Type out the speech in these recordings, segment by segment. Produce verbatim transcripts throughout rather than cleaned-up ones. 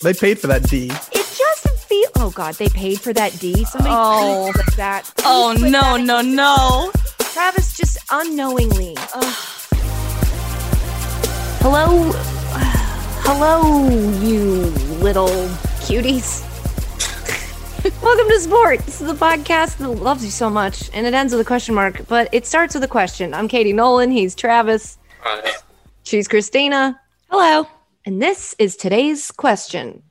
They paid for that D. It just feels... Oh, God. They paid for that D? Somebody oh. paid for that. Please oh, no, that no, no. Travis, just unknowingly. Ugh. Hello? Hello, you little cuties. Welcome to Sport. This is the podcast that loves you so much, and it ends with a question mark, but it starts with a question. I'm Katie Nolan. He's Travis. Hi. She's Christina. Hello. And this is today's question.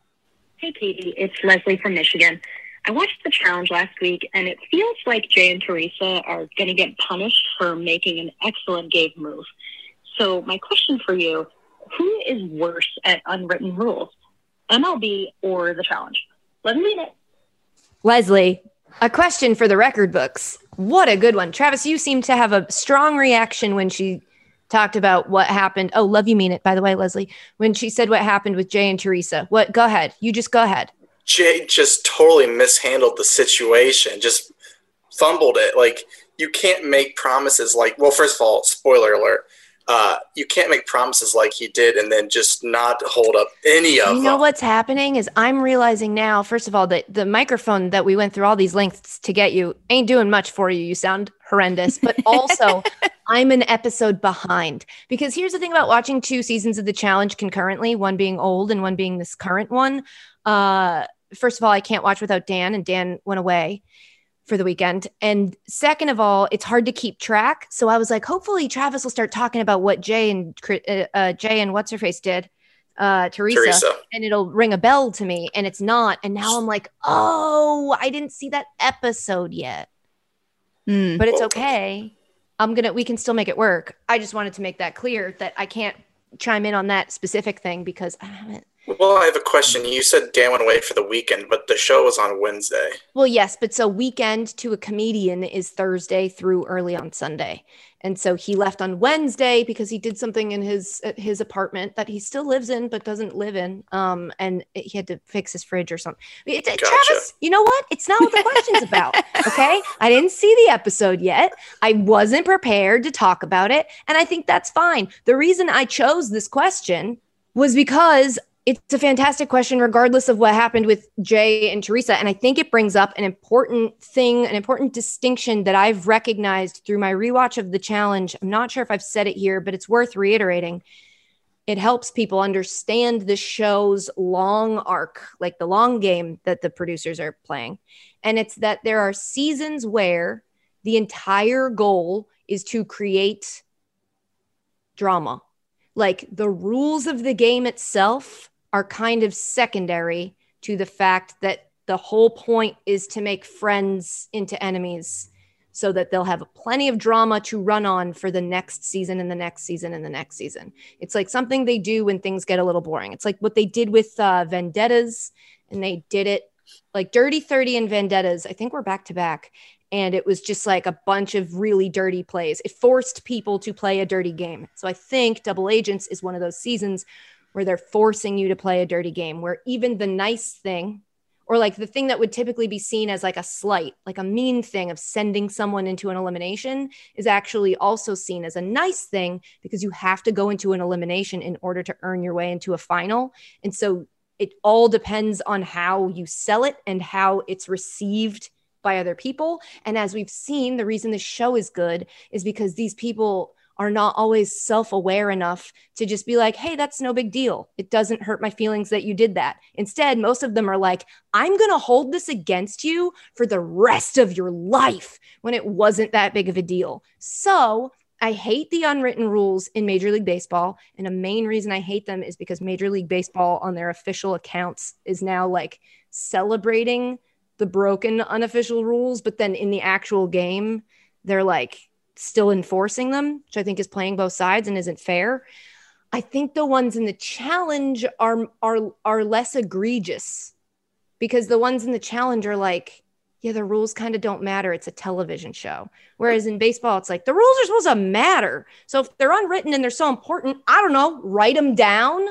Hey, Katie. It's Leslie from Michigan. I watched The Challenge last week, and it feels like Jay and Teresa are going to get punished for making an excellent game move. So my question for you, who is worse at unwritten rules, M L B or The Challenge? Let me read it. Leslie, a question for the record books. What a good one. Travis, you seem to have a strong reaction when she talked about what happened. Oh, love you mean it, by the way, Leslie. When she said what happened with Jay and Teresa. What? Go ahead. You just go ahead. Jay just totally mishandled the situation, just fumbled it. Like, you can't make promises like, well, first of all, spoiler alert, uh, you can't make promises like he did and then just not hold up any of them. You know what's happening is I'm realizing now, first of all, that the microphone that we went through all these lengths to get you ain't doing much for you. You sound horrendous, but also I'm an episode behind, because here's the thing about watching two seasons of The Challenge concurrently, one being old and one being this current one. Uh, first of all, I can't watch without Dan, and Dan went away for the weekend. And second of all, it's hard to keep track. So I was like, hopefully Travis will start talking about what Jay and uh, Jay and what's her face did, uh, Teresa, Teresa, and it'll ring a bell to me. And it's not. And now I'm like, oh, I didn't see that episode yet, mm. but it's okay. I'm going to, we can still make it work. I just wanted to make that clear that I can't chime in on that specific thing because I haven't. Well, I have a question. You said Dan went away for the weekend, but the show was on Wednesday. Well, yes, but so weekend to a comedian is Thursday through early on Sunday. And so he left on Wednesday because he did something in his his apartment that he still lives in but doesn't live in, um, and he had to fix his fridge or something. It, gotcha. Travis, you know what? It's not what the question's about, okay? I didn't see the episode yet. I wasn't prepared to talk about it, and I think that's fine. The reason I chose this question was because it's a fantastic question, regardless of what happened with Jay and Teresa. And I think it brings up an important thing, an important distinction that I've recognized through my rewatch of The Challenge. I'm not sure if I've said it here, but it's worth reiterating. It helps people understand the show's long arc, like the long game that the producers are playing. And it's that there are seasons where the entire goal is to create drama. Like, the rules of the game itself are kind of secondary to the fact that the whole point is to make friends into enemies so that they'll have plenty of drama to run on for the next season and the next season and the next season. It's like something they do when things get a little boring. It's like what they did with uh, Vendettas, and they did it like Dirty thirty and Vendettas. I think we're back to back. And it was just like a bunch of really dirty plays. It forced people to play a dirty game. So I think Double Agents is one of those seasons where they're forcing you to play a dirty game, where even the nice thing, or like the thing that would typically be seen as like a slight, like a mean thing of sending someone into an elimination, is actually also seen as a nice thing, because you have to go into an elimination in order to earn your way into a final. And so it all depends on how you sell it and how it's received by other people. And as we've seen, the reason the show is good is because these people are not always self-aware enough to just be like, hey, that's no big deal. It doesn't hurt my feelings that you did that. Instead, most of them are like, I'm going to hold this against you for the rest of your life, when it wasn't that big of a deal. So I hate the unwritten rules in Major League Baseball. And a main reason I hate them is because Major League Baseball on their official accounts is now like celebrating the broken unofficial rules, but then in the actual game, they're like still enforcing them, which I think is playing both sides and isn't fair. I think the ones in The Challenge are are are less egregious, because the ones in The Challenge are like, yeah, the rules kind of don't matter. It's a television show. Whereas in baseball, it's like the rules are supposed to matter. So if they're unwritten and they're so important, I don't know, write them down.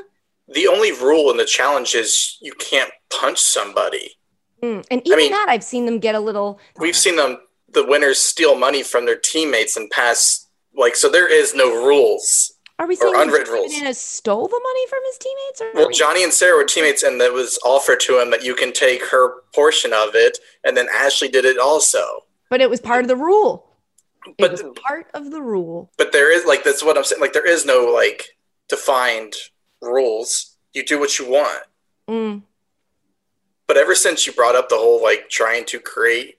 The only rule in The Challenge is you can't punch somebody. Mm. And even I mean, that, I've seen them get a little... We've uh, seen them, the winners, steal money from their teammates and pass... Like, so there is no rules. Are we saying unwritten rules? He stole the money from his teammates? Or well, we... Johnny and Sarah were teammates, and that was offered to him that you can take her portion of it, and then Ashley did it also. But it was part of the rule. But it was part of the rule. But there is, like, that's what I'm saying. Like, there is no, like, defined rules. You do what you want. Mm. But ever since you brought up the whole, like, trying to create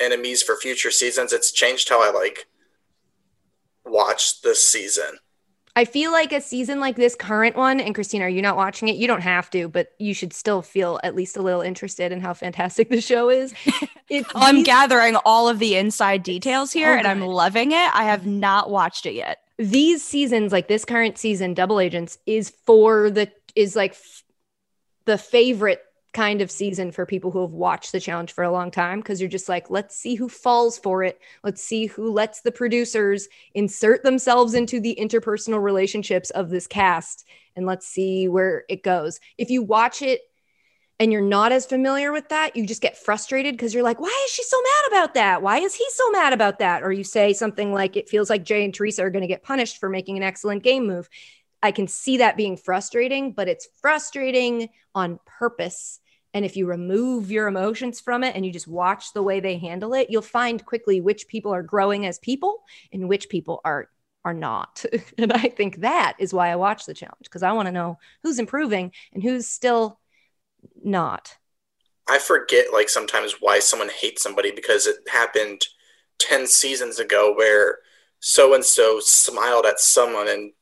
enemies for future seasons, it's changed how I, like, watch this season. I feel like a season like this current one, and Christina, are you not watching it? You don't have to, but you should still feel at least a little interested in how fantastic the show is. It, I'm these, gathering all of the inside details here, oh and I'm loving it. I have not watched it yet. These seasons, like this current season, Double Agents, is for the is like f- the favorite kind of season for people who have watched The Challenge for a long time, because you're just like, let's see who falls for it. Let's see who lets the producers insert themselves into the interpersonal relationships of this cast, and let's see where it goes. If you watch it and you're not as familiar with that, you just get frustrated because you're like, why is she so mad about that? Why is he so mad about that? Or you say something like, it feels like Jay and Teresa are going to get punished for making an excellent game move. I can see that being frustrating, but it's frustrating on purpose. And if you remove your emotions from it and you just watch the way they handle it, you'll find quickly which people are growing as people and which people are are not. And I think that is why I watch The Challenge, because I want to know who's improving and who's still not. I forget, like, sometimes why someone hates somebody, because it happened ten seasons ago where so-and-so smiled at someone and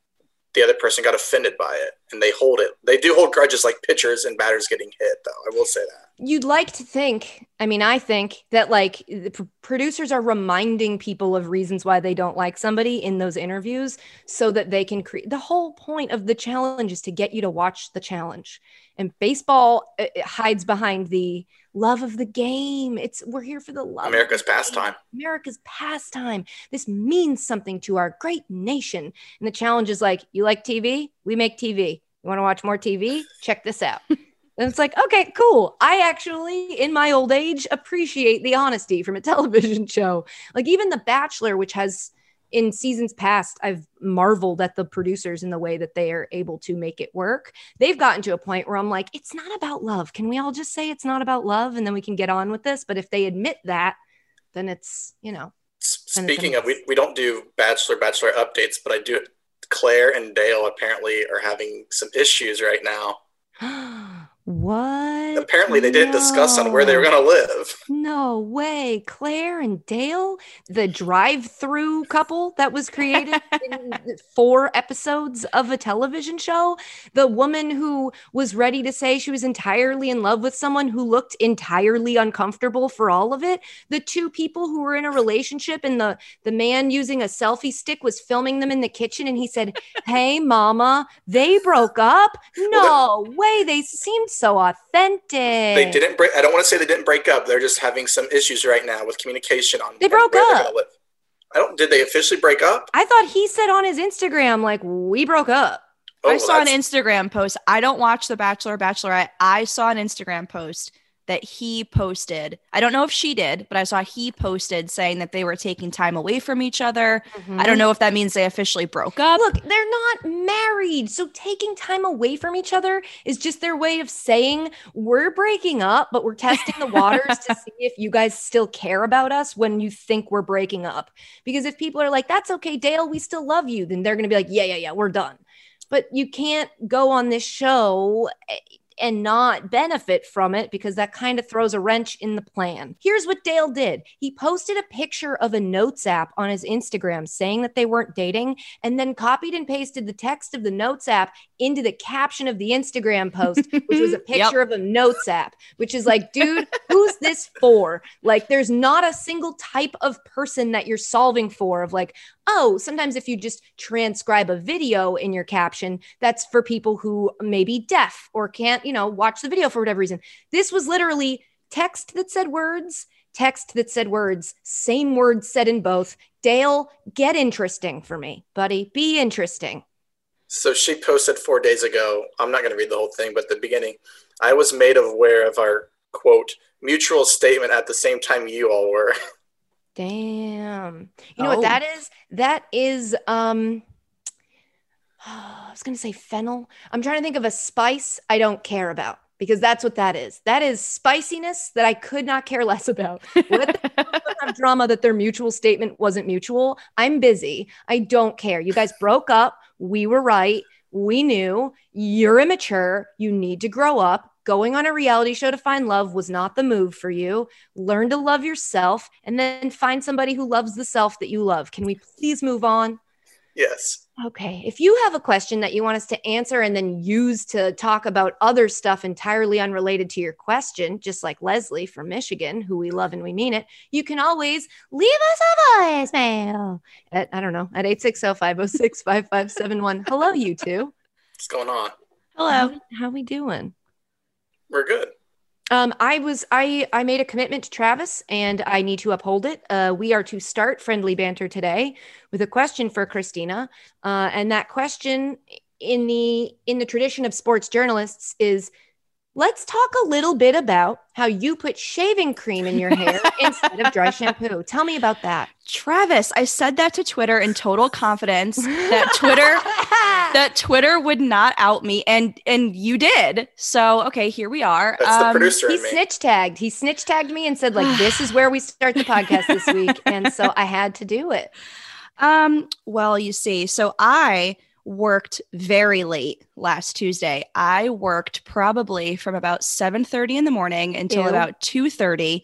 the other person got offended by it, and they hold it. They do hold grudges, like pitchers and batters getting hit, though. I will say that. You'd like to think, I mean, I think that, like, the pr- producers are reminding people of reasons why they don't like somebody in those interviews so that they can create. The whole point of The Challenge is to get you to watch The Challenge. And baseball it, it hides behind the love of the game. It's we're here for the love. America's of the pastime. Game. America's pastime. This means something to our great nation. And The Challenge is like, you like T V? We make T V. You want to watch more T V? Check this out. And it's like, okay, cool. I actually, in my old age, appreciate the honesty from a television show. Like even The Bachelor, which has in seasons past, I've marveled at the producers in the way that they are able to make it work. They've gotten to a point where I'm like, it's not about love. Can we all just say it's not about love? And then we can get on with this. But if they admit that, then it's, you know. Speaking of, we, we don't do Bachelor, Bachelor updates, but I do. Claire and Dale apparently are having some issues right now. What? Apparently they didn't no. discuss on where they were going to live. No way. Claire and Dale, the drive-through couple that was created in four episodes of a television show. The woman who was ready to say she was entirely in love with someone who looked entirely uncomfortable for all of it. The two people who were in a relationship and the, the man using a selfie stick was filming them in the kitchen and he said, hey, mama, they broke up? No way. They seemed so authentic. They didn't break. I don't want to say they didn't break up. They're just having some issues right now with communication on. They broke up. I don't. Did they officially break up? I thought he said on his Instagram, like, we broke up. Oh, I saw well, an Instagram post. I don't watch The Bachelor, Bachelorette. I saw an Instagram post that he posted. I don't know if she did, but I saw he posted saying that they were taking time away from each other. Mm-hmm. I don't know if that means they officially broke up. Look, they're not married. So taking time away from each other is just their way of saying we're breaking up, but we're testing the waters to see if you guys still care about us when you think we're breaking up. Because if people are like, that's okay, Dale, we still love you, then they're going to be like, yeah, yeah, yeah, we're done. But you can't go on this show and not benefit from it, because that kind of throws a wrench in the plan. Here's what Dale did. He posted a picture of a notes app on his Instagram saying that they weren't dating, and then copied and pasted the text of the notes app into the caption of the Instagram post, which was a picture yep. of a notes app, which is like, dude, who's this for? Like, there's not a single type of person that you're solving for of like, oh, sometimes if you just transcribe a video in your caption, that's for people who may be deaf or can't, you know, watch the video for whatever reason. This was literally text that said words, text that said words, same words said in both. Dale, get interesting for me, buddy. Be interesting. So she posted four days ago. I'm not going to read the whole thing, but the beginning, I was made aware of our, quote, mutual statement at the same time you all were. Damn. You know oh. what that is? That is um I was going to say fennel. I'm trying to think of a spice I don't care about, because that's what that is. That is spiciness that I could not care less about. Let the have drama that their mutual statement wasn't mutual. I'm busy. I don't care. You guys broke up. We were right. We knew. You're immature. You need to grow up. Going on a reality show to find love was not the move for you. Learn to love yourself and then find somebody who loves the self that you love. Can we please move on? Yes. Okay. If you have a question that you want us to answer and then use to talk about other stuff entirely unrelated to your question, just like Leslie from Michigan, who we love and we mean it, you can always leave us a voicemail at, I don't know, at eight six zero, five zero six, five five seven one. Hello, you two. What's going on? Hello. How, how we doing? We're good. Um, I was, I, I made a commitment to Travis and I need to uphold it. Uh, we are to start friendly banter today with a question for Christina. Uh, and that question in the, in the tradition of sports journalists is, let's talk a little bit about how you put shaving cream in your hair instead of dry shampoo. Tell me about that. Travis, I said that to Twitter in total confidence that Twitter that Twitter would not out me, and and you did. So, okay, here we are. That's um, the producer he in me. snitch tagged. He snitch tagged me and said, like, this is where we start the podcast this week. And so I had to do it. Um, well, you see, so I worked very late last Tuesday. I worked probably from about seven thirty in the morning until Ew. about two thirty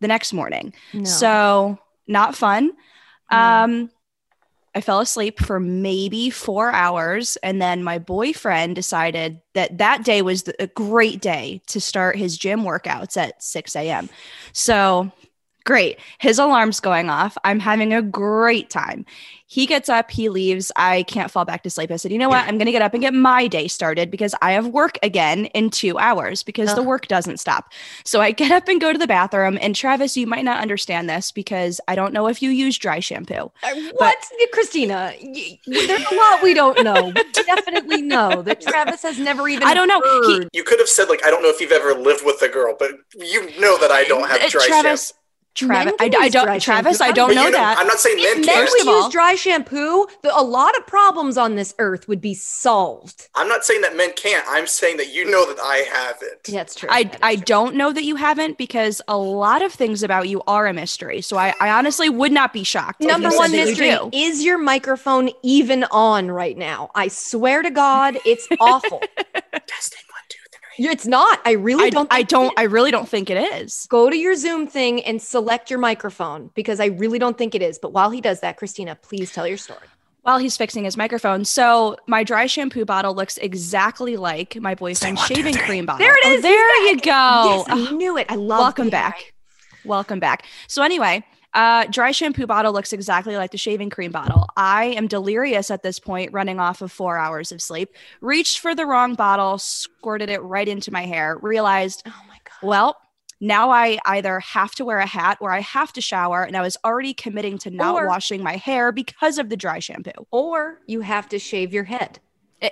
the next morning. No. So not fun. No. Um, I fell asleep for maybe four hours. And then my boyfriend decided that that day was the, a great day to start his gym workouts at six a.m. So great. His alarm's going off. I'm having a great time. He gets up, he leaves. I can't fall back to sleep. I said, you know what? I'm going to get up and get my day started because I have work again in two hours because Ugh. the work doesn't stop. So I get up and go to the bathroom. And Travis, you might not understand this because I don't know if you use dry shampoo. Uh, what? But- Christina, y- there's a lot we don't know. We definitely know that Travis has never even I don't know. He- you could have said, like, I don't know if you've ever lived with a girl, but you know that I don't have dry Travis- shampoo. Travis, I, I don't. Travis, shampoo. I don't but know that. Know, I'm not saying men can. Men would use dry shampoo. The, a lot of problems on this earth would be solved. I'm not saying that men can't. I'm saying that you know that I haven't. Yeah, that's true. I that I true. don't know that you haven't because a lot of things about you are a mystery. So I, I honestly would not be shocked. Number one mystery: you is your microphone even on right now? I swear to God, it's awful. Testing. It's not. I really I, don't. I don't. I really don't think it is. Go to your Zoom thing and select your microphone because I really don't think it is. But while he does that, Christina, please tell your story. While he's fixing his microphone. So my dry shampoo bottle looks exactly like my boyfriend's one, shaving two, cream bottle. There it is. Oh, there you go. Yes, I knew it. I love it. Welcome back. Right? Welcome back. So anyway. Uh, dry shampoo bottle looks exactly like the shaving cream bottle. I am delirious at this point, running off of four hours of sleep, reached for the wrong bottle, squirted it right into my hair, realized, oh my God, well, now I either have to wear a hat or I have to shower. And I was already committing to not or, washing my hair because of the dry shampoo. Or you have to shave your head.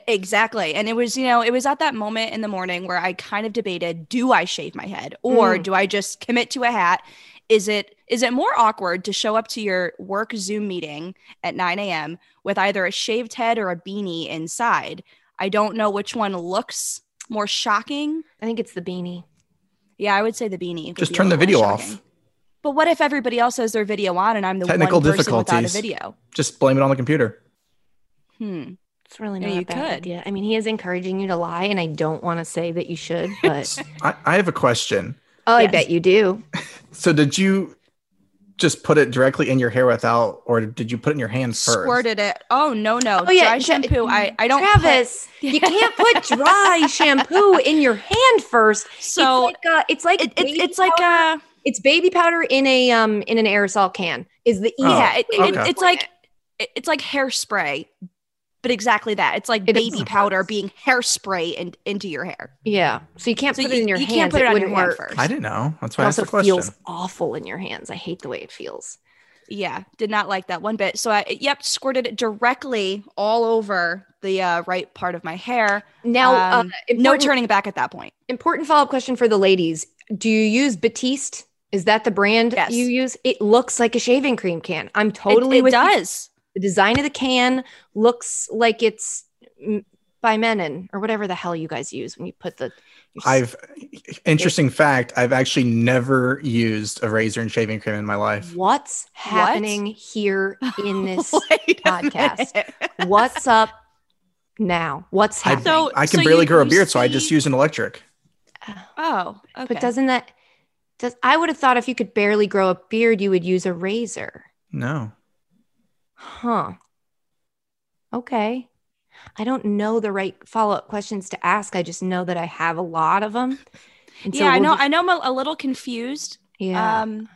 Exactly. And it was, you know, it was at that moment in the morning where I kind of debated, do I shave my head or mm. do I just commit to a hat? Is it is it more awkward to show up to your work Zoom meeting at nine a.m. with either a shaved head or a beanie inside? I don't know which one looks more shocking. I think it's the beanie. Yeah, I would say the beanie. Just turn the video off. But what if everybody else has their video on and I'm the one person without a video? Just blame it on the computer. Hmm. It's really not yeah, a bad could. idea. I mean, he is encouraging you to lie, and I don't want to say that you should, but I, I have a question. Oh, yes. I bet you do. So did you just put it directly in your hair without, or did you put it in your hands first? Squirted it. Oh, no, no. Oh, yeah. Dry shampoo. I, I don't. Travis, put- you can't put dry shampoo in your hand first. So it's like, uh, it's like, it, it, it's like a, it's baby powder in a, um, in an aerosol can is the, oh, yeah, it, okay. it, it's like, it, it's like hairspray, but exactly that. It's like it baby powder being hairspray and in, into your hair. Yeah. So you can't so put you, it in your you hands. You can't put it, it on your hair first. I didn't know. That's why I asked the question. It also feels awful in your hands. I hate the way it feels. Yeah. Did not like that one bit. So I, yep, squirted it directly all over the uh, right part of my hair. Now, um, uh, no turning back at that point. Important follow-up question for the ladies. Do you use Batiste? Is that the brand yes. you use? It looks like a shaving cream can. I'm totally it, it with does. You. The design of the can looks like it's by Menon or whatever the hell you guys use when you put the. I've interesting it, fact. I've actually never used a razor and shaving cream in my life. What's happening what? here in this podcast? What's up now? What's happening? I, so, I can so barely you, grow a beard, see? so I just use an electric. Oh, okay. But doesn't that? Does I would have thought if you could barely grow a beard, you would use a razor. No. Huh. Okay. I don't know the right follow-up questions to ask. I just know that I have a lot of them. And so yeah, we'll I know. Just... I know I'm a, a little confused. Yeah. Um,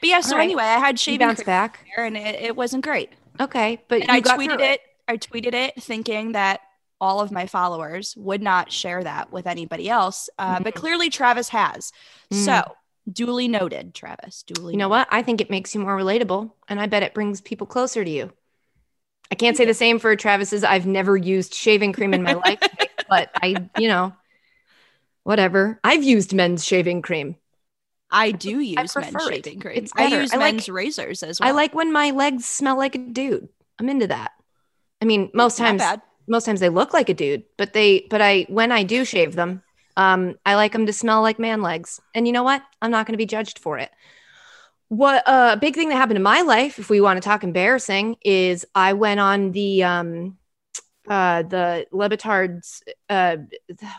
but yeah. So right. anyway, I had shaving cream back, and it, it wasn't great. Okay, but and you I got tweeted it. it. I tweeted it, thinking that all of my followers would not share that with anybody else, uh, mm-hmm. but clearly Travis has. Mm-hmm. So duly noted, Travis. Duly. You know noted. what? I think it makes you more relatable, and I bet it brings people closer to you. I can't say the same for Travis's. I've never used shaving cream in my life, but I, you know, whatever. I've used men's shaving cream. I do use I men's shaving it. cream. It's I use I men's like, razors as well. I like when my legs smell like a dude. I'm into that. I mean, most times, most times they look like a dude, but they, but I, when I do shave them, um, I like them to smell like man legs. And you know what? I'm not going to be judged for it. What a uh, big thing that happened in my life, if we want to talk embarrassing, is I went on the um, uh, the Le Batard's, uh,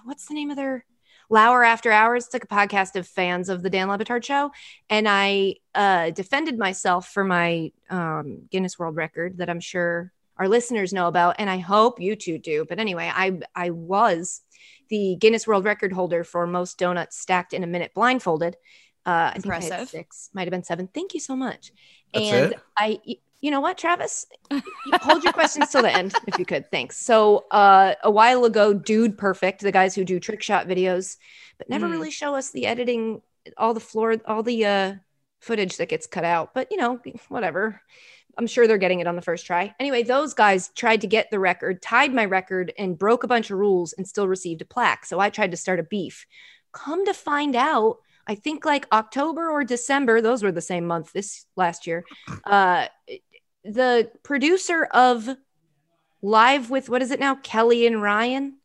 what's the name of their Lauer After Hours? It's like a podcast of fans of the Dan Le Batard show, and I uh, defended myself for my um, Guinness World Record that I'm sure our listeners know about, and I hope you two do. But anyway, I I was the Guinness World Record holder for most donuts stacked in a minute blindfolded. Uh, I Impressive. think I had six, might have been seven. Thank you so much. That's and it? I, you know what, Travis, hold your questions till the end if you could. Thanks. So uh, a while ago, Dude Perfect, the guys who do trick shot videos, but never mm. really show us the editing, all the floor, all the uh, footage that gets cut out. But you know, whatever. I'm sure they're getting it on the first try. Anyway, those guys tried to get the record, tied my record, and broke a bunch of rules, and still received a plaque. So I tried to start a beef. Come to find out, I think like October or December, those were the same month this last year. Uh, the producer of Live with, what is it now? Kelly and Ryan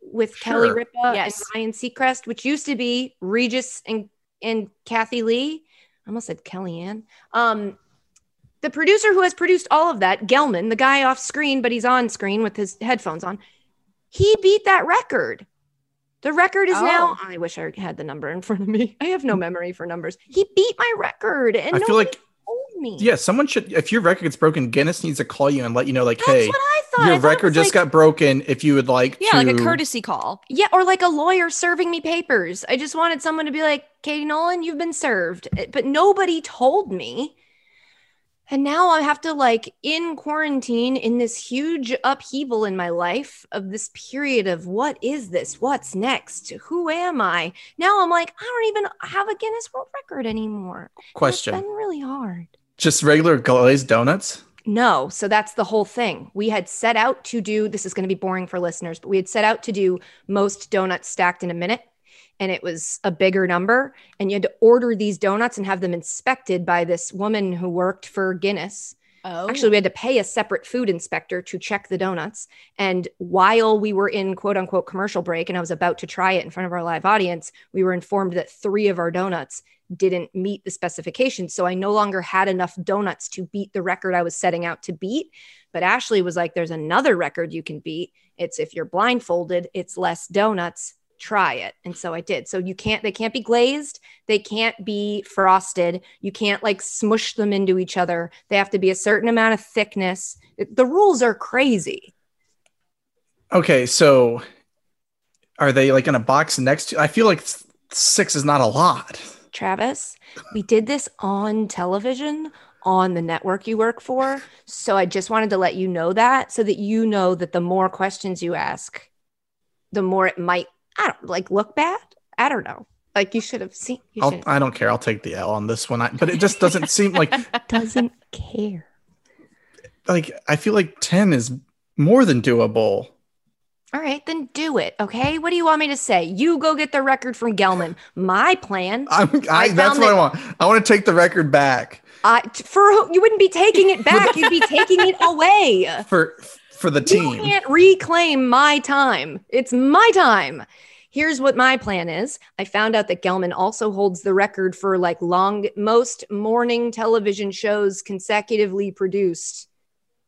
with sure. Kelly Ripa yes. and Ryan Seacrest, which used to be Regis and, and Kathy Lee. I almost said Kellyanne. Um, the producer who has produced all of that, Gelman, the guy off screen, but he's on screen with his headphones on. He beat that record. The record is oh. now, I wish I had the number in front of me. I have no memory for numbers. He beat my record and I feel like, told me. Yeah, someone should, if your record gets broken, Guinness needs to call you and let you know, like, That's hey, what I thought. your I record thought just like, got broken if you would like yeah, to. Yeah, like a courtesy call. Yeah, or like a lawyer serving me papers. I just wanted someone to be like, Katie Nolan, you've been served. But nobody told me. And now I have to like in quarantine in this huge upheaval in my life of this period of what is this? What's next? Who am I? Now I'm like, I don't even have a Guinness World Record anymore. Question. It's been really hard. Just regular glazed donuts? No. So that's the whole thing. We had set out to do, this is going to be boring for listeners, but we had set out to do most donuts stacked in a minute. And it was a bigger number. And you had to order these donuts and have them inspected by this woman who worked for Guinness. Oh. Actually, we had to pay a separate food inspector to check the donuts. And while we were in quote unquote commercial break and I was about to try it in front of our live audience, we were informed that three of our donuts didn't meet the specifications. So I no longer had enough donuts to beat the record I was setting out to beat. But Ashley was like, there's another record you can beat. It's if you're blindfolded, it's less donuts. Try it. And so I did. So you can't, they can't be glazed. They can't be frosted. You can't like smush them into each other. They have to be a certain amount of thickness. The rules are crazy. Okay. So are they like in a box next to, I feel like six is not a lot. Travis, we did this on television on the network you work for. So I just wanted to let you know that so that you know that the more questions you ask, the more it might I don't like look bad. I don't know. Like you should have seen. You I'll, I don't care. I'll take the L on this one. I, but it just doesn't seem like doesn't care. Like I feel like ten is more than doable. All right, then do it. Okay. What do you want me to say? You go get the record from Gelman. My plan. I'm, I, I that's what I want. I want to take the record back. I for you wouldn't be taking it back. You'd be taking it away for for the team. You can't reclaim my time. It's my time. Here's what my plan is. I found out that Gelman also holds the record for like long most morning television shows consecutively produced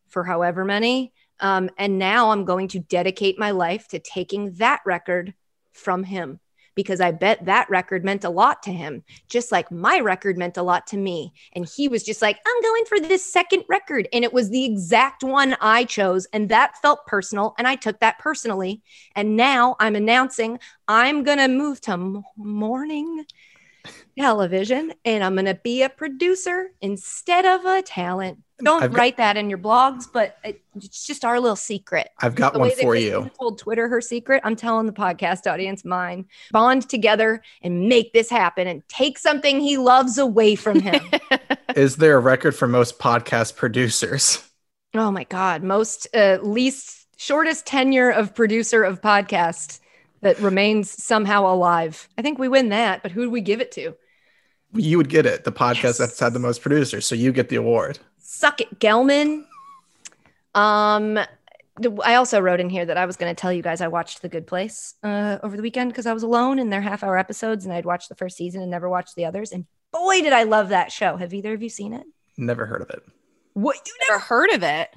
for however many. Um, and now I'm going to dedicate my life to taking that record from him, because I bet that record meant a lot to him, just like my record meant a lot to me. And he was just like, I'm going for this second record. And it was the exact one I chose. And that felt personal. And I took that personally. And now I'm announcing I'm going to move to morning television, and I'm going to be a producer instead of a talent. Don't I've write got, that in your blogs, but it's just our little secret. I've got the one for Christina you. Told Twitter her secret. I'm telling the podcast audience mine. Bond together and make this happen, and take something he loves away from him. Is there a record for most podcast producers? Oh my God, most uh, least shortest tenure of producer of podcast that remains somehow alive. I think we win that, but who do we give it to? You would get it. The podcast yes. that's had the most producers, so you get the award. Suck it, Gelman. Um, I also wrote in here that I was going to tell you guys I watched The Good Place uh, over the weekend because I was alone in their half-hour episodes, and I'd watched the first season and never watched the others. And boy, did I love that show. Have either of you seen it? Never heard of it. What? You never heard of it?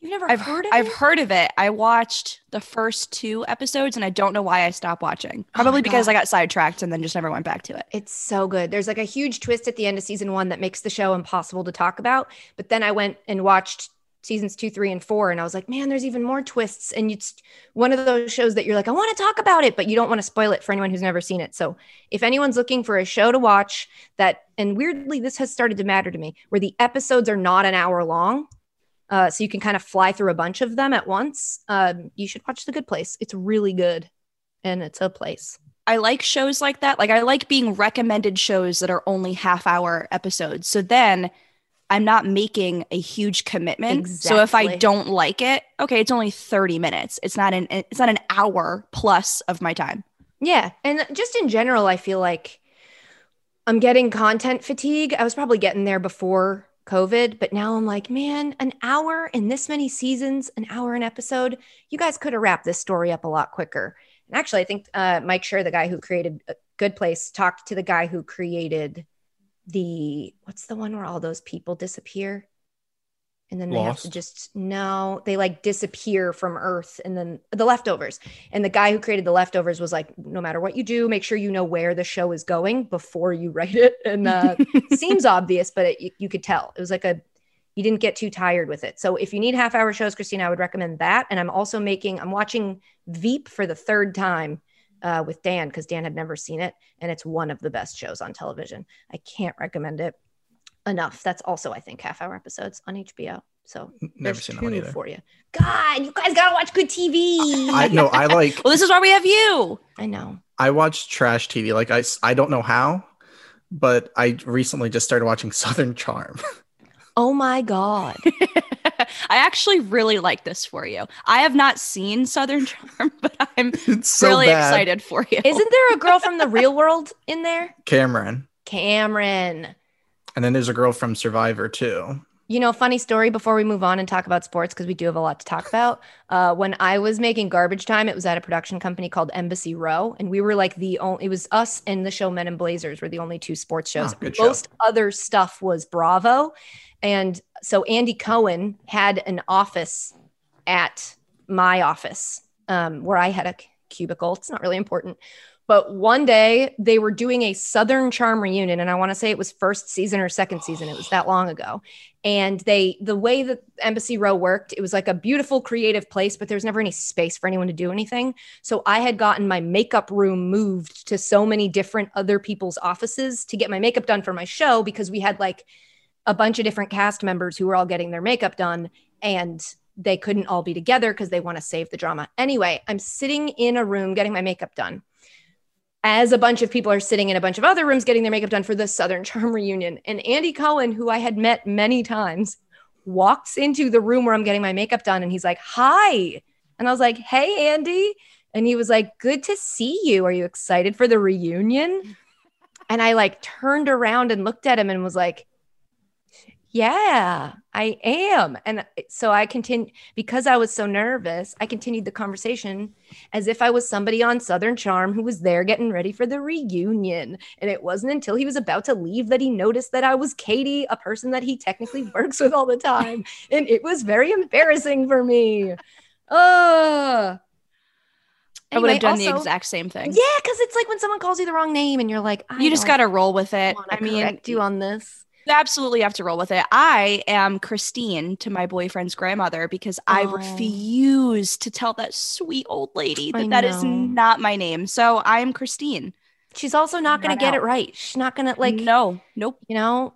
You've never I've, heard of I've it? I've heard of it. I watched the first two episodes, and I don't know why I stopped watching. Probably oh because I got sidetracked and then just never went back to it. It's so good. There's like a huge twist at the end of season one that makes the show impossible to talk about. But then I went and watched seasons two, three, and four, and I was like, man, there's even more twists. And it's one of those shows that you're like, I want to talk about it, but you don't want to spoil it for anyone who's never seen it. So if anyone's looking for a show to watch that, and weirdly, this has started to matter to me, where the episodes are not an hour long, Uh, so you can kind of fly through a bunch of them at once. Um, you should watch The Good Place. It's really good. And it's a place. I like shows like that. Like I like being recommended shows that are only half hour episodes. So then I'm not making a huge commitment. Exactly. So if I don't like it, okay, it's only thirty minutes. It's not an, it's not an hour plus of my time. Yeah. And just in general, I feel like I'm getting content fatigue. I was probably getting there before COVID, but now I'm like, man, an hour in this many seasons, an hour an episode, you guys could have wrapped this story up a lot quicker. And actually, I think uh, Mike Schur, the guy who created Good Place, talked to the guy who created the, what's the one where all those people disappear? And then they Lost. have to just, no, they like disappear from Earth, and then The Leftovers. And the guy who created The Leftovers was like, no matter what you do, make sure you know where the show is going before you write it. And uh, seems obvious, but it, you could tell. It was like a, you didn't get too tired with it. So if you need half hour shows, Christina, I would recommend that. And I'm also making, I'm watching Veep for the third time uh, with Dan, because Dan had never seen it. And it's one of the best shows on television. I can't recommend it enough. That's also, I think, half hour episodes on H B O. So never seen that one either. For you. God, you guys gotta watch good T V. I know. I like. Well, this is why we have you. I know. I watch trash T V. Like I, I don't know how, but I recently just started watching Southern Charm. Oh my God. I actually really like this for you. I have not seen Southern Charm, but I'm so really bad. excited for you. Isn't there a girl from The Real World in there? Cameron. Cameron. And then there's a girl from Survivor, too. You know, funny story before we move on and talk about sports, because we do have a lot to talk about. Uh, when I was making Garbage Time, it was at a production company called Embassy Row. And we were like the only, it was us and the show Men in Blazers were the only two sports shows. Oh, Most show. other stuff was Bravo. And so Andy Cohen had an office at my office um, where I had a cubicle. It's not really important. But one day they were doing a Southern Charm reunion, and I want to say it was first season or second season. It was that long ago. And they, the way that Embassy Row worked, it was like a beautiful creative place, but there was never any space for anyone to do anything. So I had gotten my makeup room moved to so many different other people's offices to get my makeup done for my show, because we had like a bunch of different cast members who were all getting their makeup done, and they couldn't all be together because they want to save the drama. Anyway, I'm sitting in a room getting my makeup done, as a bunch of people are sitting in a bunch of other rooms getting their makeup done for the Southern Charm reunion. And Andy Cohen, who I had met many times, walks into the room where I'm getting my makeup done, and he's like, hi. And I was like, hey, Andy. And he was like, good to see you. Are you excited for the reunion? And I like turned around and looked at him and was like, yeah, I am. And so I continued, because I was so nervous, I continued the conversation as if I was somebody on Southern Charm who was there getting ready for the reunion. And it wasn't until he was about to leave that he noticed that I was Katie, a person that he technically works with all the time. And it was very embarrassing for me. Oh, anyway, I would have done also, the exact same thing. Yeah, because it's like when someone calls you the wrong name and you're like, I you just got to roll with it. I mean, correct you on this. You absolutely have to roll with it. I am Christine to my boyfriend's grandmother because oh. I refuse to tell that sweet old lady that that is not my name. So I am Christine. She's also not going to get out. It right. She's not going to like, no, nope. You know,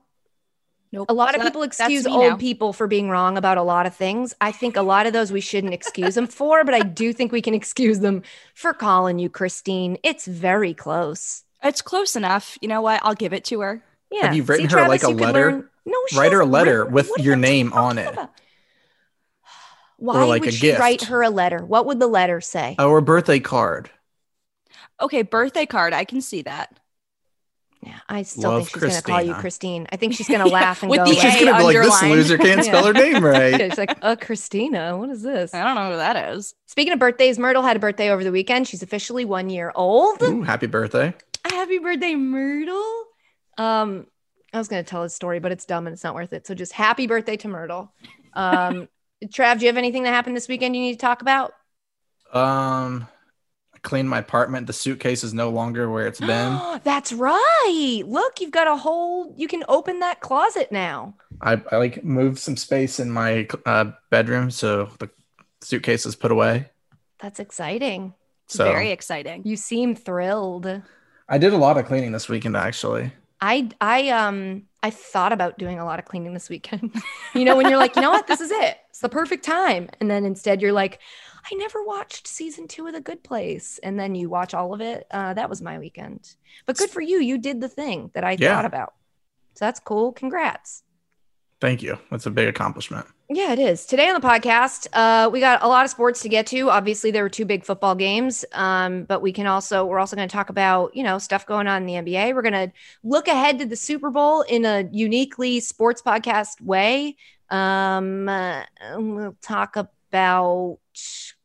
nope. A lot so of that, people excuse old now. people for being wrong about a lot of things. I think a lot of those we shouldn't excuse them for, but I do think we can excuse them for calling you Christine. It's very close. It's close enough. You know what? I'll give it to her. Yeah. Have you written See, her Travis, like a letter? Learn- no, write her a letter written- with your name on it. About? Why like would you write her a letter? What would the letter say? Or a birthday card. Okay, birthday card. I can see that. Yeah, I still Love think she's going to call you Christine. I think she's going to yeah. laugh and with go. The she's going to be like, this loser can't spell her name right. She's like, uh, Christina, what is this? I don't know who that is. Speaking of birthdays, Myrtle had a birthday over the weekend. She's officially one year old. Ooh, happy birthday. Happy birthday, Myrtle. Um, I was going to tell his story, but it's dumb and it's not worth it. So just happy birthday to Myrtle. Um, Trav, do you have anything that happened this weekend you need to talk about? Um, I cleaned my apartment. The suitcase is no longer where it's been. That's right. Look, you've got a whole, you can open that closet now. I, I like moved some space in my uh, bedroom. So the suitcase is put away. That's exciting. So, very exciting. You seem thrilled. I did a lot of cleaning this weekend, actually. I I um I thought about doing a lot of cleaning this weekend. You know, when you're like, you know what, this is it. It's the perfect time. And then instead you're like, I never watched season two of The Good Place. And then you watch all of it. Uh, that was my weekend. But good for you. You did the thing that I yeah. thought about. So that's cool. Congrats. Thank you. That's a big accomplishment. Yeah, it is. Today on the podcast, uh, we got a lot of sports to get to. Obviously, there were two big football games, um, but we can also we're also going to talk about, you know, stuff going on in the N B A. We're going to look ahead to the Super Bowl in a uniquely sports podcast way. Um, uh, we'll talk about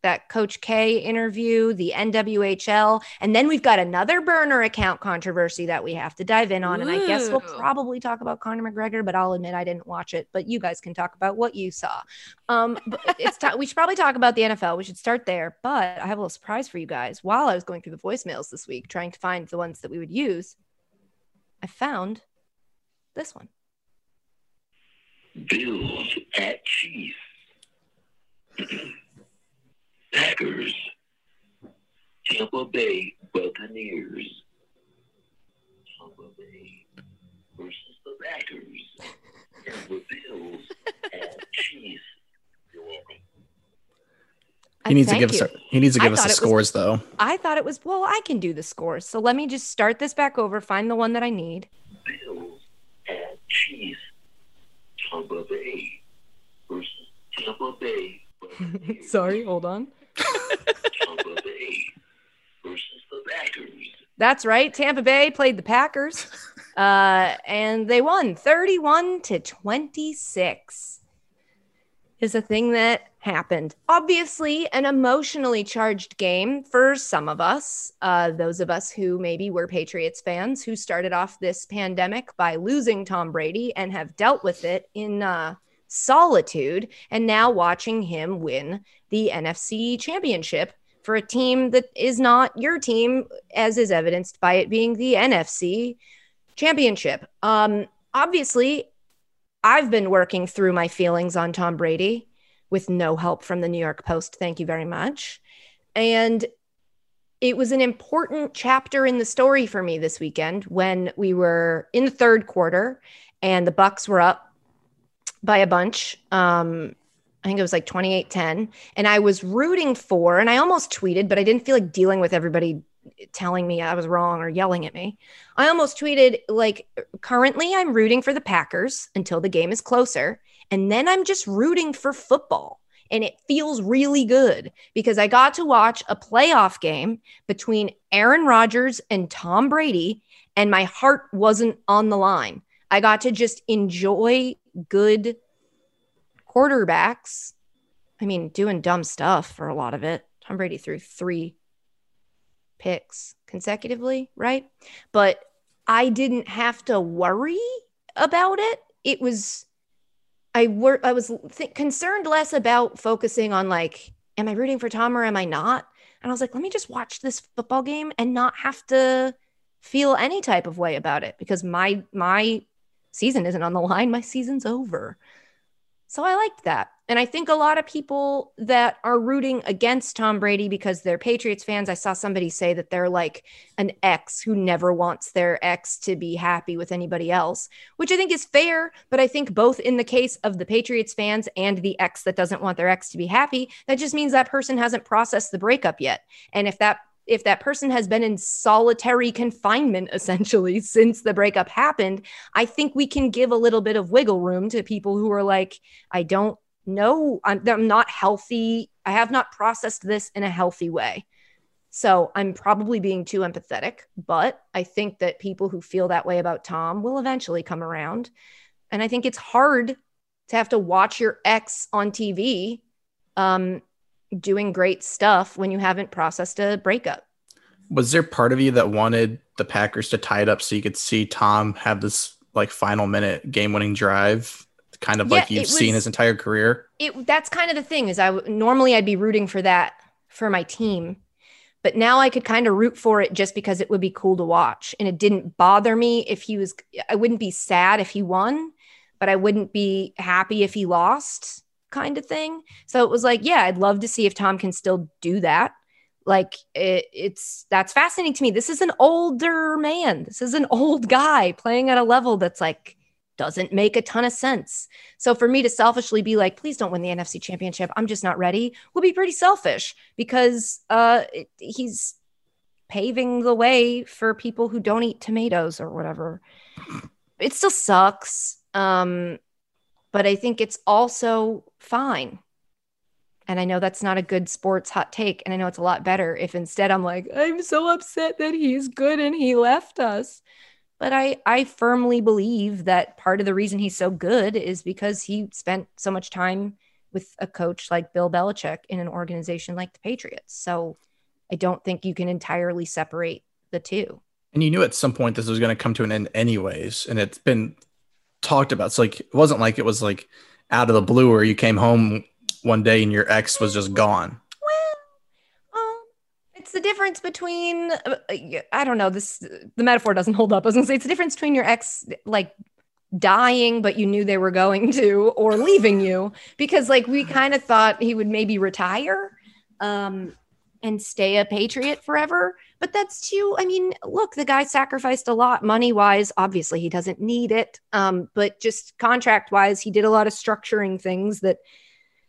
that Coach K interview, the N W H L, and then we've got another burner account controversy that we have to dive in on. Ooh. And I guess we'll probably talk about Conor McGregor, but I'll admit I didn't watch it, but you guys can talk about what you saw. Um, but it's t- we should probably talk about the N F L. We should start there, but I have a little surprise for you guys. While I was going through the voicemails this week, trying to find the ones that we would use, I found this one. Bills at Chiefs. Packers, Tampa Bay Buccaneers, Tampa Bay versus the Packers, Tampa Bills and Chiefs. You're welcome. He needs to give us. He needs to give us the scores, though. I thought it was well. I can do the scores, so let me just start this back over. Find the one that I need. Bills and Chiefs, Tampa Bay versus Tampa Bay. Sorry, hold on. Tampa Bay versus the Packers. That's right. Tampa Bay played the Packers, uh, and they won thirty-one to twenty-six. Is a thing that happened. Obviously, an emotionally charged game for some of us. Uh, those of us who maybe were Patriots fans who started off this pandemic by losing Tom Brady and have dealt with it in. Uh, solitude, and now watching him win the N F C championship for a team that is not your team, as is evidenced by it being the N F C championship. Um, obviously, I've been working through my feelings on Tom Brady with no help from the New York Post. Thank you very much. And it was an important chapter in the story for me this weekend when we were in the third quarter and the Bucks were up by a bunch. Um, I think it was like twenty-eight ten. And I was rooting for, and I almost tweeted, but I didn't feel like dealing with everybody telling me I was wrong or yelling at me. I almost tweeted, like, currently I'm rooting for the Packers until the game is closer. And then I'm just rooting for football. And it feels really good because I got to watch a playoff game between Aaron Rodgers and Tom Brady, and my heart wasn't on the line. I got to just enjoy good quarterbacks, I mean, doing dumb stuff for a lot of it. Tom Brady threw three picks consecutively, right? But I didn't have to worry about it. It was, I were, I was th- concerned less about focusing on like, am I rooting for Tom or am I not? And I was like, let me just watch this football game and not have to feel any type of way about it because my, my season isn't on the line. My season's over. So I liked that. And I think a lot of people that are rooting against Tom Brady because they're Patriots fans, I saw somebody say that they're like an ex who never wants their ex to be happy with anybody else, which I think is fair. But I think both in the case of the Patriots fans and the ex that doesn't want their ex to be happy, that just means that person hasn't processed the breakup yet. And if that if that person has been in solitary confinement, essentially, since the breakup happened, I think we can give a little bit of wiggle room to people who are like, I don't know, I'm, I'm not healthy. I have not processed this in a healthy way. So I'm probably being too empathetic, but I think that people who feel that way about Tom will eventually come around. And I think it's hard to have to watch your ex on T V, um, doing great stuff when you haven't processed a breakup. Was there part of you that wanted the Packers to tie it up so you could see Tom have this like final minute game winning drive, kind of yeah, like you've was, seen his entire career? It that's kind of the thing is I normally I'd be rooting for that for my team, but now I could kind of root for it just because it would be cool to watch. And it didn't bother me if he was, I wouldn't be sad if he won, but I wouldn't be happy if he lost, kind of thing. So it was like, yeah, I'd love to see if Tom can still do that. Like it, it's, that's fascinating to me. This is an older man. This is an old guy playing at a level that's like, doesn't make a ton of sense. So for me to selfishly be like, please don't win the N F C championship, I'm just not ready, would be pretty selfish because uh, it, he's paving the way for people who don't eat tomatoes or whatever. It still sucks. Um, But I think it's also fine. And I know that's not a good sports hot take. And I know it's a lot better if instead I'm like, I'm so upset that he's good and he left us. But I, I firmly believe that part of the reason he's so good is because he spent so much time with a coach like Bill Belichick in an organization like the Patriots. So I don't think you can entirely separate the two. And you knew at some point this was going to come to an end anyways. And it's been talked about. So like, it wasn't like it was like out of the blue or you came home one day and your ex was just gone. Well, um, it's the difference between, I don't know, this, the metaphor doesn't hold up. I was gonna say it's the difference between your ex like dying, but you knew they were going to, or leaving you, because like we kind of thought he would maybe retire um, and stay a Patriot forever. But that's too, I mean, look, the guy sacrificed a lot money-wise. Obviously, he doesn't need it. Um, but just contract-wise, he did a lot of structuring things that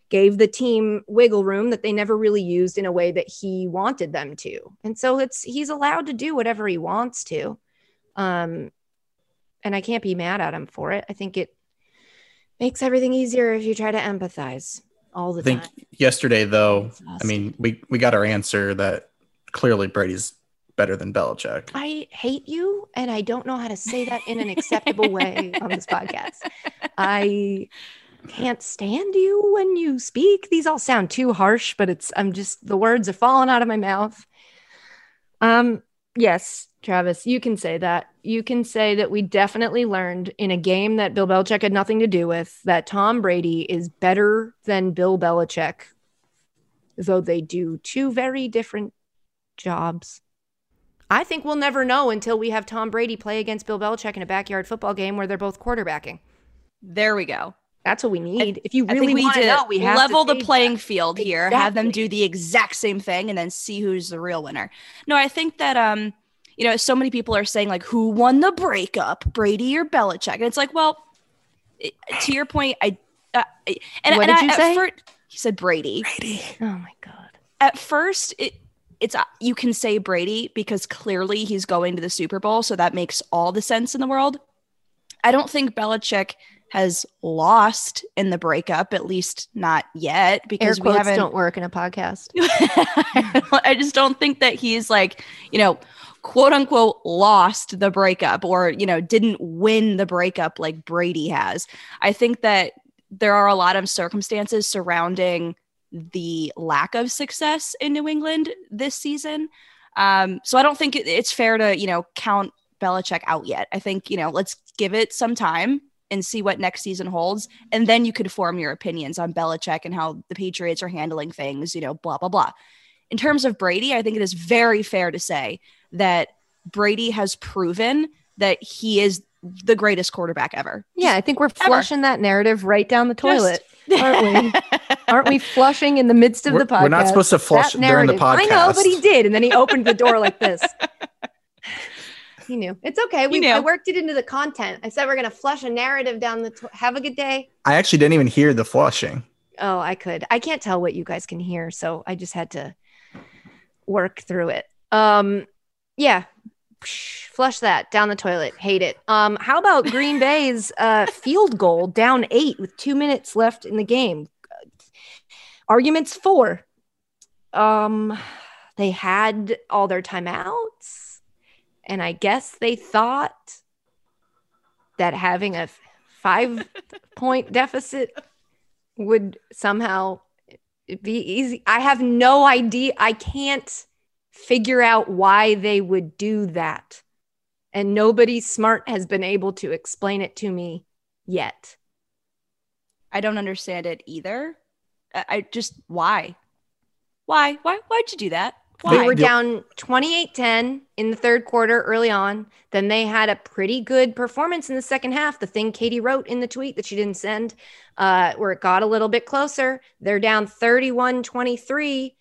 gave the team wiggle room that they never really used in a way that he wanted them to. And so it's he's allowed to do whatever he wants to. Um, and I can't be mad at him for it. I think it makes everything easier if you try to empathize all the time. I think yesterday, though, I mean, we, we got our answer that clearly Brady's better than Belichick. I hate you, and I don't know how to say that in an acceptable way on this podcast. I can't stand you when you speak. These all sound too harsh, but it's I'm just the words are falling out of my mouth. Um, yes, Travis, you can say that. You can say that we definitely learned in a game that Bill Belichick had nothing to do with that Tom Brady is better than Bill Belichick, though they do two very different jobs. I think we'll never know until we have Tom Brady play against Bill Belichick in a backyard football game where they're both quarterbacking. There we go. That's what we need. I, if you really want to know, we have level to the playing that. Field here, exactly. Have them do the exact same thing and then see who's the real winner. No, I think that, um, you know, so many people are saying like, who won the breakup, Brady or Belichick? And it's like, well, it, to your point, I, uh, and, what and did I, you say? First, he said Brady. Brady. Oh my God. At first it, It's you can say Brady because clearly he's going to the Super Bowl, so that makes all the sense in the world. I don't think Belichick has lost in the breakup, at least not yet, because Air quotes we haven't don't work in a podcast. I just don't think that he's like, you know, quote unquote lost the breakup or, you know, didn't win the breakup like Brady has. I think that there are a lot of circumstances surrounding the lack of success in New England this season. Um, so I don't think it, it's fair to, you know, count Belichick out yet. I think, you know, let's give it some time and see what next season holds. And then you could form your opinions on Belichick and how the Patriots are handling things, you know, blah, blah, blah. In terms of Brady, I think it is very fair to say that Brady has proven that he is the greatest quarterback ever. Yeah, I think we're flushing ever. that narrative right down the toilet, Just- aren't we? Aren't we flushing in the midst of we're, the podcast? We're not supposed to flush during the podcast. I know, but he did. And then he opened the door like this. He knew. It's okay. We I worked it into the content. I said we're going to flush a narrative down the to- have a good day. I actually didn't even hear the flushing. Oh, I could. I can't tell what you guys can hear, so I just had to work through it. Um, yeah. Flush that down the toilet. Hate it. Um, how about Green Bay's uh, field goal down eight with two minutes left in the game? Arguments for. Um, they had all their timeouts. And I guess they thought that having a five-point deficit would somehow be easy. I have no idea. I can't figure out why they would do that. And nobody smart has been able to explain it to me yet. I don't understand it either. I just, why? Why? Why? Why'd you do that? Why? They were down twenty-eight ten in the third quarter early on. Then they had a pretty good performance in the second half. The thing Katie wrote in the tweet that she didn't send, uh, where it got a little bit closer. They're down thirty-one twenty-three.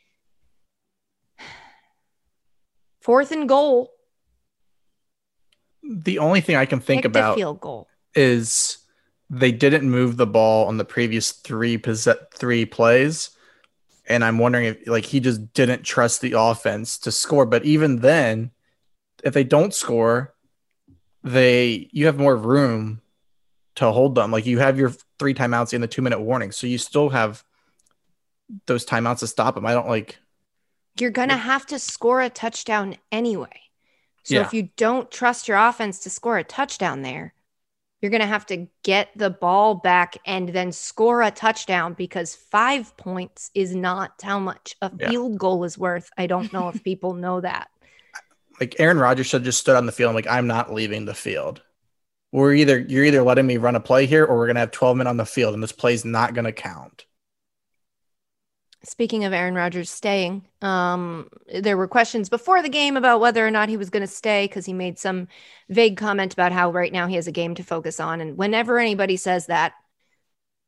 Fourth and goal. The only thing I can think Picked about field goal. Is they didn't move the ball on the previous three pos- three plays. And I'm wondering if like he just didn't trust the offense to score. But even then, if they don't score, they you have more room to hold them. Like you have your three timeouts in the two minute warning. So you still have those timeouts to stop them. I don't like. You're going to have to score a touchdown anyway. So yeah. If you don't trust your offense to score a touchdown there, you're going to have to get the ball back and then score a touchdown because five points is not how much a yeah. field goal is worth. I don't know if people know that. Like Aaron Rodgers should have just stood on the field and like, I'm not leaving the field. We're either, you're either letting me run a play here or we're going to have twelve men on the field and this play's not going to count. Speaking of Aaron Rodgers staying, um, there were questions before the game about whether or not he was going to stay because he made some vague comment about how right now he has a game to focus on. And whenever anybody says that,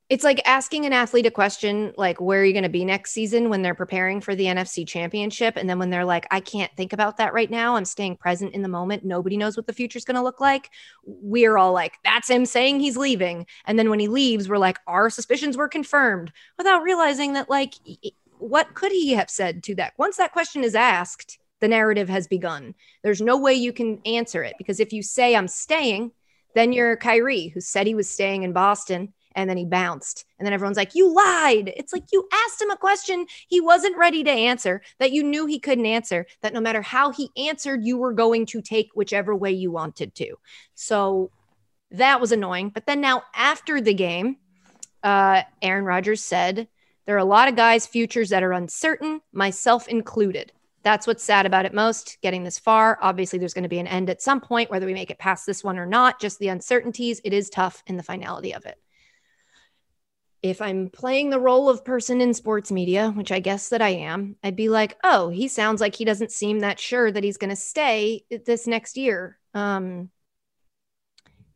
it's like asking an athlete a question like, where are you going to be next season when they're preparing for the N F C Championship? And then when they're like, I can't think about that right now. I'm staying present in the moment. Nobody knows what the future is going to look like. We're all like, that's him saying he's leaving. And then when he leaves, we're like, our suspicions were confirmed without realizing that, like, what could he have said to that? Once that question is asked, the narrative has begun. There's no way you can answer it because if you say I'm staying, then you're Kyrie who said he was staying in Boston. And then he bounced. And then everyone's like, you lied. It's like you asked him a question he wasn't ready to answer, that you knew he couldn't answer, that no matter how he answered, you were going to take whichever way you wanted to. So that was annoying. But then now after the game, uh, Aaron Rodgers said, there are a lot of guys' futures that are uncertain, myself included. That's what's sad about it most, getting this far. Obviously, there's going to be an end at some point, whether we make it past this one or not, just the uncertainties. It is tough in the finality of it. If I'm playing the role of person in sports media, which I guess that I am, I'd be like, oh, he sounds like he doesn't seem that sure that he's going to stay this next year. Um,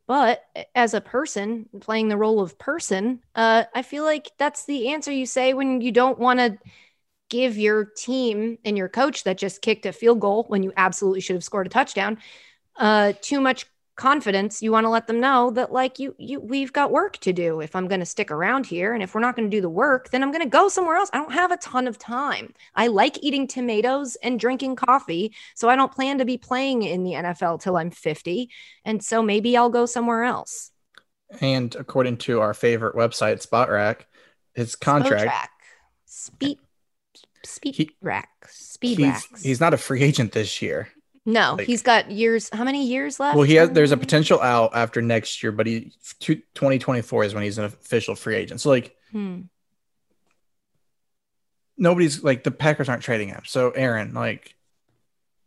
but as a person playing the role of person, uh, I feel like that's the answer you say when you don't want to give your team and your coach that just kicked a field goal when you absolutely should have scored a touchdown, uh, too much confidence, you want to let them know that, like, you, you, we've got work to do if I'm going to stick around here. And if we're not going to do the work, then I'm going to go somewhere else. I don't have a ton of time. I like eating tomatoes and drinking coffee. So I don't plan to be playing in the N F L till I'm fifty. And so maybe I'll go somewhere else. And according to our favorite website, SpotRack, his contract. SpotRack. Speed, speed he, rack. Speed he's, racks. He's not a free agent this year. No, like, he's got years. How many years left? Well, he has. There's a potential out after next year, but he twenty twenty-four is when he's an official free agent. So, like, hmm. nobody's like the Packers aren't trading him. So, Aaron, like,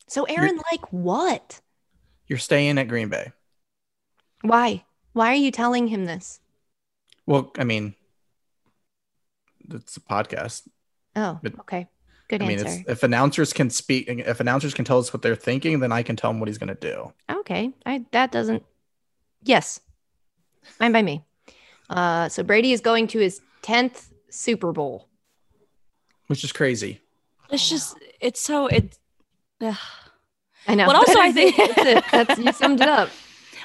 so Aaron, like, what? You're staying at Green Bay. Why? Why are you telling him this? Well, I mean, it's a podcast. Oh, but, okay. Good I answer. Mean, if announcers can speak, if announcers can tell us what they're thinking, then I can tell them what he's going to do. Okay. I, that doesn't. Yes. Fine by me. Uh, so Brady is going to his tenth Super Bowl. Which is crazy. It's just, it's so, it. Uh, I know. But also I think that's it. That's, you summed it up.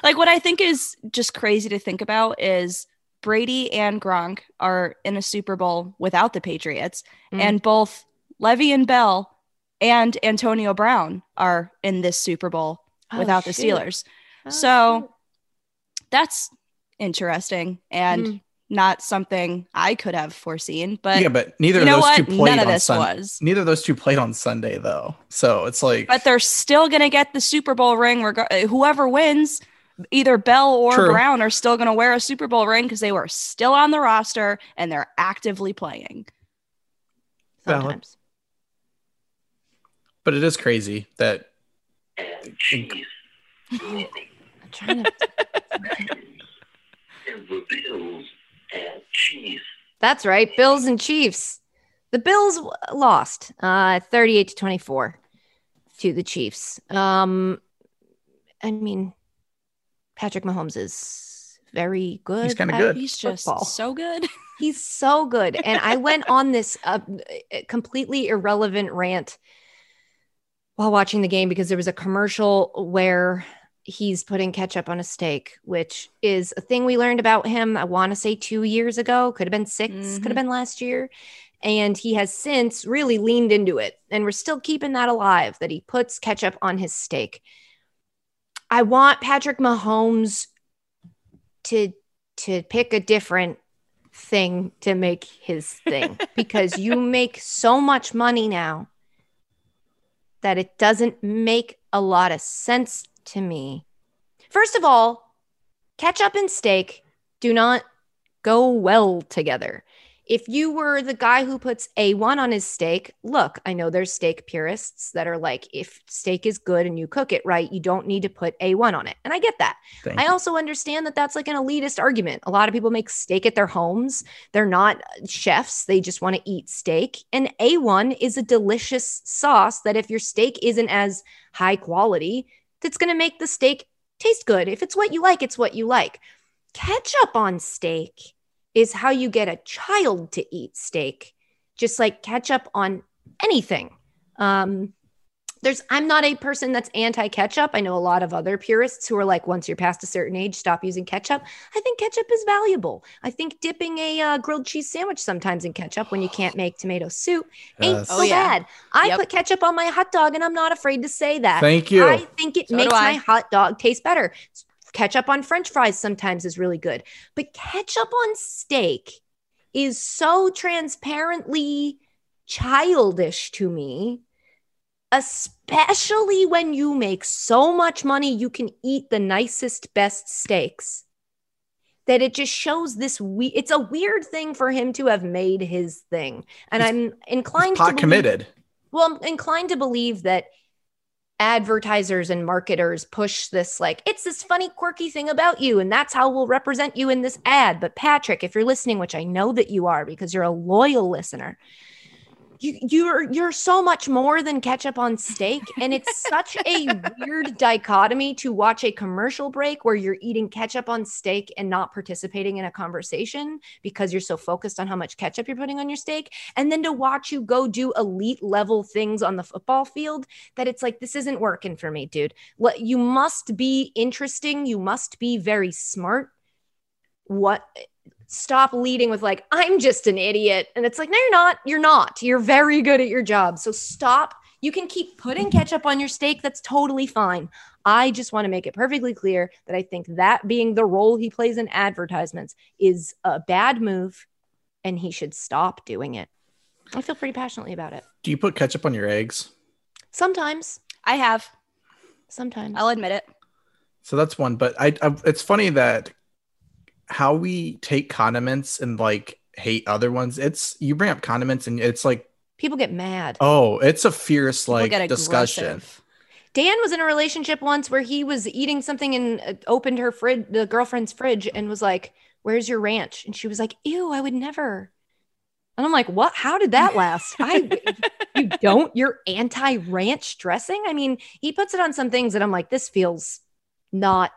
Like, what I think is just crazy to think about is Brady and Gronk are in a Super Bowl without the Patriots, mm. and both Le'Veon Bell and Antonio Brown are in this Super Bowl oh, without shoot. the Steelers. Oh, so shoot. That's interesting and mm. not something I could have foreseen. But yeah, but neither you know of those what? two played None of on this Sun- was. Neither of those two played on Sunday, though. So it's like, but they're still going to get the Super Bowl ring. Reg- whoever wins, either Bell or True. Brown, are still going to wear a Super Bowl ring because they were still on the roster and they're actively playing. Sometimes. Well, but it is crazy that. Jeez. I'm trying to. The Bills and Chiefs. That's right, Bills and Chiefs. The Bills lost, uh, thirty-eight to twenty-four, to the Chiefs. Um, I mean, Patrick Mahomes is very good. He's kind of good. He's just football. so good. He's so good, and I went on this uh, completely irrelevant rant while watching the game because there was a commercial where he's putting ketchup on a steak, which is a thing we learned about him, I want to say two years ago, could have been six, mm-hmm. could have been last year. And he has since really leaned into it. And we're still keeping that alive, that he puts ketchup on his steak. I want Patrick Mahomes to, to pick a different thing to make his thing because you make so much money now that it doesn't make a lot of sense to me. First of all, ketchup and steak do not go well together. If you were the guy who puts A one on his steak, look, I know there's steak purists that are like, if steak is good and you cook it right, you don't need to put A one on it. And I get that. Thank I you. also understand that that's like an elitist argument. A lot of people make steak at their homes. They're not chefs. They just want to eat steak. And A one is a delicious sauce that if your steak isn't as high quality, that's going to make the steak taste good. If it's what you like, it's what you like. Ketchup on steak is how you get a child to eat steak, just like ketchup on anything. Um, there's, I'm not a person that's anti-ketchup. I know a lot of other purists who are like, once you're past a certain age, stop using ketchup. I think ketchup is valuable. I think dipping a uh, grilled cheese sandwich sometimes in ketchup when you can't make tomato soup ain't yes. so oh, yeah. bad. I yep. put ketchup on my hot dog, and I'm not afraid to say that. Thank you. I think it so makes my hot dog taste better. Ketchup on French fries sometimes is really good, but ketchup on steak is so transparently childish to me, especially when you make so much money you can eat the nicest, best steaks, that it just shows this we- it's a weird thing for him to have made his thing. And he's, I'm inclined pot to believe, committed. Well, I'm inclined to believe that advertisers and marketers push this, like, it's this funny, quirky thing about you, and that's how we'll represent you in this ad. But Patrick, if you're listening, which I know that you are because you're a loyal listener, you, you're you're so much more than ketchup on steak. And it's such a weird dichotomy to watch a commercial break where you're eating ketchup on steak and not participating in a conversation because you're so focused on how much ketchup you're putting on your steak. And then to watch you go do elite level things on the football field, that it's like, this isn't working for me, dude. You must be interesting. You must be very smart. What? Stop leading with like, I'm just an idiot. And it's like, no, you're not. You're not. You're very good at your job. So stop. You can keep putting ketchup on your steak. That's totally fine. I just want to make it perfectly clear that I think that being the role he plays in advertisements is a bad move and he should stop doing it. I feel pretty passionately about it. Do you put ketchup on your eggs? Sometimes. I have. Sometimes. I'll admit it. So that's one. But I, I it's funny that how we take condiments and like hate other ones. It's you bring up condiments and it's like people get mad. Oh, it's a fierce people like discussion. Dan was in a relationship once where he was eating something and opened her fridge, the girlfriend's fridge, and was like, "Where's your ranch?" And she was like, "Ew, I would never." And I'm like, "What? How did that last?" I you don't. You're anti-ranch dressing. I mean, he puts it on some things that I'm like, this feels not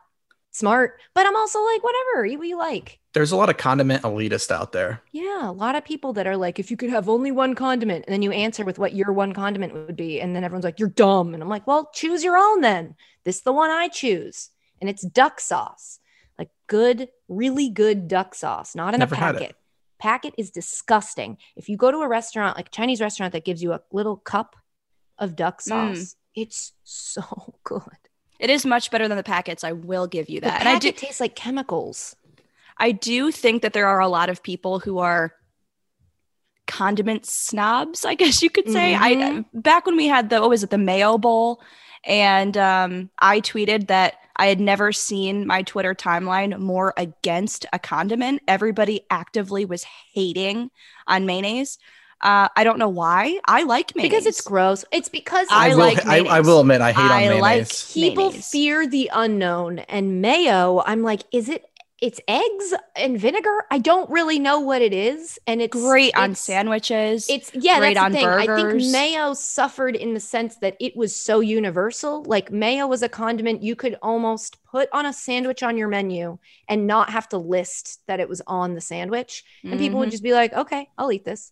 smart, but I'm also like, whatever, eat what you like. There's a lot of condiment elitist out there. Yeah, a lot of people that are like, if you could have only one condiment, and then you answer with what your one condiment would be, and then everyone's like, you're dumb. And I'm like, well, choose your own then. This is the one I choose, and it's duck sauce. Like good, really good duck sauce, not in Never a packet. Had it. Packet is disgusting. If you go to a restaurant, like a Chinese restaurant that gives you a little cup of duck sauce, mm. it's so good. It is much better than the packets. I will give you that. The packet and I do, tastes like chemicals. I do think that there are a lot of people who are condiment snobs, I guess you could say. Mm-hmm. I back when we had the, what was it, the mayo bowl, and um, I tweeted that I had never seen my Twitter timeline more against a condiment. Everybody actively was hating on mayonnaise. Uh, I don't know why. I like mayonnaise. Because it's gross. It's because I, I will, like mayonnaise. I, I will admit I hate I on mayonnaise. Like people mayonnaise. Fear the unknown, and mayo, I'm like, is it, it's eggs and vinegar? I don't really know what it is. And it's great it's, on sandwiches. It's yeah, great that's the on thing. Burgers. I think mayo suffered in the sense that it was so universal. Like mayo was a condiment you could almost put on a sandwich on your menu and not have to list that it was on the sandwich. And mm-hmm. people would just be like, okay, I'll eat this.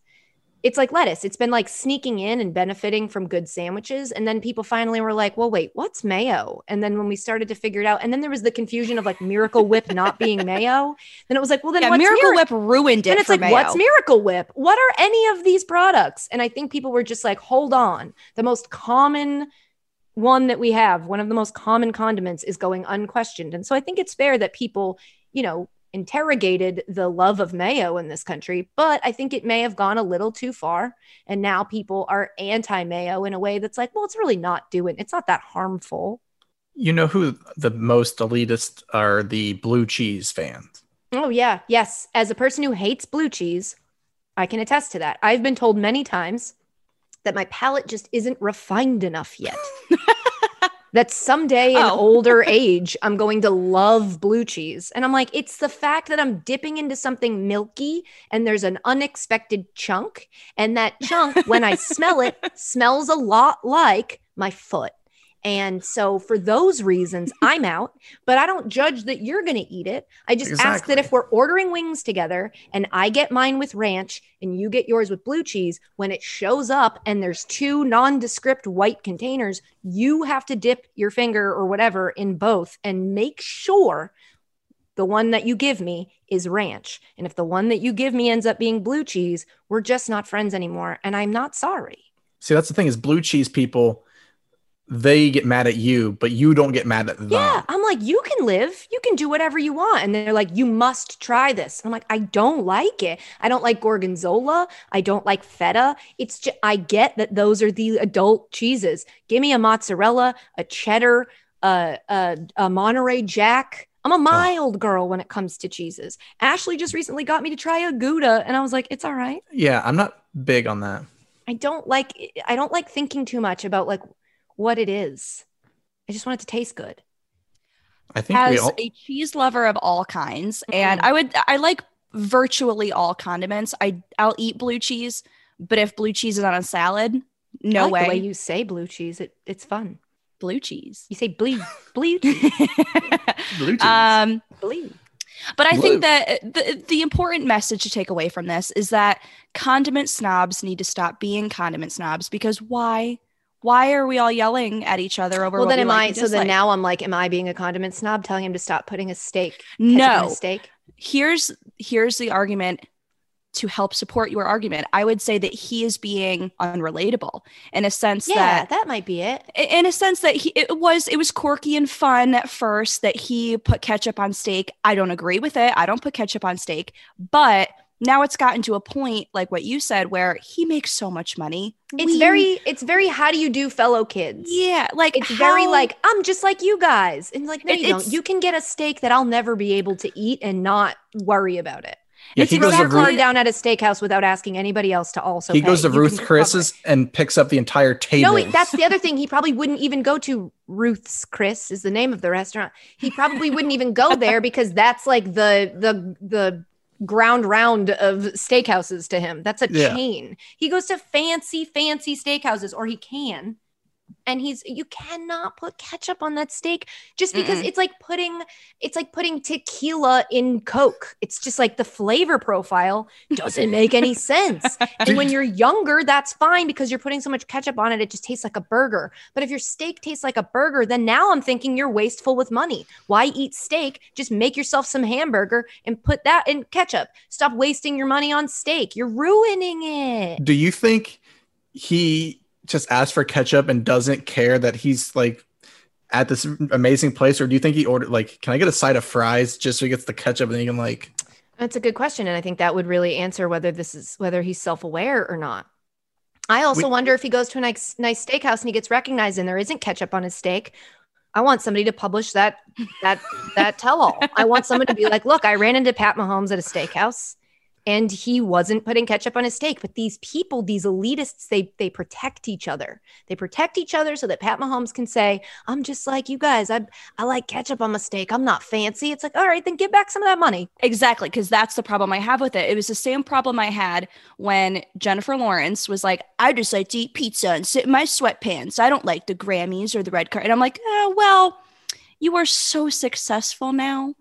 It's like lettuce. It's been like sneaking in and benefiting from good sandwiches. And then people finally were like, well, wait, what's mayo? And then when we started to figure it out, and then there was the confusion of like Miracle Whip not being mayo. Then it was like, well, then yeah, what's Miracle Mir- Whip ruined it. And it's for like, mayo. What's Miracle Whip? What are any of these products? And I think people were just like, hold on. The most common one that we have, one of the most common condiments is going unquestioned. And so I think it's fair that people, you know, interrogated the love of mayo in this country, but I think it may have gone a little too far. And now people are anti-mayo in a way that's like, well, it's really not doing, it's not that harmful. You know who the most elitist are? The blue cheese fans. Oh yeah. Yes. As a person who hates blue cheese, I can attest to that. I've been told many times that my palate just isn't refined enough yet. That someday oh. in older age, I'm going to love blue cheese. And I'm like, it's the fact that I'm dipping into something milky and there's an unexpected chunk. And that chunk, when I smell it, smells a lot like my foot. And so for those reasons, I'm out, but I don't judge that you're going to eat it. I just exactly. ask that if we're ordering wings together and I get mine with ranch and you get yours with blue cheese, when it shows up and there's two nondescript white containers, you have to dip your finger or whatever in both and make sure the one that you give me is ranch. And if the one that you give me ends up being blue cheese, we're just not friends anymore. And I'm not sorry. See, that's the thing is blue cheese people, they get mad at you, but you don't get mad at them. Yeah, I'm like, you can live. You can do whatever you want. And they're like, you must try this. I'm like, I don't like it. I don't like gorgonzola. I don't like feta. It's just, I get that those are the adult cheeses. Give me a mozzarella, a cheddar, a, a, a Monterey Jack. I'm a mild oh. girl when it comes to cheeses. Ashley just recently got me to try a Gouda, and I was like, it's all right. Yeah, I'm not big on that. I don't like, I don't like thinking too much about like, what it is. I just want it to taste good. I think as we all- a cheese lover of all kinds, mm-hmm. and I would I like virtually all condiments. I I'll eat blue cheese, But if blue cheese is on a salad, no I like way. The way you say blue cheese, it it's fun. Blue cheese. You say blue, blue cheese. Blue cheese. Um, blue. But I blue. think that the the important message to take away from this is that condiment snobs need to stop being condiment snobs, because why? Why are we all yelling at each other over? Well, what then we am like I? And so then now I'm like, am I being a condiment snob, telling him to stop putting a steak? No. A steak? Here's here's the argument to help support your argument. I would say that he is being unrelatable in a sense yeah, that that might be it. In a sense that he, it was it was quirky and fun at first that he put ketchup on steak. I don't agree with it. I don't put ketchup on steak, but. Now it's gotten to a point, like what you said, where he makes so much money. It's we, very, it's very, how do you do, fellow kids? Yeah. Like, it's how, very like, I'm just like you guys. And like, no, it, you don't. You can get a steak that I'll never be able to eat and not worry about it. Yeah, it's he goes to Ruth, down at a steakhouse without asking anybody else to also. He pay. goes to you Ruth Chris's and picks up the entire table. No, that's the other thing. He probably wouldn't even go to Ruth's Chris is the name of the restaurant. He probably wouldn't even go there because that's like the, the, the, ground round of steakhouses to him. That's a yeah. chain. He goes to fancy, fancy steakhouses, or he can. And he's, you cannot put ketchup on that steak just because Mm-mm. it's like putting, it's like putting tequila in Coke. It's just like the flavor profile doesn't make any sense. And when you're younger, that's fine because you're putting so much ketchup on it. It just tastes like a burger. But if your steak tastes like a burger, then now I'm thinking you're wasteful with money. Why eat steak? Just make yourself some hamburger and put that in ketchup. Stop wasting your money on steak. You're ruining it. Do you think he just asked for ketchup and doesn't care that he's like at this amazing place? Or do you think he ordered like, can I get a side of fries just so he gets the ketchup and he can like, that's a good question. And I think that would really answer whether this is, whether he's self-aware or not. I also we- wonder if he goes to a nice, nice steakhouse and he gets recognized and there isn't ketchup on his steak. I want somebody to publish that, that, that tell-all. I want someone to be like, look, I ran into Pat Mahomes at a steakhouse. And he wasn't putting ketchup on his steak. But these people, these elitists, they they protect each other. They protect each other so that Pat Mahomes can say, I'm just like you guys. I I like ketchup on my steak. I'm not fancy. It's like, all right, then give back some of that money. Exactly, because that's the problem I have with it. It was the same problem I had when Jennifer Lawrence was like, I just like to eat pizza and sit in my sweatpants. I don't like the Grammys or the red carpet. And I'm like, oh, well, you are so successful now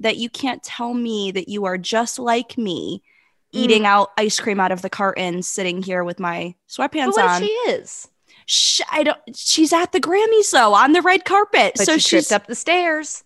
that you can't tell me that you are just like me eating mm. out ice cream out of the carton, sitting here with my sweatpants but on. She is. She, I don't, she's at the Grammys though, on the red carpet. But so she she's tripped up the stairs.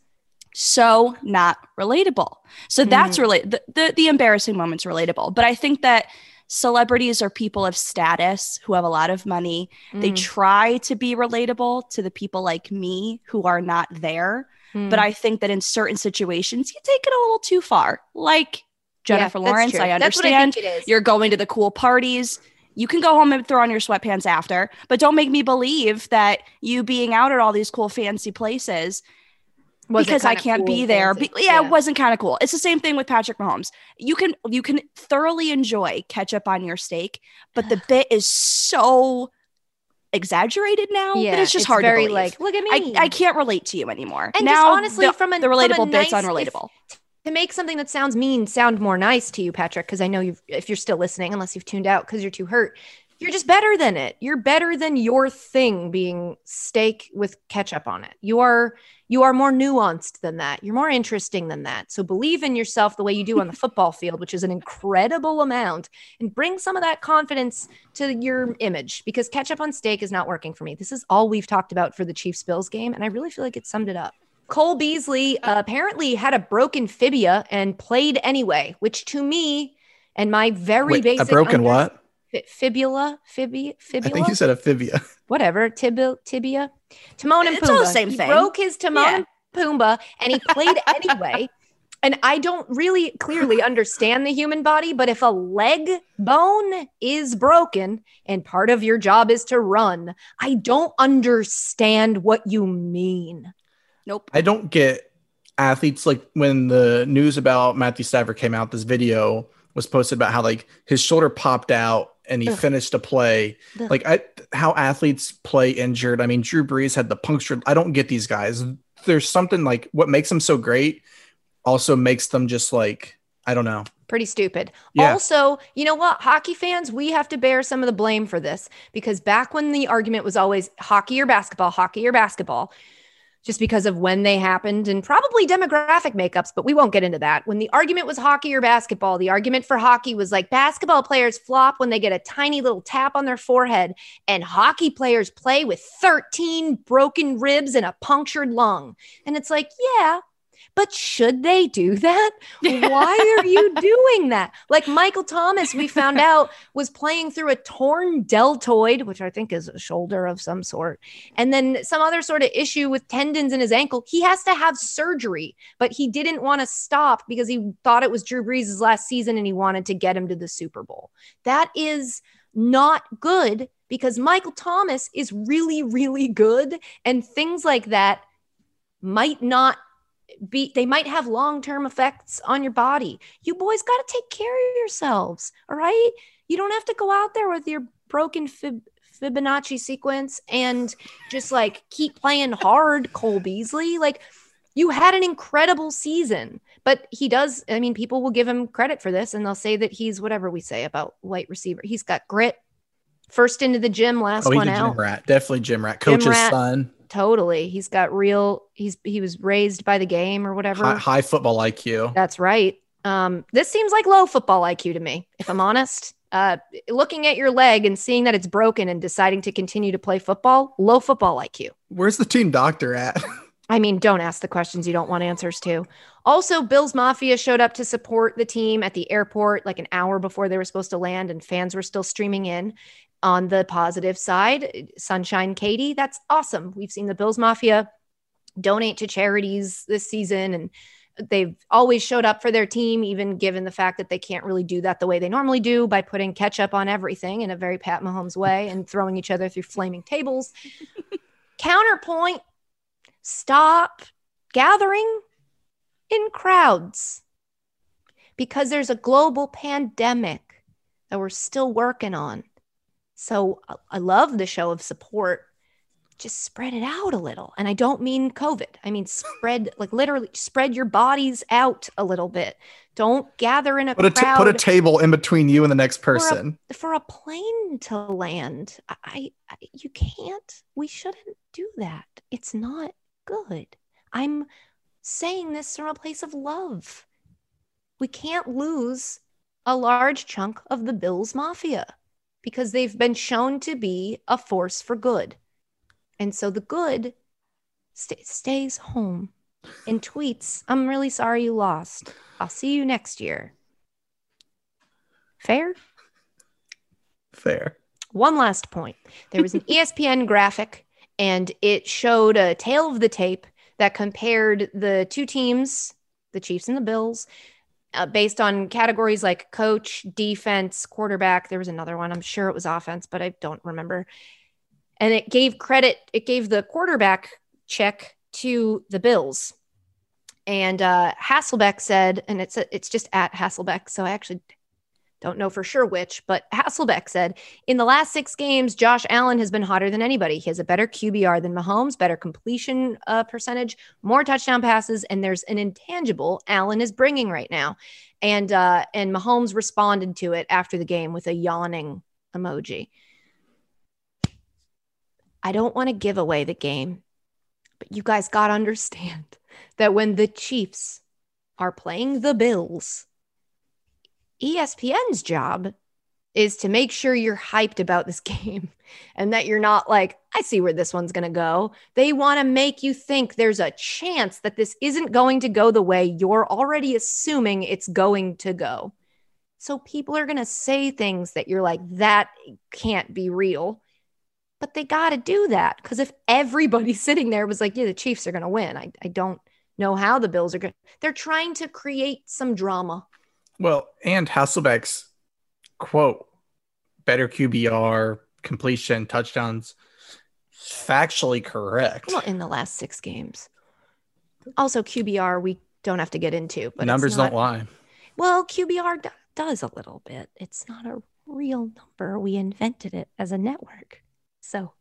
So not relatable. So mm. that's really the, the, the embarrassing moment's relatable. But I think that celebrities are people of status who have a lot of money. Mm. They try to be relatable to the people like me who are not there. Mm. But I think that in certain situations, you take it a little too far. Like Jennifer yeah, Lawrence, I understand. I You're going to the cool parties. You can go home and throw on your sweatpants after. But don't make me believe that you being out at all these cool, fancy places wasn't because I can't cool, be there. Be- yeah, yeah, it wasn't kind of cool. It's the same thing with Patrick Mahomes. You can, you can thoroughly enjoy ketchup on your steak, but the bit is so exaggerated now yeah, that it's just it's hard very to believe. Like, look at me. I, I can't relate to you anymore. And now, just honestly, the, from a, the relatable from a nice, bit's unrelatable. If, to make something that sounds mean sound more nice to you, Patrick, because I know you've, if you're still listening, unless you've tuned out because you're too hurt, you're just better than it. You're better than your thing being steak with ketchup on it. You are you are more nuanced than that. You're more interesting than that. So believe in yourself the way you do on the football field, which is an incredible amount, and bring some of that confidence to your image, because ketchup on steak is not working for me. This is all we've talked about for the Chiefs Bills game, and I really feel like it summed it up. Cole Beasley uh, apparently had a broken fibia and played anyway, which to me and my very Wait, basic- a broken under- what? F- fibula? Fibi- fibula? I think you said a fibia. Whatever. Tibia? Tibia? Timon and Pumbaa. It's all the same he thing. He broke his Timon yeah. and Pumbaa and he played anyway. And I don't really clearly understand the human body, but if a leg bone is broken and part of your job is to run, I don't understand what you mean. Nope. I don't get athletes, like when the news about Matthew Stafford came out, this video was posted about how like his shoulder popped out and he Ugh. finished a play. Ugh. Like I, how athletes play injured. I mean, Drew Brees had the punctured. I don't get these guys. There's something like what makes them so great also makes them just like, I don't know. Pretty stupid. Yeah. Also, you know what? Hockey fans, we have to bear some of the blame for this, because back when the argument was always hockey or basketball, hockey or basketball, just because of when they happened and probably demographic makeups, but we won't get into that. When the argument was hockey or basketball, the argument for hockey was like basketball players flop when they get a tiny little tap on their forehead, and hockey players play with thirteen broken ribs and a punctured lung. And it's like, yeah, but should they do that? Why are you doing that? Like Michael Thomas, we found out, was playing through a torn deltoid, which I think is a shoulder of some sort, and then some other sort of issue with tendons in his ankle. He has to have surgery, but he didn't want to stop because he thought it was Drew Brees' last season and he wanted to get him to the Super Bowl. That is not good, because Michael Thomas is really, really good, and things like that might not Be, they might have long-term effects on your body. You boys got to take care of yourselves, all right? You don't have to go out there with your broken fib- Fibonacci sequence and just, like, keep playing hard, Cole Beasley. Like, you had an incredible season, but he does – I mean, people will give him credit for this, and they'll say that he's whatever we say about white receiver. He's got grit. First into the gym, last oh, one out. Gym rat. Definitely gym rat. Coach's gym rat. Son. Totally. He's got real, he's, he was raised by the game or whatever. High, high football I Q. That's right. Um, this seems like low football I Q to me, if I'm honest. Uh, looking at your leg and seeing that it's broken and deciding to continue to play football, low football I Q. Where's the team doctor at? I mean, don't ask the questions you don't want answers to. Also, Bills Mafia showed up to support the team at the airport like an hour before they were supposed to land, and fans were still streaming in. On the positive side, Sunshine Katie, that's awesome. We've seen the Bills Mafia donate to charities this season, and they've always showed up for their team, even given the fact that they can't really do that the way they normally do by putting ketchup on everything in a very Pat Mahomes way and throwing each other through flaming tables. Counterpoint, stop gathering in crowds because there's a global pandemic that we're still working on. So I love the show of support. Just spread it out a little. And I don't mean COVID. I mean, spread, like literally spread your bodies out a little bit. Don't gather in a put crowd. A t- put a table in between you and the next person. For a, for a plane to land. I, I, you can't, we shouldn't do that. It's not good. I'm saying this from a place of love. We can't lose a large chunk of the Bills Mafia, because they've been shown to be a force for good. And so the good st- stays home and tweets, I'm really sorry you lost. I'll see you next year. Fair? Fair. One last point. There was an E S P N graphic, and it showed a tail of the tape that compared the two teams, the Chiefs and the Bills, Uh, based on categories like coach, defense, quarterback. There was another one. I'm sure it was offense, but I don't remember. And it gave credit. It gave the quarterback check to the Bills. And uh, Hasselbeck said, and it's a, it's just at Hasselbeck, so I actually don't know for sure which, but Hasselbeck said, in the last six games, Josh Allen has been hotter than anybody. He has a better Q B R than Mahomes, better completion uh, percentage, more touchdown passes, and there's an intangible Allen is bringing right now. And, uh, and Mahomes responded to it after the game with a yawning emoji. I don't want to give away the game, but you guys got to understand that when the Chiefs are playing the Bills, E S P N's job is to make sure you're hyped about this game and that you're not like, I see where this one's going to go. They want to make you think there's a chance that this isn't going to go the way you're already assuming it's going to go. So people are going to say things that you're like, that can't be real. But they got to do that, because if everybody sitting there was like, yeah, the Chiefs are going to win, I, I don't know how the Bills are going to. They're trying to create some drama. Well, and Hasselbeck's quote, better Q B R, completion, touchdowns, factually correct. Well, in the last six games. Also, Q B R, we don't have to get into. But numbers not, don't lie. Well, Q B R d- does a little bit. It's not a real number. We invented it as a network. So,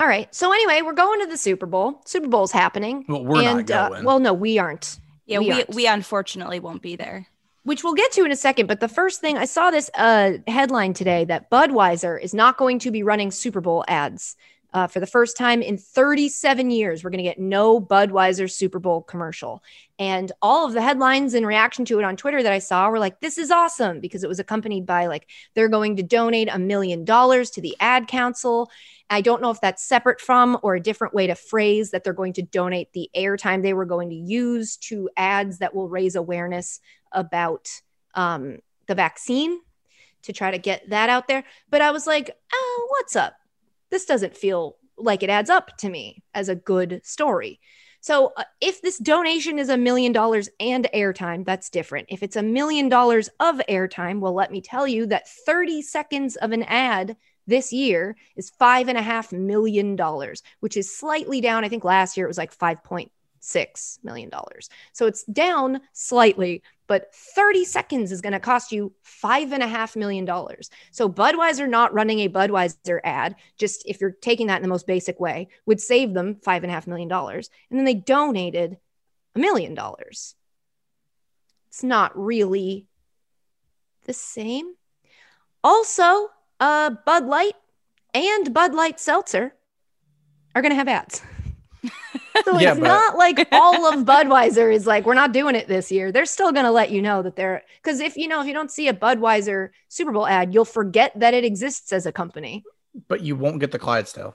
all right. So anyway, we're going to the Super Bowl. Super Bowl's happening. Well, we're and, not going. Uh, well, no, we aren't. Yeah, we we, we unfortunately won't be there. Which we'll get to in a second. But the first thing, I saw this uh, headline today that Budweiser is not going to be running Super Bowl ads. Uh, for the first time in thirty-seven years, we're going to get no Budweiser Super Bowl commercial. And all of the headlines in reaction to it on Twitter that I saw were like, this is awesome, because it was accompanied by like, they're going to donate a million dollars to the ad council. I don't know if that's separate from or a different way to phrase that they're going to donate the airtime they were going to use to ads that will raise awareness about um, the vaccine to try to get that out there. But I was like, oh, what's up? This doesn't feel like it adds up to me as a good story. So uh, if this donation is a million dollars and airtime, that's different. If it's a million dollars of airtime, well, let me tell you that thirty seconds of an ad this year is five and a half million dollars, which is slightly down. I think last year it was like five point six million dollars. So it's down slightly, but thirty seconds is going to cost you five and a half million dollars. So Budweiser not running a Budweiser ad, just if you're taking that in the most basic way, would save them five and a half million dollars. And then they donated a million dollars. It's not really the same. Also, uh, Bud Light and Bud Light Seltzer are going to have ads. So yeah, it's but- not like all of Budweiser is like, we're not doing it this year. They're still going to let you know that they're, because if you know, if you don't see a Budweiser Super Bowl ad, you'll forget that it exists as a company. But you won't get the Clydesdale.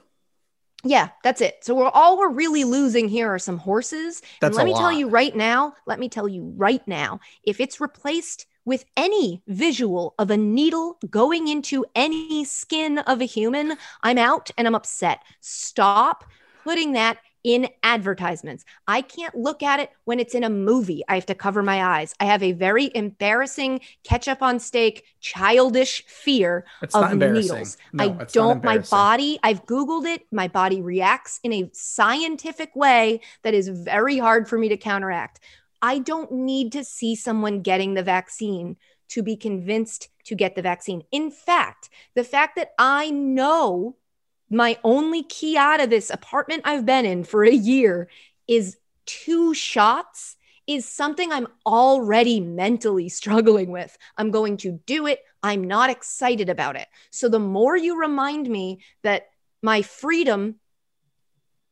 Yeah, that's it. So we're all we're really losing here are some horses. That's and let a me lot. tell you right now, let me tell you right now, if it's replaced with any visual of a needle going into any skin of a human, I'm out and I'm upset. Stop putting that in advertisements. I can't look at it when it's in a movie. I have to cover my eyes. I have a very embarrassing ketchup on steak, childish fear it's of needles. No, I don't, my body, I've Googled it. My body reacts in a scientific way that is very hard for me to counteract. I don't need to see someone getting the vaccine to be convinced to get the vaccine. In fact, the fact that I know my only key out of this apartment I've been in for a year is two shots is something I'm already mentally struggling with. I'm going to do it. I'm not excited about it. So the more you remind me that my freedom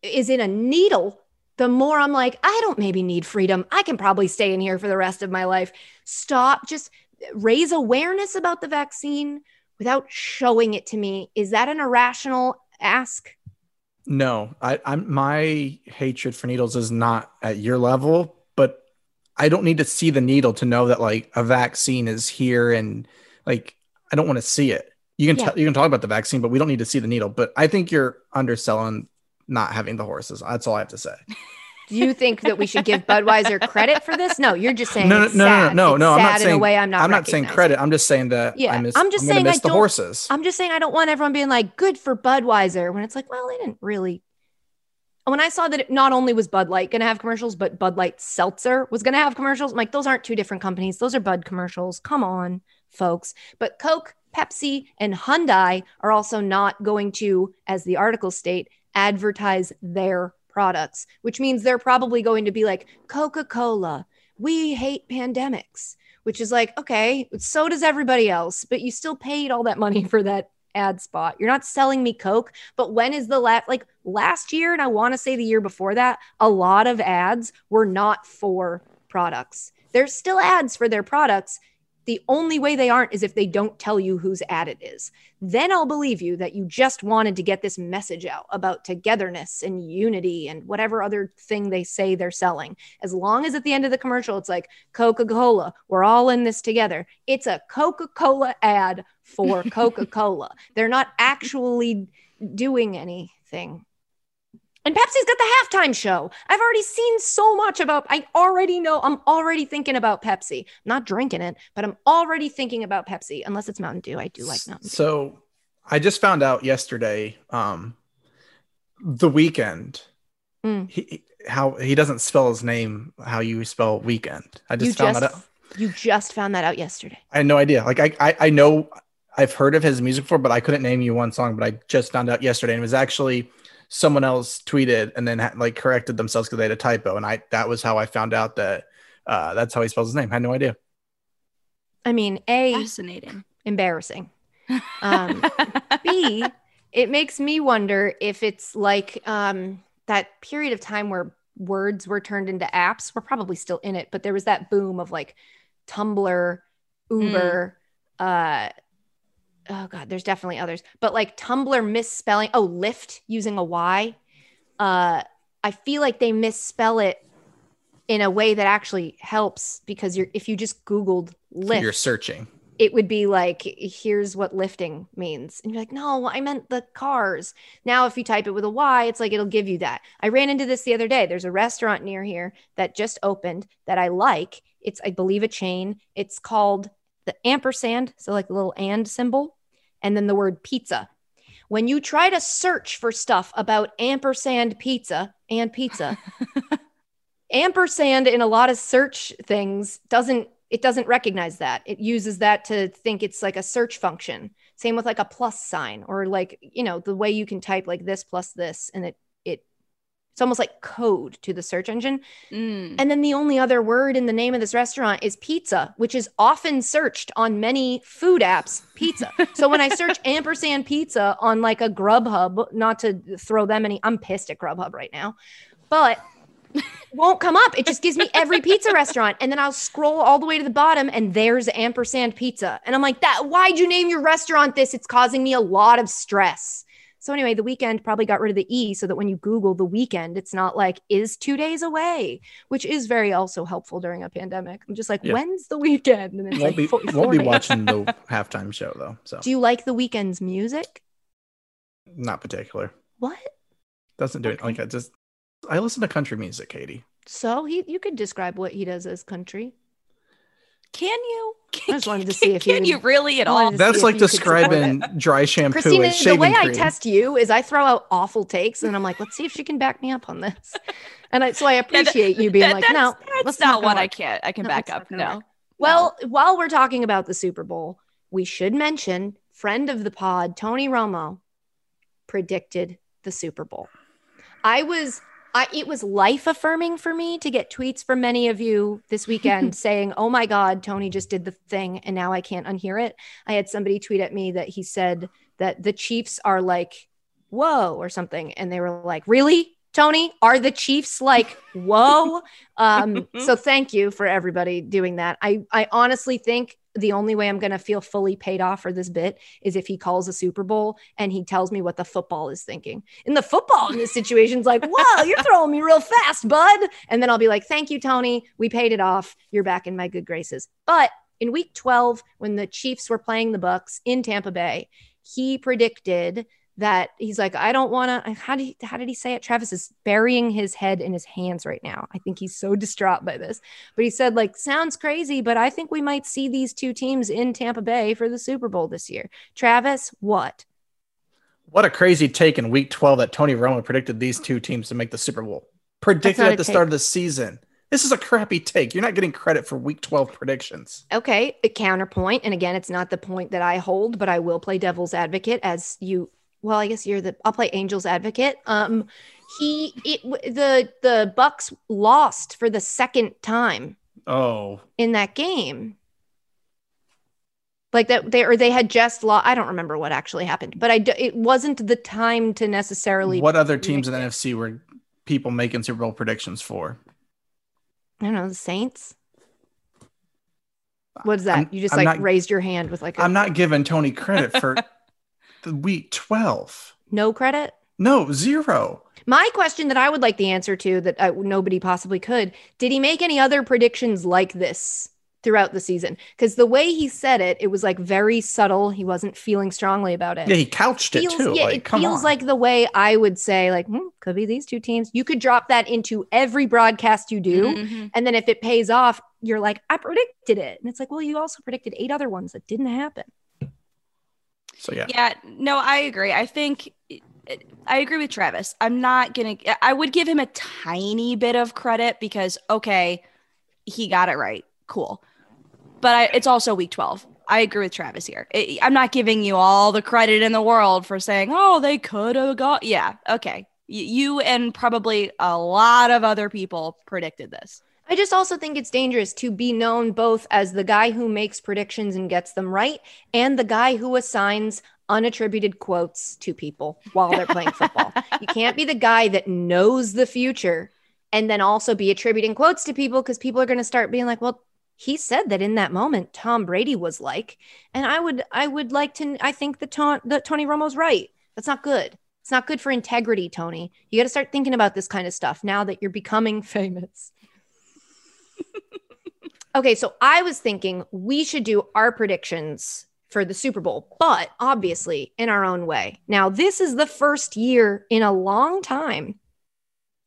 is in a needle, the more I'm like, I don't maybe need freedom. I can probably stay in here for the rest of my life. Stop. Just raise awareness about the vaccine without showing it to me. Is that an irrational ask? No, I, I'm my hatred for needles is not at your level, but I don't need to see the needle to know that like a vaccine is here and like, I don't want to see it. You can yeah. t- you can talk about the vaccine, but we don't need to see the needle. But I think you're underselling not having the horses. That's all I have to say. Do you think that we should give Budweiser credit for this? No, you're just saying no, no, it's no, sad. No, no, no, no. I'm not saying I'm not, I'm not saying credit. I'm just saying that yeah. I miss, I'm just I'm saying miss I the horses. I'm just saying I don't want everyone being like, good for Budweiser, when it's like, well, they didn't really. When I saw that it not only was Bud Light going to have commercials, but Bud Light Seltzer was going to have commercials, I'm like, those aren't two different companies. Those are Bud commercials. Come on, folks. But Coke, Pepsi, and Hyundai are also not going to, as the article state, advertise their products, which means they're probably going to be like, Coca-Cola, we hate pandemics, which is like, okay, so does everybody else, but you still paid all that money for that ad spot. You're not selling me Coke. But when is the last, like last year, and I want to say the year before that, a lot of ads were not for products. There's still ads for their products. The only way they aren't is if they don't tell you whose ad it is. Then I'll believe you that you just wanted to get this message out about togetherness and unity and whatever other thing they say they're selling. As long as at the end of the commercial, it's like Coca-Cola, we're all in this together. It's a Coca-Cola ad for Coca-Cola. They're not actually doing anything. And Pepsi's got the halftime show. I've already seen so much about, I already know, I'm already thinking about Pepsi. I'm not drinking it, but I'm already thinking about Pepsi, unless it's Mountain Dew. I do like Mountain Dew. So I just found out yesterday, um, The Weeknd, mm. he, how he doesn't spell his name how you spell weekend. I just you found just, that out. You just found that out yesterday. I had no idea. Like I, I, I know I've heard of his music before, but I couldn't name you one song, but I just found out yesterday, and it was actually someone else tweeted and then like corrected themselves because they had a typo. And I, that was how I found out that Uh, that's how he spells his name. I had no idea. I mean, A, fascinating, embarrassing. Um, B, it makes me wonder if it's like um, that period of time where words were turned into apps. We're probably still in it, but there was that boom of like Tumblr, Uber, mm. uh, oh God, there's definitely others, but like Tumblr misspelling. Oh, Lyft using a Y. Uh, I feel like they misspell it in a way that actually helps, because you're, if you just Googled Lyft, you're searching, it would be like, here's what lifting means. And you're like, no, I meant the cars. Now, if you type it with a Y, it's like, it'll give you that. I ran into this the other day. There's a restaurant near here that just opened that I like. It's, I believe, a chain. It's called the ampersand. So like the little and symbol, and then the word pizza. When you try to search for stuff about ampersand pizza and pizza, ampersand in a lot of search things doesn't, it doesn't recognize that. It uses that to think it's like a search function. Same with like a plus sign, or like, you know, the way you can type like this plus this. And it, it, it's almost like code to the search engine. Mm. And then the only other word in the name of this restaurant is pizza, which is often searched on many food apps, pizza. So when I search ampersand pizza on like a Grubhub, not to throw them any, I'm pissed at Grubhub right now, but won't come up. It just gives me every pizza restaurant, and then I'll scroll all the way to the bottom and there's ampersand pizza, and I'm like, that, why'd you name your restaurant this? It's causing me a lot of stress. So anyway, The Weeknd probably got rid of the E, so that when you Google The Weeknd, it's not like is two days away, which is very also helpful during a pandemic. I'm just like, yeah, when's the weekend? And it's won't, like, be, four, won't be watching the halftime show though. So do you like The Weeknd's music? Not particular. What? Doesn't do okay. it like I just I listen to country music, Katie. So he, you could describe what he does as country. Can you? Can, I just wanted to see if can you, you really at all. That's like describing dry shampoo Christina, and shaving cream. The way cream. I test you is I throw out awful takes, and I'm like, let's see if she can back me up on this. And I, so I appreciate yeah, that, you being that, like, that's, no, that's let's not, not what work. I can't. I can no, back up. No. Work. Well, no. While we're talking about the Super Bowl, we should mention friend of the pod, Tony Romo, predicted the Super Bowl. I was. I, it was life-affirming for me to get tweets from many of you this weekend saying, oh my God, Tony just did the thing and now I can't unhear it. I had somebody tweet at me that he said that the Chiefs are like, whoa, or something. And they were like, really, Tony? Are the Chiefs like, whoa? Um, so thank you for everybody doing that. I, I honestly think the only way I'm going to feel fully paid off for this bit is if he calls a Super Bowl and he tells me what the football is thinking. And the football in this situation is like, whoa, you're throwing me real fast, bud. And then I'll be like, thank you, Tony. We paid it off. You're back in my good graces. But in week twelve, when the Chiefs were playing the Bucs in Tampa Bay, he predicted that he's like, I don't want to, how, how did he say it? Travis is burying his head in his hands right now. I think he's so distraught by this. But he said, like, sounds crazy, but I think we might see these two teams in Tampa Bay for the Super Bowl this year. Travis, what? What a crazy take in week twelve that Tony Romo predicted these two teams to make the Super Bowl. Predicted at the take. Start of the season. This is a crappy take. You're not getting credit for week twelve predictions. Okay, a counterpoint. And again, it's not the point that I hold, but I will play devil's advocate as you Well, I guess you're the, I'll play Angel's advocate. Um, he, it, the, the Bucks lost for the second time. Oh, in that game. Like that they, or they had just lost. I don't remember what actually happened, but I, it wasn't the time to necessarily. What other teams in the N F C were people making Super Bowl predictions for? I don't know. The Saints. What's that? I'm, you just I'm like not, raised your hand with like, a, I'm not giving Tony credit for week twelve. No credit? No, zero. My question that I would like the answer to that I, nobody possibly could, did he make any other predictions like this throughout the season? Because the way he said it, it was like very subtle. He wasn't feeling strongly about it. Yeah, he couched it, feels, it too. Yeah, like, it come feels on. Like the way I would say, like, hmm, could be these two teams. You could drop that into every broadcast you do. Mm-hmm. And then if it pays off, you're like, I predicted it. And it's like, well, you also predicted eight other ones that didn't happen. So, yeah. Yeah. No, I agree. I think I agree with Travis. I'm not going to, I would give him a tiny bit of credit because, okay, he got it right. Cool. But I, it's also week twelve. I agree with Travis here. It, I'm not giving you all the credit in the world for saying, oh, they could have got. Yeah. Okay. Y- you and probably a lot of other people predicted this. I just also think it's dangerous to be known both as the guy who makes predictions and gets them right and the guy who assigns unattributed quotes to people while they're playing football. You can't be the guy that knows the future and then also be attributing quotes to people, because people are going to start being like, well, he said that in that moment, Tom Brady was like, and I would I would like to, I think that, ta- that Tony Romo's right. That's not good. It's not good for integrity, Tony. You got to start thinking about this kind of stuff now that you're becoming famous. Okay, so I was thinking we should do our predictions for the Super Bowl, but obviously in our own way. Now, this is the first year in a long time,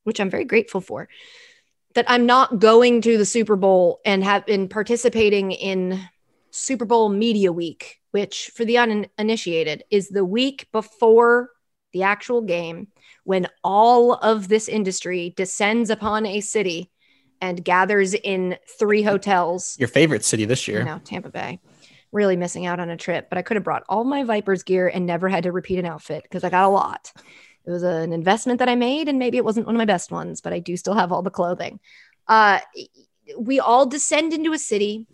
which I'm very grateful for, that I'm not going to the Super Bowl and have been participating in Super Bowl Media Week, which for the uninitiated is the week before the actual game, when all of this industry descends upon a city and gathers in three hotels. Your favorite city this year. No, Tampa Bay. Really missing out on a trip, but I could have brought all my Vipers gear and never had to repeat an outfit because I got a lot. It was an investment that I made, and maybe it wasn't one of my best ones, but I do still have all the clothing. Uh, we all descend into a city.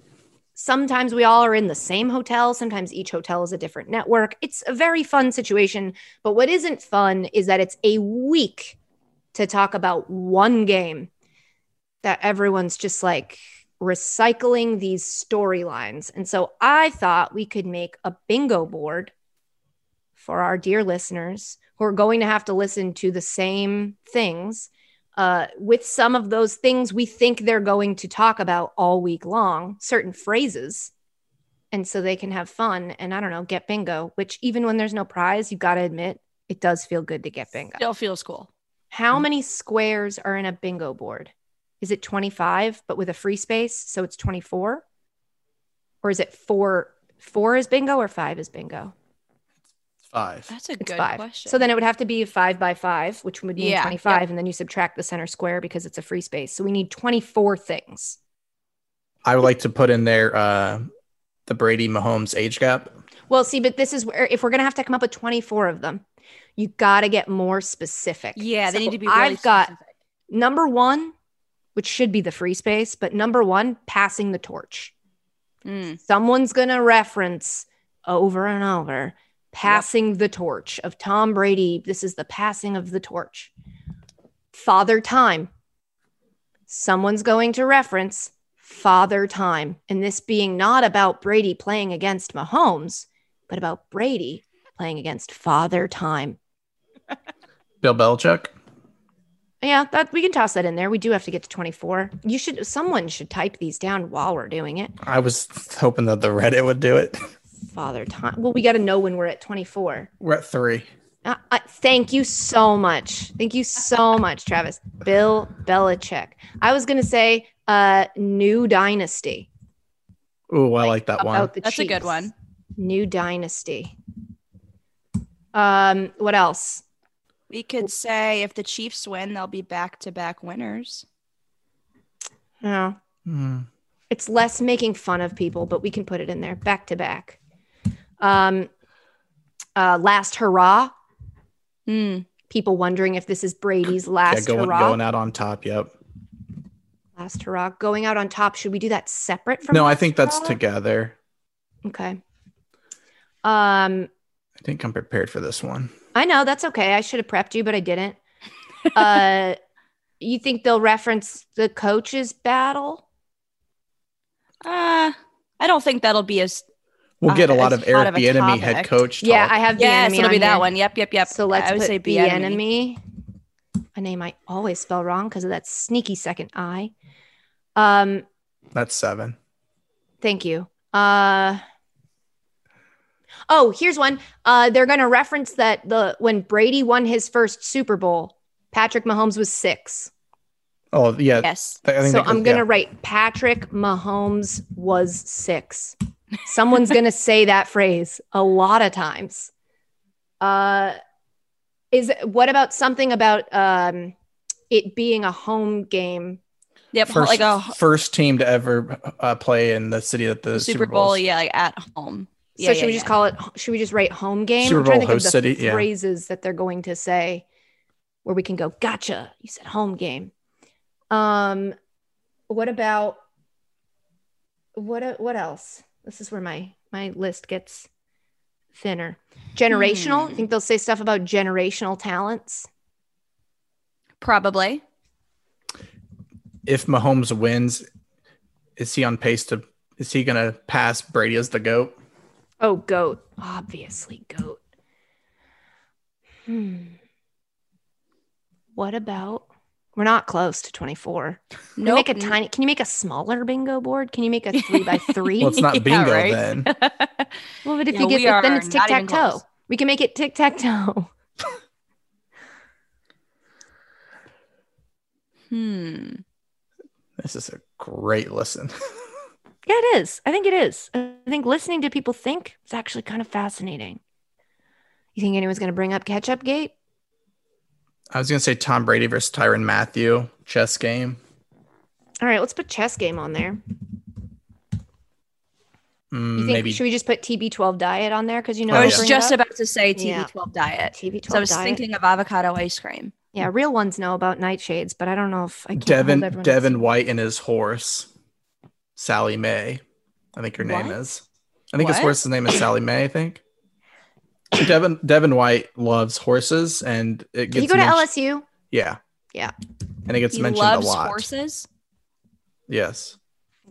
Sometimes we all are in the same hotel. Sometimes each hotel is a different network. It's a very fun situation, but what isn't fun is that it's a week to talk about one game that everyone's just like recycling these storylines. And so I thought we could make a bingo board for our dear listeners who are going to have to listen to the same things uh, with some of those things we think they're going to talk about all week long, certain phrases. And so they can have fun and, I don't know, get bingo, which even when there's no prize, you got to admit, it does feel good to get bingo. Still feels cool. How many squares are in a bingo board? Is it twenty-five, but with a free space, so it's twenty-four? Or is it four? Four is bingo or five is bingo? It's five. That's a it's good five. question. So then it would have to be five by five, which would mean yeah, twenty-five, yeah. and then you subtract the center square because it's a free space. So we need twenty-four things. I would like to put in there uh, the Brady-Mahomes age gap. Well, see, but this is where, if we're going to have to come up with twenty-four of them, you got to get more specific. Yeah, they so need to be really I've got specific. Number one, which should be the free space, but number one, passing the torch. Mm. Someone's going to reference over and over, passing yep. the torch of Tom Brady. This is the passing of the torch. Father time. Someone's going to reference father time. And this being not about Brady playing against Mahomes, but about Brady playing against father time. Bill Belichick. Yeah, that we can toss that in there. We do have to get to twenty-four. You should, someone should type these down while we're doing it. I was hoping that the Reddit would do it. Father time. Well, we got to know when we're at twenty-four. We're at three. Uh, uh, thank you so much. Thank you so much, Travis. Bill Belichick. I was going to say uh, New Dynasty. Oh, I like, like that one. That's Chiefs. A good one. New Dynasty. Um, what else? We could say if the Chiefs win, they'll be back-to-back winners. No. Mm. It's less making fun of people, but we can put it in there. Back-to-back. Um, uh, last hurrah. Mm. People wondering if this is Brady's last yeah, going, hurrah. Going out on top, yep. Last hurrah. Going out on top. Should we do that separate from No, I think hurrah? That's together. Okay. Um, I think I'm prepared for this one. I know, that's okay. I should have prepped you, but I didn't. Uh, you think they'll reference the coaches' battle? Uh, I don't think that'll be as. We'll uh, get a lot of Eric Bieniemy head coach. Talk. Yeah, I have. Yeah, so it'll be that here. One. Yep, yep, yep. So let's I would put say Bieniemy, a name I always spell wrong because of that sneaky second I. Um, that's seven. Thank you. Uh. Oh, here's one. Uh, they're going to reference that the when Brady won his first Super Bowl, Patrick Mahomes was six. Oh, yeah. Yes. I think so I'm going to yeah. write Patrick Mahomes was six. Someone's going to say that phrase a lot of times. Uh, is what about something about um, it being a home game? Yep, first, like a first team to ever uh, play in the city that the Super, Super Bowl. Bowl yeah, like at home. So yeah, should yeah, we just yeah. call it, should we just write home game? Super Bowl I'm trying to think host of the city, phrases yeah. that they're going to say where we can go, gotcha, you said home game. Um, what about what what else? This is where my my list gets thinner. Generational. Hmm. I think they'll say stuff about generational talents. Probably. If Mahomes wins, is he on pace to? Is he going to pass Brady as the GOAT? Oh, GOAT. Obviously, GOAT. Hmm. What about? We're not close to twenty-four. Can nope. Make a tiny. Can you make a smaller bingo board? Can you make a three by three? Well, it's not bingo yeah, right? then. Well, but if yeah, you get then it's tic tac toe. We can make it tic tac toe. Hmm. This is a great listen. Yeah, it is. I think it is. I think listening to people think is actually kind of fascinating. You think anyone's going to bring up Ketchup Gate? I was going to say Tom Brady versus Tyrann Mathieu, chess game. All right, let's put chess game on there. Mm, you think, maybe. Should we just put T B twelve diet on there? Because you know, oh, I was just about to say T B twelve yeah. diet. T B twelve so I was diet. thinking of avocado ice cream. Yeah, real ones know about nightshades, but I don't know if I can. Devin, Devin White and his horse. Sally Mae, I think her what? name is. I think what? his horse's name is Sally Mae, I think. Devin Devin White loves horses, and it gets. Did he go mentioned- to L S U? Yeah. Yeah. And it gets he mentioned loves a lot. Horses? Yes.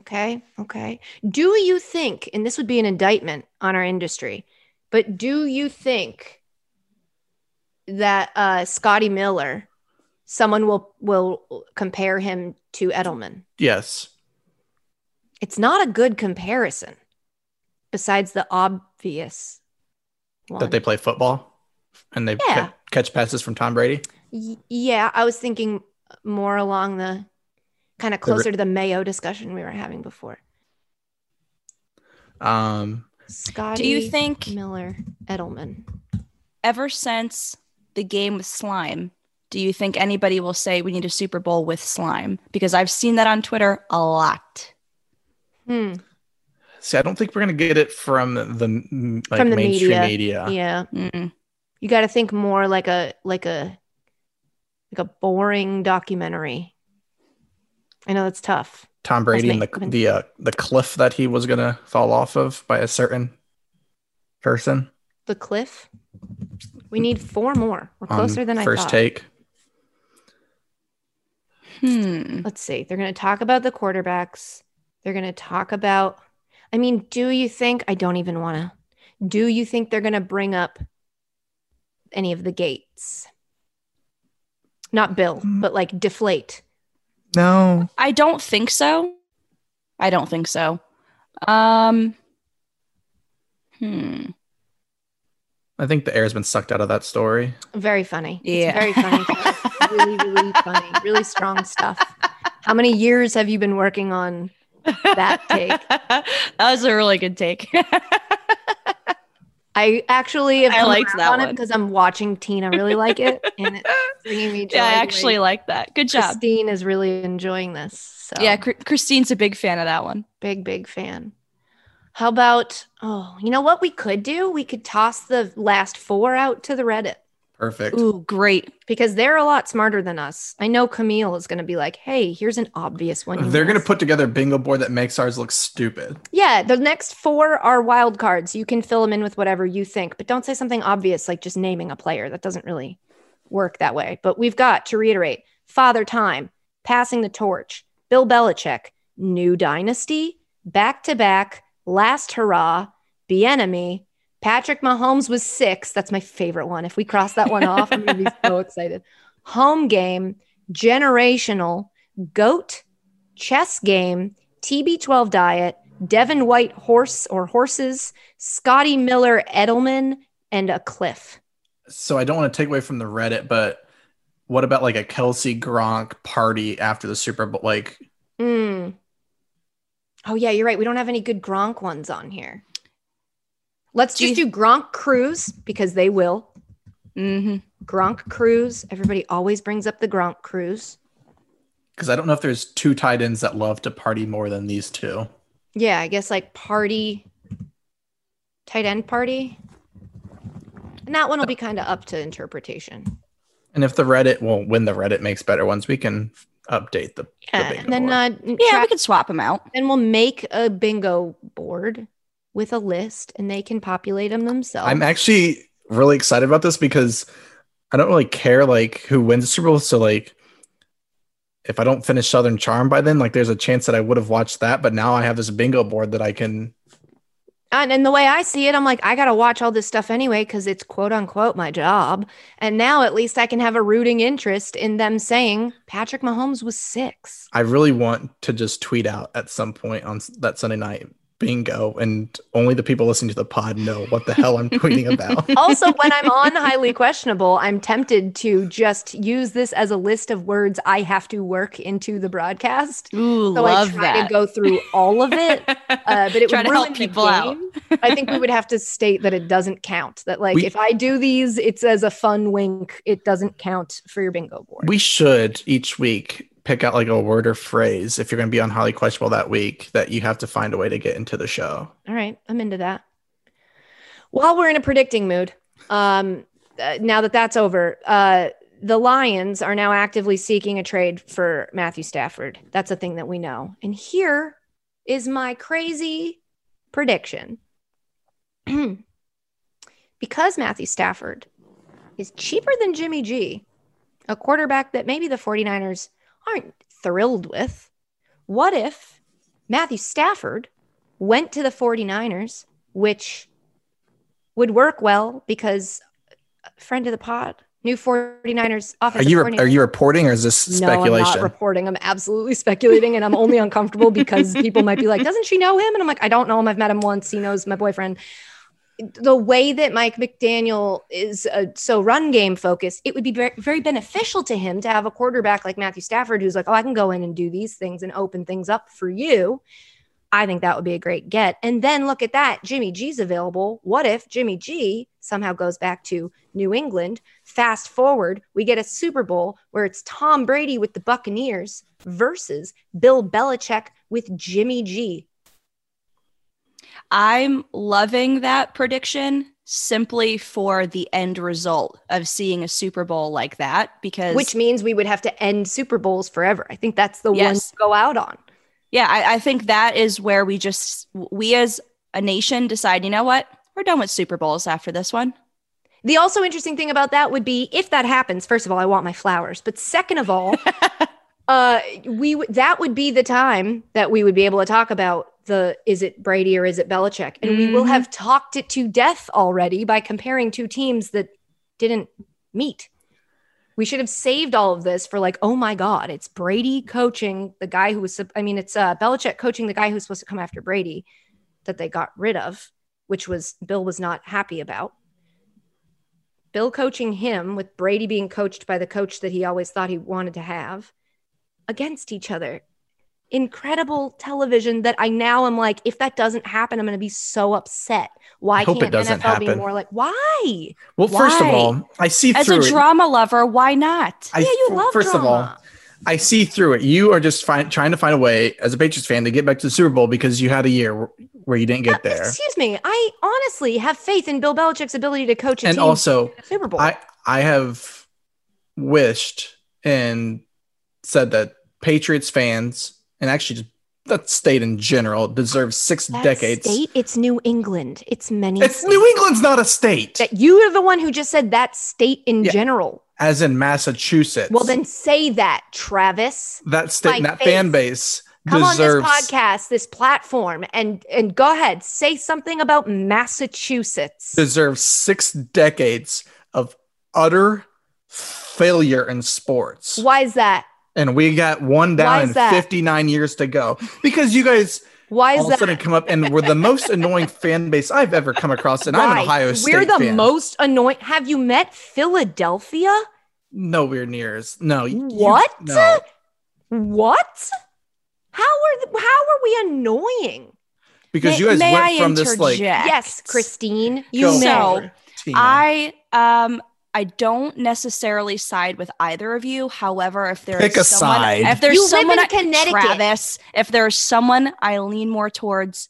Okay. Okay. Do you think, and this would be an indictment on our industry, but do you think that uh, Scotty Miller, someone will will compare him to Edelman? Yes. It's not a good comparison, besides the obvious one. That they play football and they yeah. ca- catch passes from Tom Brady? Y- yeah, I was thinking more along the kind of closer the re- to the Mayo discussion we were having before. Um, Scotty, do you think Miller, Edelman? Ever since the game with slime, do you think anybody will say we need a Super Bowl with slime? Because I've seen that on Twitter a lot. Hmm. See, I don't think we're gonna get it from the like from the mainstream media. media. Yeah, Mm-mm. You got to think more like a like a like a boring documentary. I know that's tough. Tom Brady and the the uh, the cliff that he was gonna fall off of by a certain person. The cliff. We need four more. We're closer um, than I thought. First take. Hmm. Let's see. They're gonna talk about the quarterbacks. They're going to talk about, I mean, do you think, I don't even want to, do you think they're going to bring up any of the gates? Not Bill, but like deflate. No. I don't think so. I don't think so. Um, hmm. I think the air has been sucked out of that story. Very funny. Yeah. It's very funny. Really, really funny. Really strong stuff. How many years have you been working on that take? That was a really good take. I actually have I liked that on one because I'm watching Tina really like it, and it's bringing me joy. Yeah, I actually like that. Good job. Christine is really enjoying this. So. Yeah, C- Christine's a big fan of that one. Big, big fan. How about? Oh, you know what we could do? We could toss the last four out to the Reddit. Perfect. Ooh, great. Because they're a lot smarter than us. I know Camille is going to be like, hey, here's an obvious one. They're going to put together a bingo board that makes ours look stupid. Yeah. The next four are wild cards. You can fill them in with whatever you think, but don't say something obvious like just naming a player. That doesn't really work that way. But we've got, to reiterate, Father Time, Passing the Torch, Bill Belichick, New Dynasty, Back to Back, Last Hurrah, Bienemy, Patrick Mahomes was six. That's my favorite one. If we cross that one off, I'm going to be so excited. Home game, generational, GOAT, chess game, T B twelve diet, Devin White horse or horses, Scotty Miller Edelman, and a cliff. So I don't want to take away from the Reddit, but what about like a Kelsey Gronk party after the Super Bowl? Like, mm. Oh yeah, you're right. We don't have any good Gronk ones on here. Let's just do Gronk Cruise because they will. Mm-hmm. Gronk Cruise. Everybody always brings up the Gronk Cruise. Because I don't know if there's two tight ends that love to party more than these two. Yeah, I guess like party, tight end party. And that one will be kind of up to interpretation. And if the Reddit, well, when the Reddit makes better ones, we can update the, yeah, the bingo and then board. Uh, yeah, tra- we could swap them out. And we'll make a bingo board with a list, and they can populate them themselves. I'm actually really excited about this because I don't really care like who wins the Super Bowl. So like, if I don't finish Southern Charm by then, like there's a chance that I would have watched that, but now I have this bingo board that I can. And, and the way I see it, I'm like, I got to watch all this stuff anyway, because it's quote unquote my job. And now at least I can have a rooting interest in them saying Patrick Mahomes was six. I really want to just tweet out at some point on that Sunday night bingo, and only the people listening to the pod know what the hell I'm tweeting about. Also, when I'm on Highly Questionable, I'm tempted to just use this as a list of words I have to work into the broadcast. Ooh, so love I try that. to go through all of it, uh, but it would ruin people out. I think we would have to state that it doesn't count. That like we, if I do these, it's as a fun wink. It doesn't count for your bingo board. We should each week pick out like a word or phrase if you're going to be on Highly Questionable that week that you have to find a way to get into the show. All right. I'm into that. While we're in a predicting mood, um, uh, now that that's over, uh, the Lions are now actively seeking a trade for Matthew Stafford. That's a thing that we know. And here is my crazy prediction. Because Matthew Stafford is cheaper than Jimmy G, a quarterback that maybe the 49ers aren't thrilled with, what if Matthew Stafford went to the 49ers, which would work well because a friend of the pod, new 49ers offensive coordinator. Are you reporting or is this speculation? No, I'm not reporting. I'm absolutely speculating, and I'm only uncomfortable because people might be like, doesn't she know him? And I'm like, I don't know him. I've met him once. He knows my boyfriend. The way that Mike McDaniel is uh, so run game focused, it would be very, very beneficial to him to have a quarterback like Matthew Stafford, who's like, oh, I can go in and do these things and open things up for you. I think that would be a great get. And then look at that. Jimmy G's available. What if Jimmy G somehow goes back to New England? Fast forward, we get a Super Bowl where it's Tom Brady with the Buccaneers versus Bill Belichick with Jimmy G. I'm loving that prediction simply for the end result of seeing a Super Bowl like that, because which means we would have to end Super Bowls forever. I think that's the yes. one to go out on. Yeah, I, I think that is where we just we as a nation decide, you know what, we're done with Super Bowls after this one. The also interesting thing about that would be if that happens. First of all, I want my flowers, but second of all, uh, we w- that would be the time that we would be able to talk about. The is it Brady or is it Belichick? And we will have talked it to death already by comparing two teams that didn't meet. We should have saved all of this for like, oh my God, it's Brady coaching the guy who was, I mean, it's uh, Belichick coaching the guy who's supposed to come after Brady that they got rid of, which was Bill was not happy about. Bill coaching him with Brady being coached by the coach that he always thought he wanted to have against each other. Incredible television that I now am like, if that doesn't happen, I'm going to be so upset. Why can't N F L happen. Be more like, why? Well, why? First of all, I see As through it. As a drama lover, why not? I, yeah, you love First drama. of all, I see through it. You are just fi- trying to find a way as a Patriots fan to get back to the Super Bowl because you had a year where you didn't get uh, there. Excuse me. I honestly have faith in Bill Belichick's ability to coach a and team also, in the Super Bowl. I, I have wished and said that Patriots fans and actually just that state in general deserves six that decades. State? It's New England. It's many. It's states. New England's not a state. That you are the one who just said that state in yeah. general. As in Massachusetts. Well, then say that, Travis. That state, and that face. fan base Come deserves. Come on this podcast, this platform, and, and go ahead. Say something about Massachusetts. Deserves six decades of utter failure in sports. Why is that? And we got one down and fifty-nine years to go because you guys Why is all of a sudden come up and we're the most annoying fan base I've ever come across. And Why? I'm an Ohio State fan. We're the fan. most annoying. Have you met Philadelphia? Nowhere near us. No. What? You, no. What? How are the, how are we annoying? Because may, you guys went I from interject? this like yes, Christine. You know, so I um. I don't necessarily side with either of you. However, if there Pick is a someone, side. if there's you someone, live in Connecticut. Travis, if there's someone I lean more towards,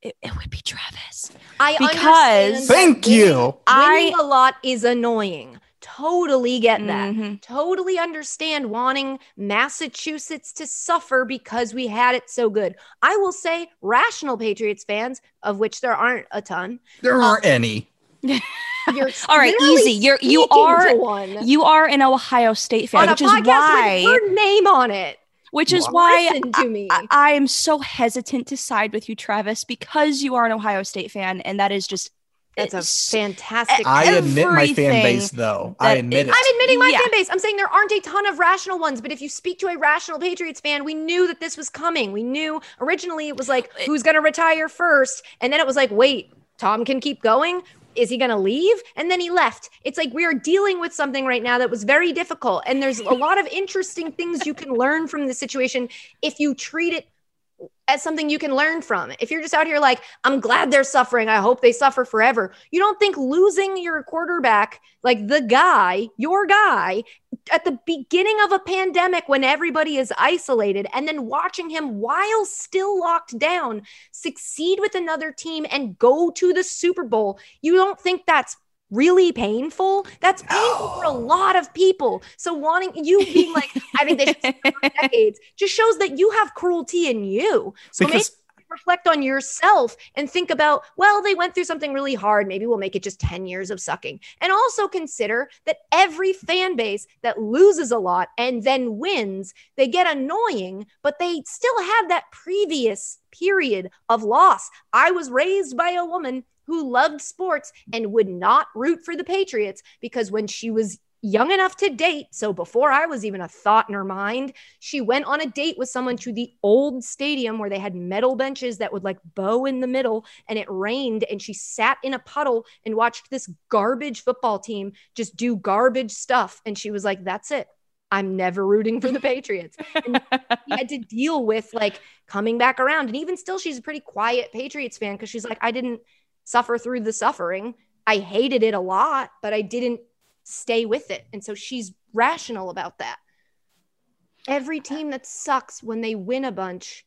it, it would be Travis. I because thank you. Winning I, a lot is annoying. totally get that. Mm-hmm. Totally understand wanting Massachusetts to suffer because we had it so good. I will say rational Patriots fans, of which there aren't a ton. There um, aren't any. You're all right, easy. You're you are one. You are an Ohio State fan, on which a podcast is why with your name on it. Which is well, why to me. I, I am so hesitant to side with you, Travis, because you are an Ohio State fan, and that is just that's a fantastic. I admit my fan base, though. I admit it. I'm admitting my yeah. fan base. I'm saying there aren't a ton of rational ones, but if you speak to a rational Patriots fan, we knew that this was coming. We knew originally it was like, who's going to retire first, and then it was like, wait, Tom can keep going. Is he going to leave? And then he left. It's like we are dealing with something right now that was very difficult. And there's a lot of interesting things you can learn from the situation if you treat it as something you can learn from. If you're just out here like, I'm glad they're suffering. I hope they suffer forever. You don't think losing your quarterback, like the guy, your guy, at the beginning of a pandemic when everybody is isolated, and then watching him while still locked down succeed with another team and go to the Super Bowl, you don't think that's really painful? That's painful oh. for a lot of people. So wanting you being like, I think they should stay for decades, just shows that you have cruelty in you. So because- maybe reflect on yourself and think about, well, they went through something really hard. Maybe we'll make it just ten years of sucking. And also consider that every fan base that loses a lot and then wins, they get annoying, but they still have that previous period of loss. I was raised by a woman who loved sports and would not root for the Patriots because when she was young enough to date, so before I was even a thought in her mind, she went on a date with someone to the old stadium where they had metal benches that would like bow in the middle, and it rained, and she sat in a puddle and watched this garbage football team just do garbage stuff, and she was like, that's it. I'm never rooting for the Patriots. And she had to deal with like coming back around, and even still, she's a pretty quiet Patriots fan because she's like, I didn't suffer through the suffering. I hated it a lot, but I didn't stay with it. And so she's rational about that. Every team that sucks when they win a bunch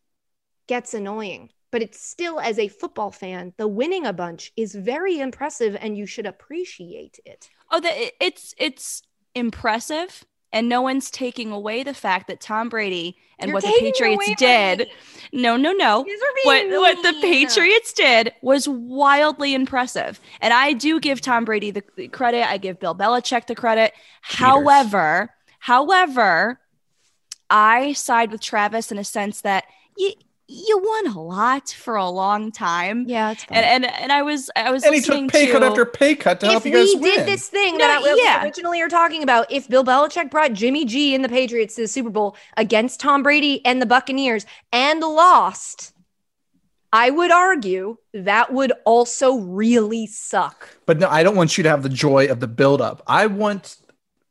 gets annoying, but it's still, as a football fan, the winning a bunch is very impressive and you should appreciate it. Oh, the, it's, it's impressive. And no one's taking away the fact that Tom Brady and You're what the Patriots did. No, no, no. What, what the Patriots did was wildly impressive. And I do give Tom Brady the, the credit. I give Bill Belichick the credit. Cheaters. However, however, I side with Travis in a sense that you you won a lot for a long time. Yeah, it's fun. And, and and I was I was and listening he took pay to, cut after pay cut to help you guys win. If we did this thing no, that I, yeah. we originally are talking about, if Bill Belichick brought Jimmy G and the Patriots to the Super Bowl against Tom Brady and the Buccaneers and lost, I would argue that would also really suck. But no, I don't want you to have the joy of the buildup. I want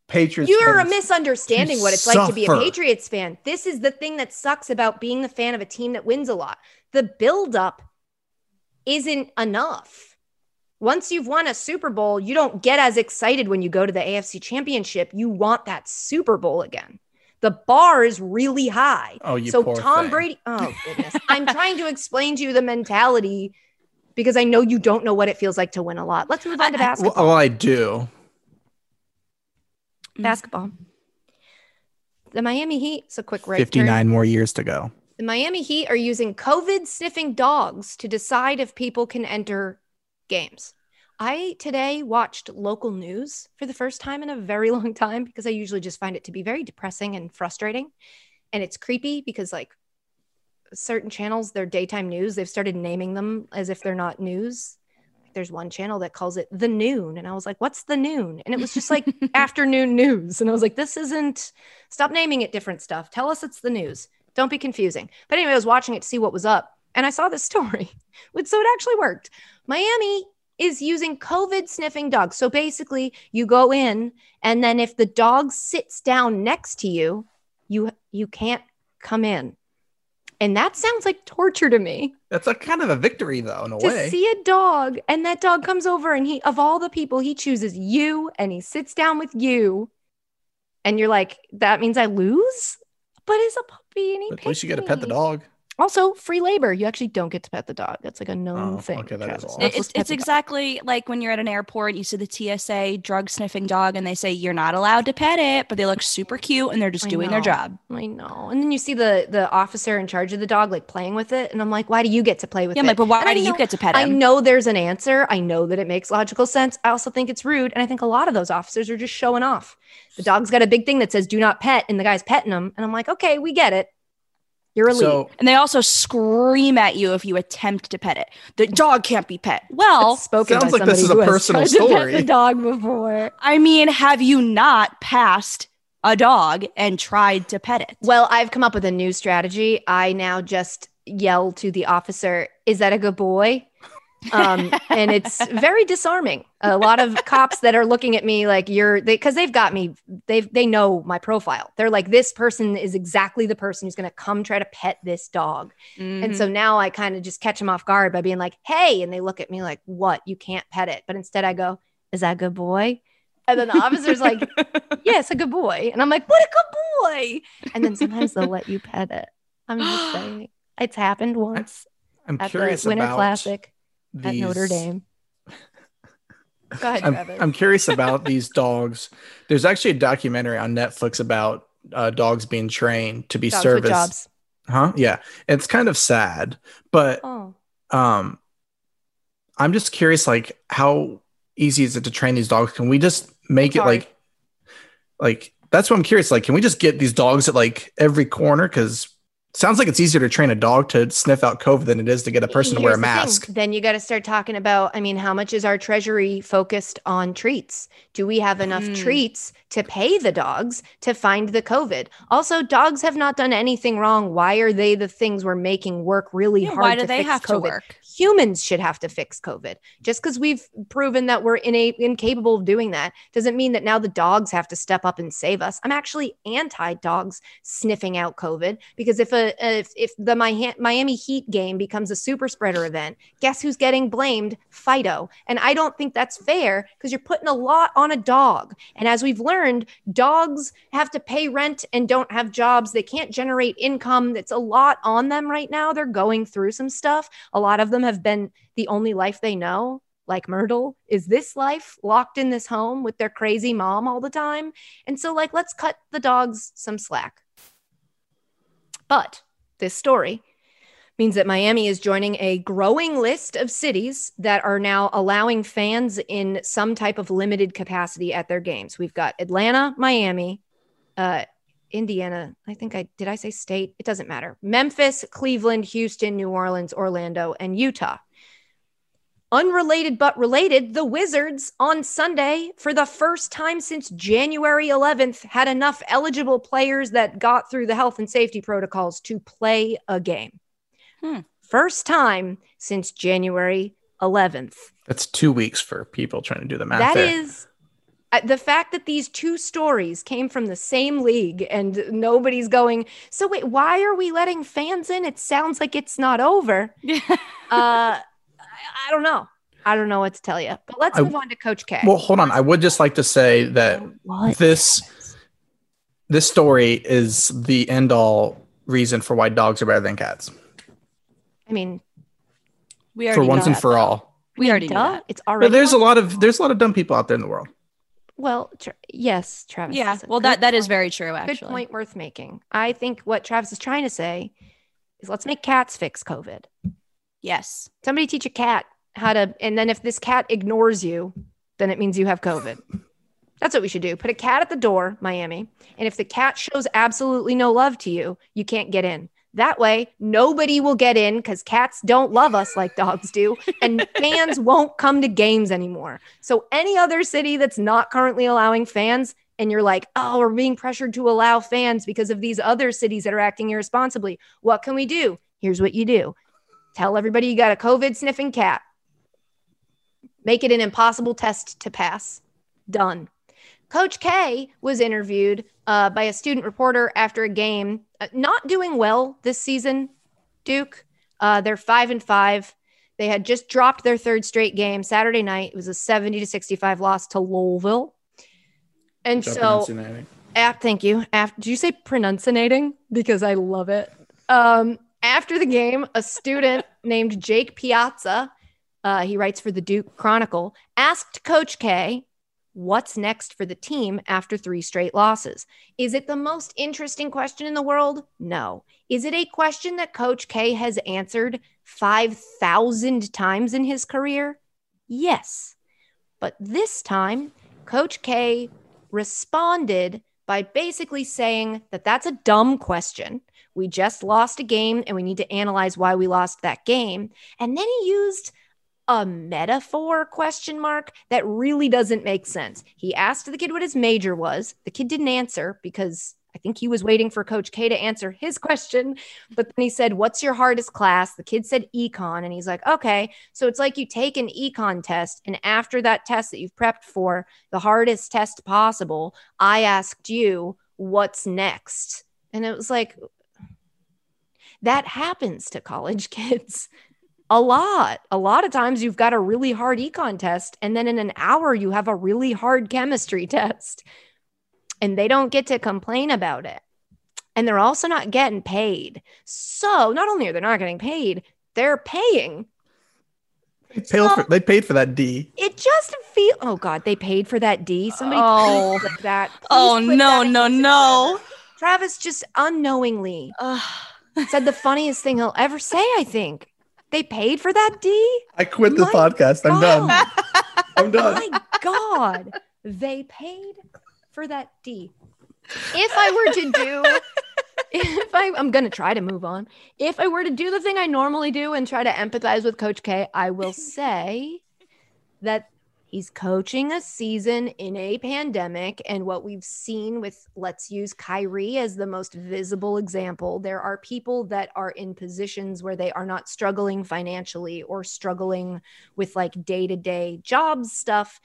Patriots. You're a misunderstanding what it's suffer. like to be a Patriots fan. This is the thing that sucks about being the fan of a team that wins a lot. The buildup isn't enough. Once you've won a Super Bowl, you don't get as excited when you go to the A F C Championship. You want that Super Bowl again. The bar is really high. Oh, you so poor Tom thing. Brady. Oh goodness, I'm trying to explain to you the mentality because I know you don't know what it feels like to win a lot. Let's move on to basketball. Well, I do. Basketball. The Miami Heat. So quick right fifty-nine turn. More years to go. The Miami Heat are using COVID sniffing dogs to decide if people can enter games. I today watched local news for the first time in a very long time because I usually just find it to be very depressing and frustrating. And it's creepy because like certain channels, their daytime news, they've started naming them as if they're not news. There's one channel that calls it the noon. And I was like, what's the noon? And it was just like afternoon news. And I was like, this isn't, stop naming it different stuff. Tell us it's the news. Don't be confusing. But anyway, I was watching it to see what was up. And I saw this story. So it actually worked. Miami is using COVID sniffing dogs. So basically you go in and then if the dog sits down next to you, you, you can't come in. And that sounds like torture to me. That's a kind of a victory, though, in a to way. To see a dog, and that dog comes over, and he, of all the people, he chooses you, and he sits down with you, and you're like, that means I lose? But it's a puppy, and he picks me. At least you got to pet the dog. Also, free labor. You actually don't get to pet the dog. That's like a known oh, thing. Okay, that is awesome. It's, it's exactly dog. like when you're at an airport, you see the T S A drug sniffing dog and they say you're not allowed to pet it, but they look super cute and they're just I doing know. their job. I know. And then you see the the officer in charge of the dog like playing with it. And I'm like, why do you get to play with yeah, it? Yeah, like, but why, why do know, you get to pet it? I know there's an answer. I know that it makes logical sense. I also think it's rude. And I think a lot of those officers are just showing off. The dog's got a big thing that says do not pet and the guy's petting him. And I'm like, okay, we get it. You're a so, lead. And they also scream at you if you attempt to pet it. The dog can't be pet. Well, spoken sounds by like this is a personal story. To pet the dog before. I mean, have you not passed a dog and tried to pet it? Well, I've come up with a new strategy. I now just yell to the officer, "Is that a good boy?" Um, and it's very disarming. A lot of cops that are looking at me like you're they because they've got me. They they know my profile. They're like, this person is exactly the person who's going to come try to pet this dog. Mm-hmm. And so now I kind of just catch them off guard by being like, hey, and they look at me like, what? You can't pet it. But instead I go, is that a good boy? And then the officer's like, yeah, it's a good boy. And I'm like, what a good boy. And then sometimes they'll let you pet it. I'm just saying, it's happened once. I'm at curious the Winter about Classic. These... At Notre Dame. Go ahead, Travis. I'm, I'm curious about these dogs. There's actually a documentary on Netflix about uh, dogs being trained to be dogs serviced. With jobs. Huh? Yeah. It's kind of sad, but oh. um, I'm just curious, like, how easy is it to train these dogs? Can we just make it's it hard. like, like, that's what I'm curious. Like, can we just get these dogs at like every corner? Because sounds like it's easier to train a dog to sniff out COVID than it is to get a person Here's to wear a mask. The then you got to start talking about, I mean, how much is our treasury focused on treats? Do we have enough mm. treats to pay the dogs to find the COVID? Also, dogs have not done anything wrong. Why are they the things we're making work really yeah, hard why do to they fix have COVID? To work? Humans should have to fix COVID. Just because we've proven that we're in a, incapable of doing that doesn't mean that now the dogs have to step up and save us. I'm actually anti-dogs sniffing out COVID because if a If, if the Miami Heat game becomes a super spreader event, guess who's getting blamed? Fido. And I don't think that's fair because you're putting a lot on a dog. And as we've learned, dogs have to pay rent and don't have jobs. They can't generate income. That's a lot on them right now. They're going through some stuff. A lot of them have been the only life they know. Like Myrtle, is this life locked in this home with their crazy mom all the time? And so like, let's cut the dogs some slack. But this story means that Miami is joining a growing list of cities that are now allowing fans in some type of limited capacity at their games. We've got Atlanta, Miami, uh, Indiana. I think I did I say state? It doesn't matter. Memphis, Cleveland, Houston, New Orleans, Orlando, and Utah. Unrelated but related, the Wizards on Sunday, for the first time since January eleventh, had enough eligible players that got through the health and safety protocols to play a game. Hmm. First time since January eleventh. That's two weeks for people trying to do the math. That there. is uh, the fact that these two stories came from the same league and nobody's going, so wait, why are we letting fans in? It sounds like it's not over. uh I don't know. I don't know what to tell you, but let's I, move on to Coach K. Well, hold on. I would just like to say that what? this this story is the end all reason for why dogs are better than cats. I mean, we already for once and that, for though. all. We already know that. It's already. But there's a lot of there's a lot of dumb people out there in the world. Well, tra- yes, Travis. Yeah. Well, that, that is very true. Actually, good point worth making. I think what Travis is trying to say is let's make cats fix COVID. Yes. Somebody teach a cat how to, and then if this cat ignores you, then it means you have COVID. That's what we should do. Put a cat at the door, Miami. And if the cat shows absolutely no love to you, you can't get in. That way, nobody will get in because cats don't love us like dogs do. And fans won't come to games anymore. So any other city that's not currently allowing fans, and you're like, oh, we're being pressured to allow fans because of these other cities that are acting irresponsibly. What can we do? Here's what you do. Tell everybody you got a COVID sniffing cat. Make it an impossible test to pass. Done. Coach K was interviewed uh, by a student reporter after a game. Uh, not doing well this season, Duke. Uh, they're five and five. They had just dropped their third straight game Saturday night. It was a seventy to sixty-five loss to Louisville. And Good so, ap- thank you. Af- Did you say pronunciating? Because I love it. Um, after the game, a student named Jake Piazza, uh, he writes for the Duke Chronicle, asked Coach K, what's next for the team after three straight losses? Is it the most interesting question in the world? No. Is it a question that Coach K has answered five thousand times in his career? Yes. But this time, Coach K responded by basically saying that that's a dumb question. We just lost a game and we need to analyze why we lost that game. And then he used a metaphor question mark that really doesn't make sense. He asked the kid what his major was. The kid didn't answer because I think he was waiting for Coach K to answer his question. But then he said, what's your hardest class? The kid said econ. And he's like, okay. So it's like you take an econ test. And after that test that you've prepped for, the hardest test possible, I asked you, what's next? And it was like, that happens to college kids. A lot. A lot of times you've got a really hard econ test, and then in an hour you have a really hard chemistry test, and they don't get to complain about it. And they're also not getting paid. So not only are they not getting paid, they're paying. They, so for, they paid for that D. It just feels, oh God, they paid for that D. Somebody oh. like that. Please oh no, that no, no. Travis just unknowingly said the funniest thing he'll ever say, I think. They paid for that D? I quit the podcast. God. I'm done. I'm done. Oh my God. They paid for that D. If I were to do, if I, I'm going to try to move on. If I were to do the thing I normally do and try to empathize with Coach K, I will say that he's coaching a season in a pandemic, and what we've seen with, let's use Kyrie as the most visible example. There are people that are in positions where they are not struggling financially or struggling with like day-to-day job stuff,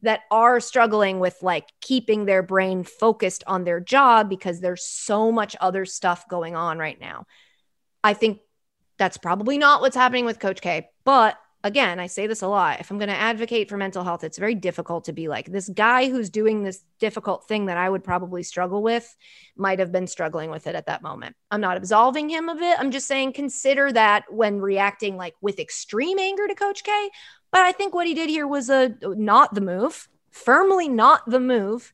that are struggling with like keeping their brain focused on their job because there's so much other stuff going on right now. I think that's probably not what's happening with Coach K, but again, I say this a lot. If I'm going to advocate for mental health, it's very difficult to be like, this guy who's doing this difficult thing that I would probably struggle with might have been struggling with it at that moment. I'm not absolving him of it. I'm just saying consider that when reacting like with extreme anger to Coach K. But I think what he did here was a not the move, firmly not the move.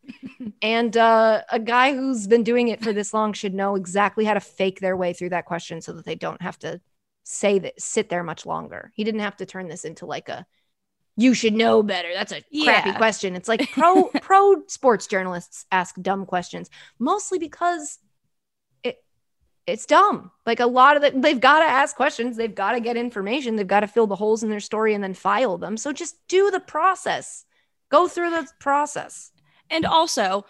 And uh, a guy who's been doing it for this long should know exactly how to fake their way through that question so that they don't have to say that sit there much longer. He didn't have to turn this into like a you should know better. That's a yeah. crappy question. It's like pro pro sports journalists ask dumb questions, mostly because it it's dumb. Like a lot of it, they've got to ask questions, they've got to get information, they've got to fill the holes in their story and then file them. So just do the process. Go through the process. And also,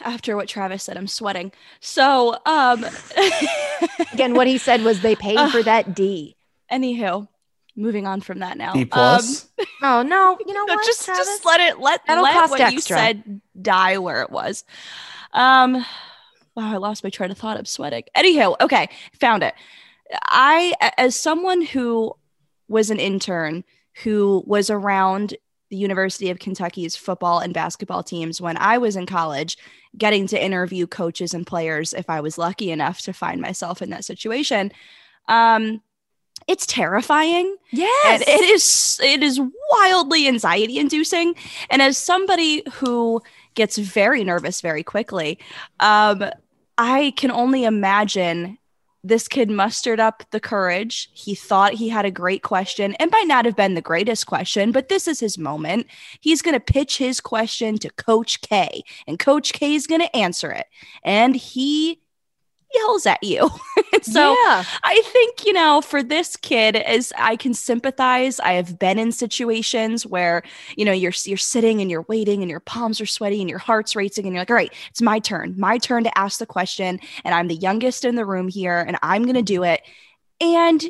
after what Travis said, I'm sweating. So, um, again, what he said was they paid uh, for that D. Anywho, moving on from that now. D plus. Um, oh no, you know no, what? Just, Travis? just let it let That'll let what extra. you said die where it was. Um, wow, I lost my train of thought. I'm sweating. Anywho, okay, found it. I, as someone who was an intern who was around the University of Kentucky's football and basketball teams when I was in college, getting to interview coaches and players if I was lucky enough to find myself in that situation. Um, it's terrifying. Yes. And it is, it is wildly anxiety inducing. And as somebody who gets very nervous very quickly, um, I can only imagine this kid mustered up the courage. He thought he had a great question. And might not have been the greatest question, but this is his moment. He's going to pitch his question to Coach K. And Coach K is going to answer it. And he yells at you. So yeah. I think, you know, for this kid, as I can sympathize, I have been in situations where, you know, you're you're sitting and you're waiting and your palms are sweaty and your heart's racing and you're like, all right, it's my turn, my turn to ask the question. And I'm the youngest in the room here and I'm going to do it. And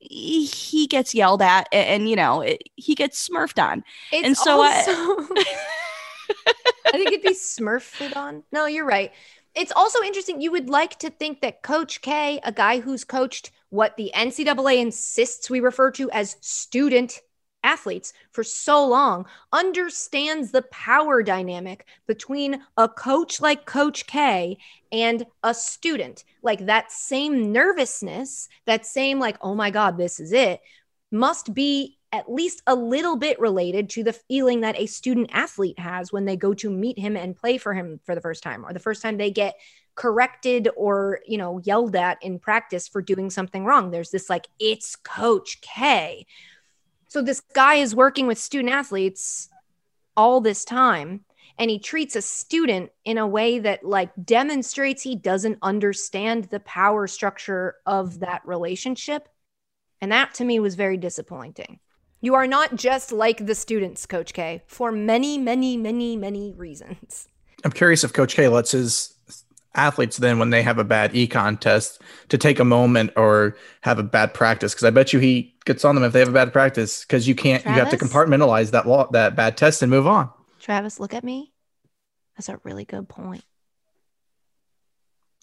he gets yelled at and, and you know, it, he gets smurfed on. It's and so also- I-, I think it'd be smurfed on. No, you're right. It's also interesting. You would like to think that Coach K, a guy who's coached what the N C double A insists we refer to as student athletes for so long, understands the power dynamic between a coach like Coach K and a student. Like that same nervousness, that same like, oh my God, this is it, must be at least a little bit related to the feeling that a student athlete has when they go to meet him and play for him for the first time, or the first time they get corrected or, you know, yelled at in practice for doing something wrong. There's this like, it's Coach K. So this guy is working with student athletes all this time, and he treats a student in a way that like demonstrates he doesn't understand the power structure of that relationship. And that to me was very disappointing. You are not just like the students, Coach K, for many, many, many, many reasons. I'm curious if Coach K lets his athletes then, when they have a bad econ test, to take a moment or have a bad practice, because I bet you he gets on them if they have a bad practice, because you can't, Travis, you have to compartmentalize that law, that bad test and move on. Travis, look at me. That's a really good point.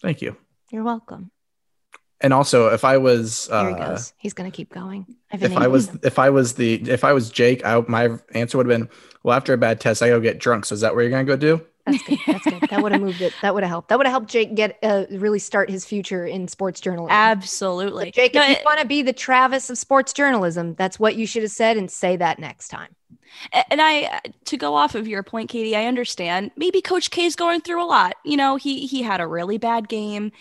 Thank you. You're welcome. And also, if I was, uh, he goes. He's going to keep going. I've if I was, him. if I was the, if I was Jake, I, my answer would have been, well, after a bad test, I go get drunk. So is that what you're going to go do? That's good. That's good. That would have moved it. That would have helped. That would have helped Jake get uh, really start his future in sports journalism. Absolutely. But Jake, no, if you want to be the Travis of sports journalism, that's what you should have said, and say that next time. And I, to go off of your point, Katie, I understand maybe Coach K is going through a lot. You know, he, he had a really bad game.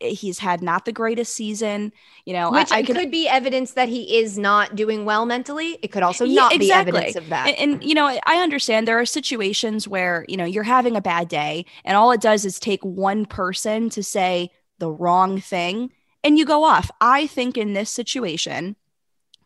He's had not the greatest season, you know, which I, I could, could be evidence that he is not doing well mentally. It could also not yeah, exactly. be evidence of that. And, and, you know, I understand there are situations where, you know, you're having a bad day and all it does is take one person to say the wrong thing and you go off. I think in this situation,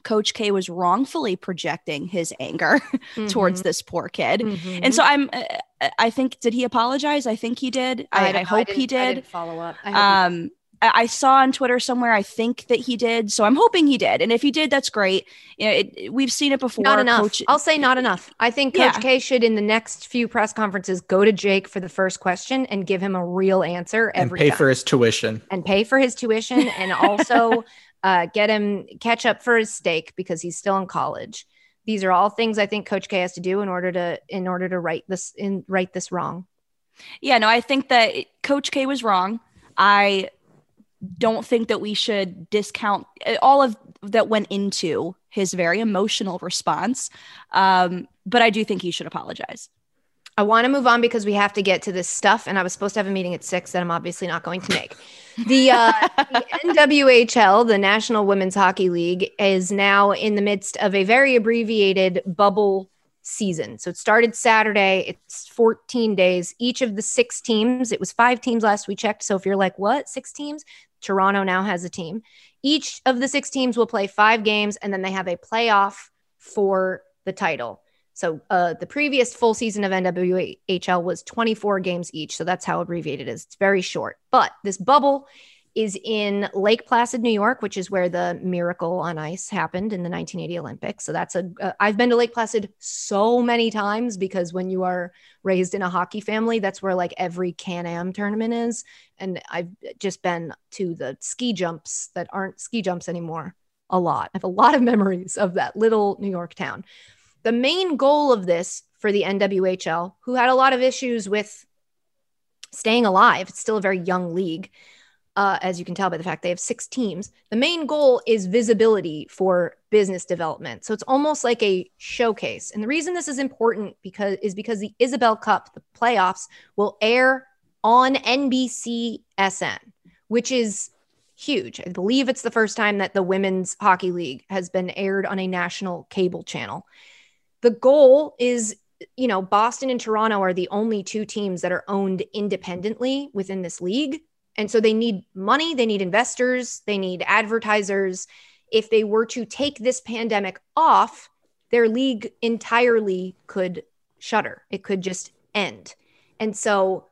Coach K was wrongfully projecting his anger mm-hmm. towards this poor kid. Mm-hmm. And so I'm, uh, I think, did he apologize? I think he did. I, I, I hope I he did. I didn't follow up. I um, I saw on Twitter somewhere, I think that he did. So I'm hoping he did. And if he did, that's great. You know, it, we've seen it before. Not enough. Coach- I'll say not enough. I think Coach yeah. K should, in the next few press conferences, go to Jake for the first question and give him a real answer. Every and pay time. for his tuition. And pay for his tuition. And also... Uh, get him catch up for his steak because he's still in college. These are all things I think Coach K has to do in order to in order to right this in right this wrong. Yeah, no, I think that Coach K was wrong. I don't think that we should discount all of that went into his very emotional response, um, but I do think he should apologize. I want to move on because we have to get to this stuff, and I was supposed to have a meeting at six that I'm obviously not going to make. The, uh, the N W H L, the National Women's Hockey League, is now in the midst of a very abbreviated bubble season. So it started Saturday. It's fourteen days. Each of the six teams, it was five teams last we checked. So if you're like, what, six teams? Toronto now has a team. Each of the six teams will play five games, and then they have a playoff for the title. So uh, the previous full season of N W H L was twenty-four games each. So that's how abbreviated it is. It's very short. But this bubble is in Lake Placid, New York, which is where the Miracle on Ice happened in the nineteen eighty Olympics. So that's a, uh, I've been to Lake Placid so many times because when you are raised in a hockey family, that's where like every Can-Am tournament is. And I've just been to the ski jumps that aren't ski jumps anymore a lot. I have a lot of memories of that little New York town. The main goal of this for the N W H L, who had a lot of issues with staying alive, it's still a very young league, uh, as you can tell by the fact they have six teams. The main goal is visibility for business development. So it's almost like a showcase. And the reason this is important because is because the Isabel Cup, the playoffs, will air on N B C S N, which is huge. I believe it's the first time that the Women's Hockey League has been aired on a national cable channel. The goal is, you know, Boston and Toronto are the only two teams that are owned independently within this league. And so they need money, they need investors, they need advertisers. If they were to take this pandemic off, their league entirely could shutter. It could just end. And so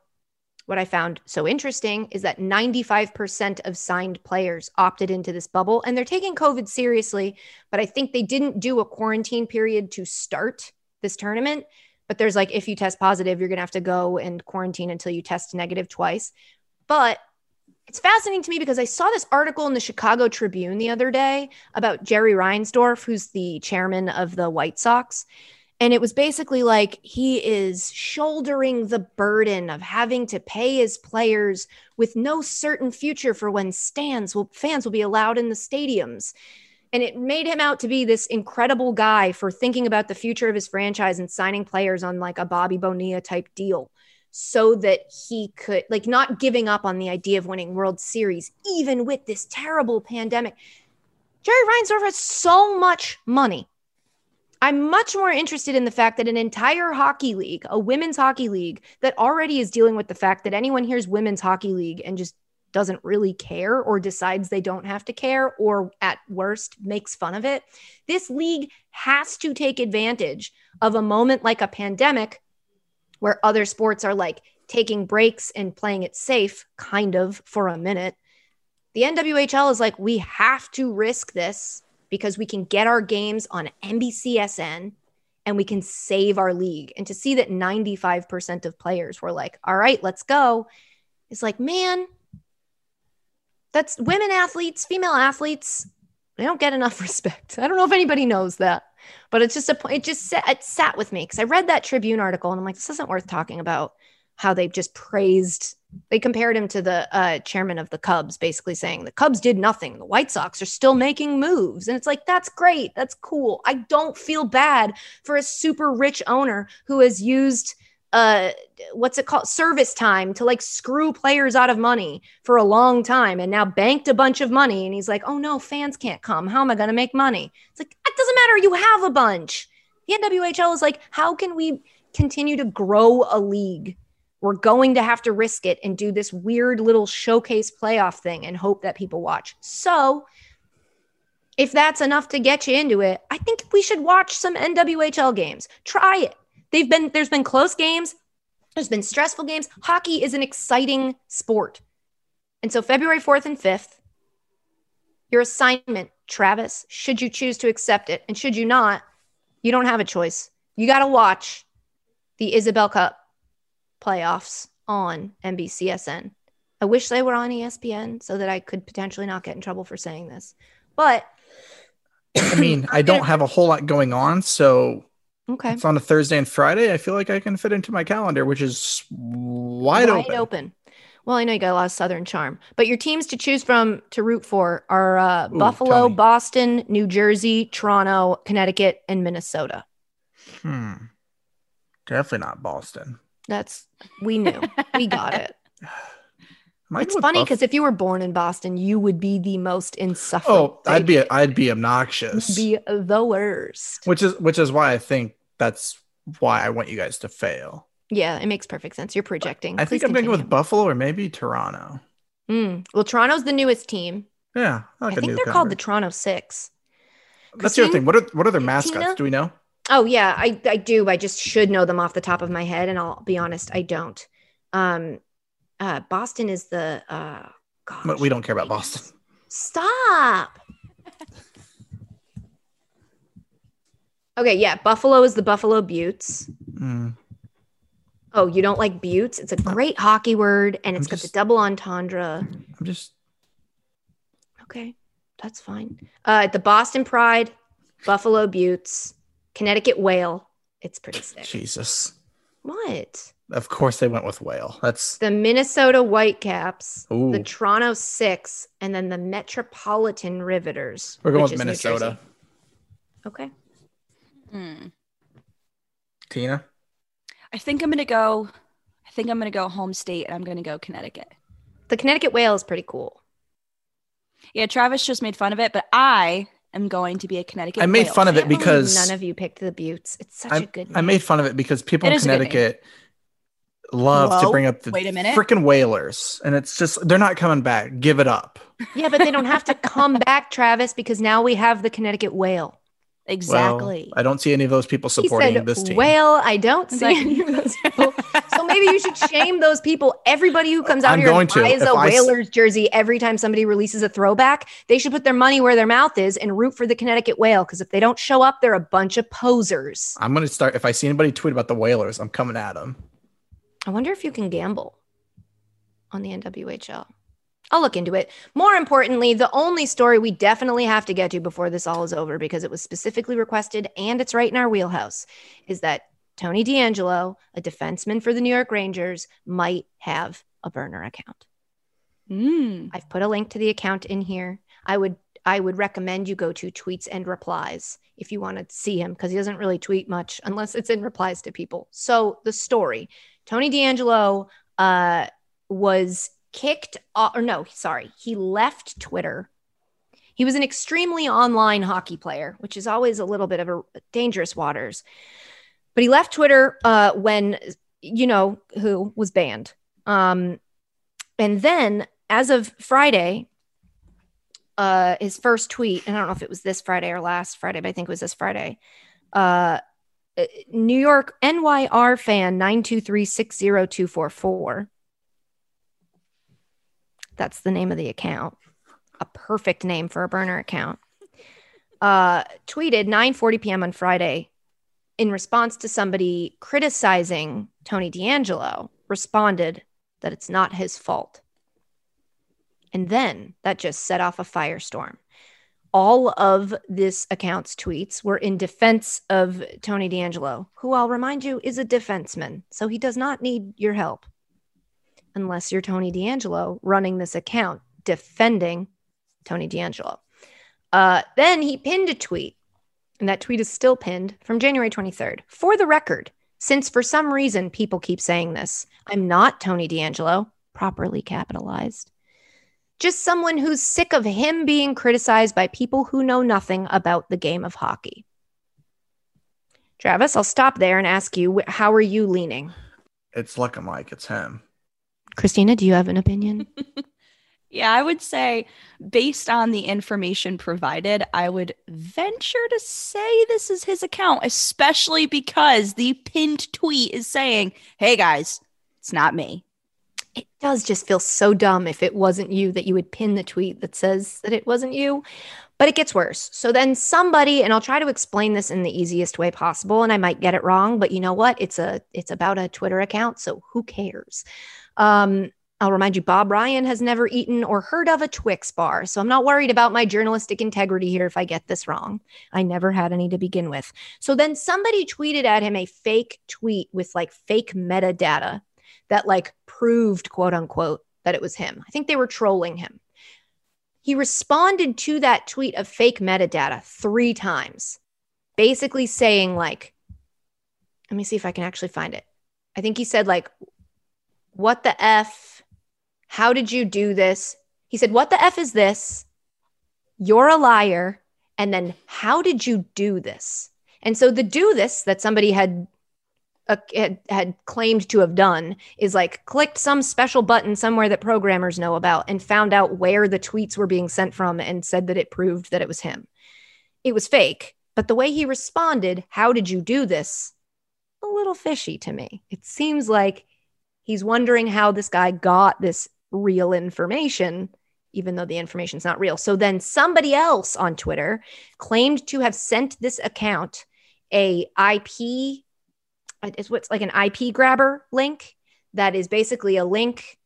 what I found so interesting is that ninety-five percent of signed players opted into this bubble, and they're taking COVID seriously, but I think they didn't do a quarantine period to start this tournament. But there's like, if you test positive, you're going to have to go and quarantine until you test negative twice. But It's fascinating to me because I saw this article in the Chicago Tribune the other day about Jerry Reinsdorf, who's the chairman of the White Sox. And it was basically like he is shouldering the burden of having to pay his players with no certain future for when stands will, fans will be allowed in the stadiums. And it made him out to be this incredible guy for thinking about the future of his franchise and signing players on like a Bobby Bonilla type deal so that he could, like, not giving up on the idea of winning World Series, even with this terrible pandemic. Jerry Reinsdorf has so much money. I'm much more interested in the fact that an entire hockey league, a women's hockey league that already is dealing with the fact that anyone hears women's hockey league and just doesn't really care or decides they don't have to care or at worst makes fun of it. This league has to take advantage of a moment like a pandemic where other sports are like taking breaks and playing it safe, kind of, for a minute. The N W H L is like, we have to risk this, because we can get our games on N B C S N and we can save our league. And to see that ninety-five percent of players were like, all right, let's go. It's like, man, that's women athletes, female athletes. They don't get enough respect. I don't know if anybody knows that, but it's just a point. It just sat, it sat with me because I read that Tribune article and I'm like, this isn't worth talking about. How they just praised, they compared him to the uh, chairman of the Cubs, basically saying the Cubs did nothing. The White Sox are still making moves. And it's like, that's great. That's cool. I don't feel bad for a super rich owner who has used, uh, what's it called? Service time to like screw players out of money for a long time and now banked a bunch of money. And he's like, oh no, fans can't come. How am I going to make money? It's like, it doesn't matter. You have a bunch. The N W H L is like, how can we continue to grow a league? We're going to have to risk it and do this weird little showcase playoff thing and hope that people watch. So if that's enough to get you into it, I think we should watch some N W H L games. Try it. They've been, there's been close games. There's been stressful games. Hockey is an exciting sport. And so February fourth and fifth, your assignment, Travis, should you choose to accept it, and should you not, you don't have a choice. You got to watch the Isabel Cup playoffs on N B C S N. I wish they were on E S P N so that I could potentially not get in trouble for saying this, but I mean, I don't have a whole lot going on. So okay, it's on a Thursday and Friday. I feel like I can fit into my calendar, which is wide, wide open. open. Well, I know you got a lot of Southern Charm, but your teams to choose from, to root for are uh, Ooh, Buffalo, Boston, New Jersey, Toronto, Connecticut, and Minnesota. Hmm. Definitely not Boston. That's, we knew. We got it. It's funny because if you were born in Boston, you would be the most insufferable. Oh, I'd be I'd be obnoxious. Be the worst. Which is which is why I think that's why I want you guys to fail. Yeah, it makes perfect sense. You're projecting. I think I'm going with Buffalo or maybe Toronto. Mm. Well, Toronto's the newest team. Yeah, I, like I think they're called the Toronto Six. That's the other thing. What are what are their mascots? Do we know? Oh, yeah, I, I do. I just should know them off the top of my head. And I'll be honest, I don't. Um, uh, Boston is the. Uh, gosh, but we don't care about Boston. Stop. Okay, yeah. Buffalo is the Buffalo Buttes. Mm. Oh, you don't like Buttes? It's a great no. hockey word, and it's I'm got just, the double entendre. I'm just. Okay, that's fine. Uh, the Boston Pride, Buffalo Buttes. Connecticut whale. It's pretty sick. Jesus. What? Of course they went with whale. That's the Minnesota Whitecaps, Ooh. the Toronto Six, and then the Metropolitan Riveters. We're going with Minnesota. Okay. Mm. Tina? I think I'm going to go. I think I'm going to go home state, and I'm going to go Connecticut. The Connecticut whale is pretty cool. Yeah, Travis just made fun of it, but I... I'm going to be a Connecticut. I made whale. fun of it because none of you picked the Buttes. It's such I, a good name. I made fun of it because people it in Connecticut love Whoa, to bring up the freaking whalers, and it's just, they're not coming back. Give it up. Yeah, but they don't have to come back, Travis, because now we have the Connecticut whale. Exactly. Well, I don't see any of those people supporting said, this team. Well, I don't see like, any of those people. So maybe you should shame those people. Everybody who comes out I'm here and buys a I Whalers s- jersey every time somebody releases a throwback, they should put their money where their mouth is and root for the Connecticut whale, because if they don't show up, they're a bunch of posers. I'm going to start. If I see anybody tweet about the Whalers, I'm coming at them. I wonder if you can gamble on the N W H L. I'll look into it. More importantly, the only story we definitely have to get to before this all is over, because it was specifically requested and it's right in our wheelhouse, is that Tony DeAngelo, a defenseman for the New York Rangers, might have a burner account. Mm. I've put a link to the account in here. I would I would recommend you go to Tweets and Replies if you want to see him, because he doesn't really tweet much unless it's in replies to people. So the story, Tony DeAngelo uh, was kicked off, or no, sorry, he left Twitter. He was an extremely online hockey player, which is always a little bit of a dangerous waters. But he left Twitter uh, when, you know, who was banned. Um, and then as of Friday, uh, his first tweet, and I don't know if it was this Friday or last Friday, but I think it was this Friday. Uh, New York N Y R fan nine two three six zero two four four. That's the name of the account. A perfect name for a burner account. Uh, tweeted nine forty p.m. on Friday in response to somebody criticizing Tony DeAngelo, responded that it's not his fault. And then that just set off a firestorm. All of this account's tweets were in defense of Tony DeAngelo, who I'll remind you is a defenseman, so he does not need your help. Unless you're Tony DeAngelo running this account, defending Tony DeAngelo. Uh, then he pinned a tweet, and that tweet is still pinned, from January twenty-third. For the record, since for some reason people keep saying this, I'm not Tony DeAngelo, properly capitalized. Just someone who's sick of him being criticized by people who know nothing about the game of hockey. Travis, I'll stop there and ask you, how are you leaning? It's like a mic, it's him. Christina, do you have an opinion? Yeah, I would say based on the information provided, I would venture to say this is his account, especially because the pinned tweet is saying, hey guys, it's not me. It does just feel so dumb if it wasn't you that you would pin the tweet that says that it wasn't you, but it gets worse. So then somebody, and I'll try to explain this in the easiest way possible, and I might get it wrong, but you know what? It's a it's about a Twitter account, so who cares? Um, I'll remind you, Bob Ryan has never eaten or heard of a Twix bar, so I'm not worried about my journalistic integrity here if I get this wrong. I never had any to begin with. So then somebody tweeted at him a fake tweet with like fake metadata that like proved, quote unquote, that it was him. I think they were trolling him. He responded to that tweet of fake metadata three times, basically saying like, let me see if I can actually find it. I think he said like, what the F? How did you do this? He said, what the F is this? You're a liar. And then how did you do this? And so the do this that somebody had, uh, had had claimed to have done is like clicked some special button somewhere that programmers know about and found out where the tweets were being sent from and said that it proved that it was him. It was fake. But the way he responded, how did you do this? A little fishy to me. It seems like he's wondering how this guy got this real information, even though the information's not real. So then somebody else on Twitter claimed to have sent this account a I P, it's what's like an I P grabber link that is basically a link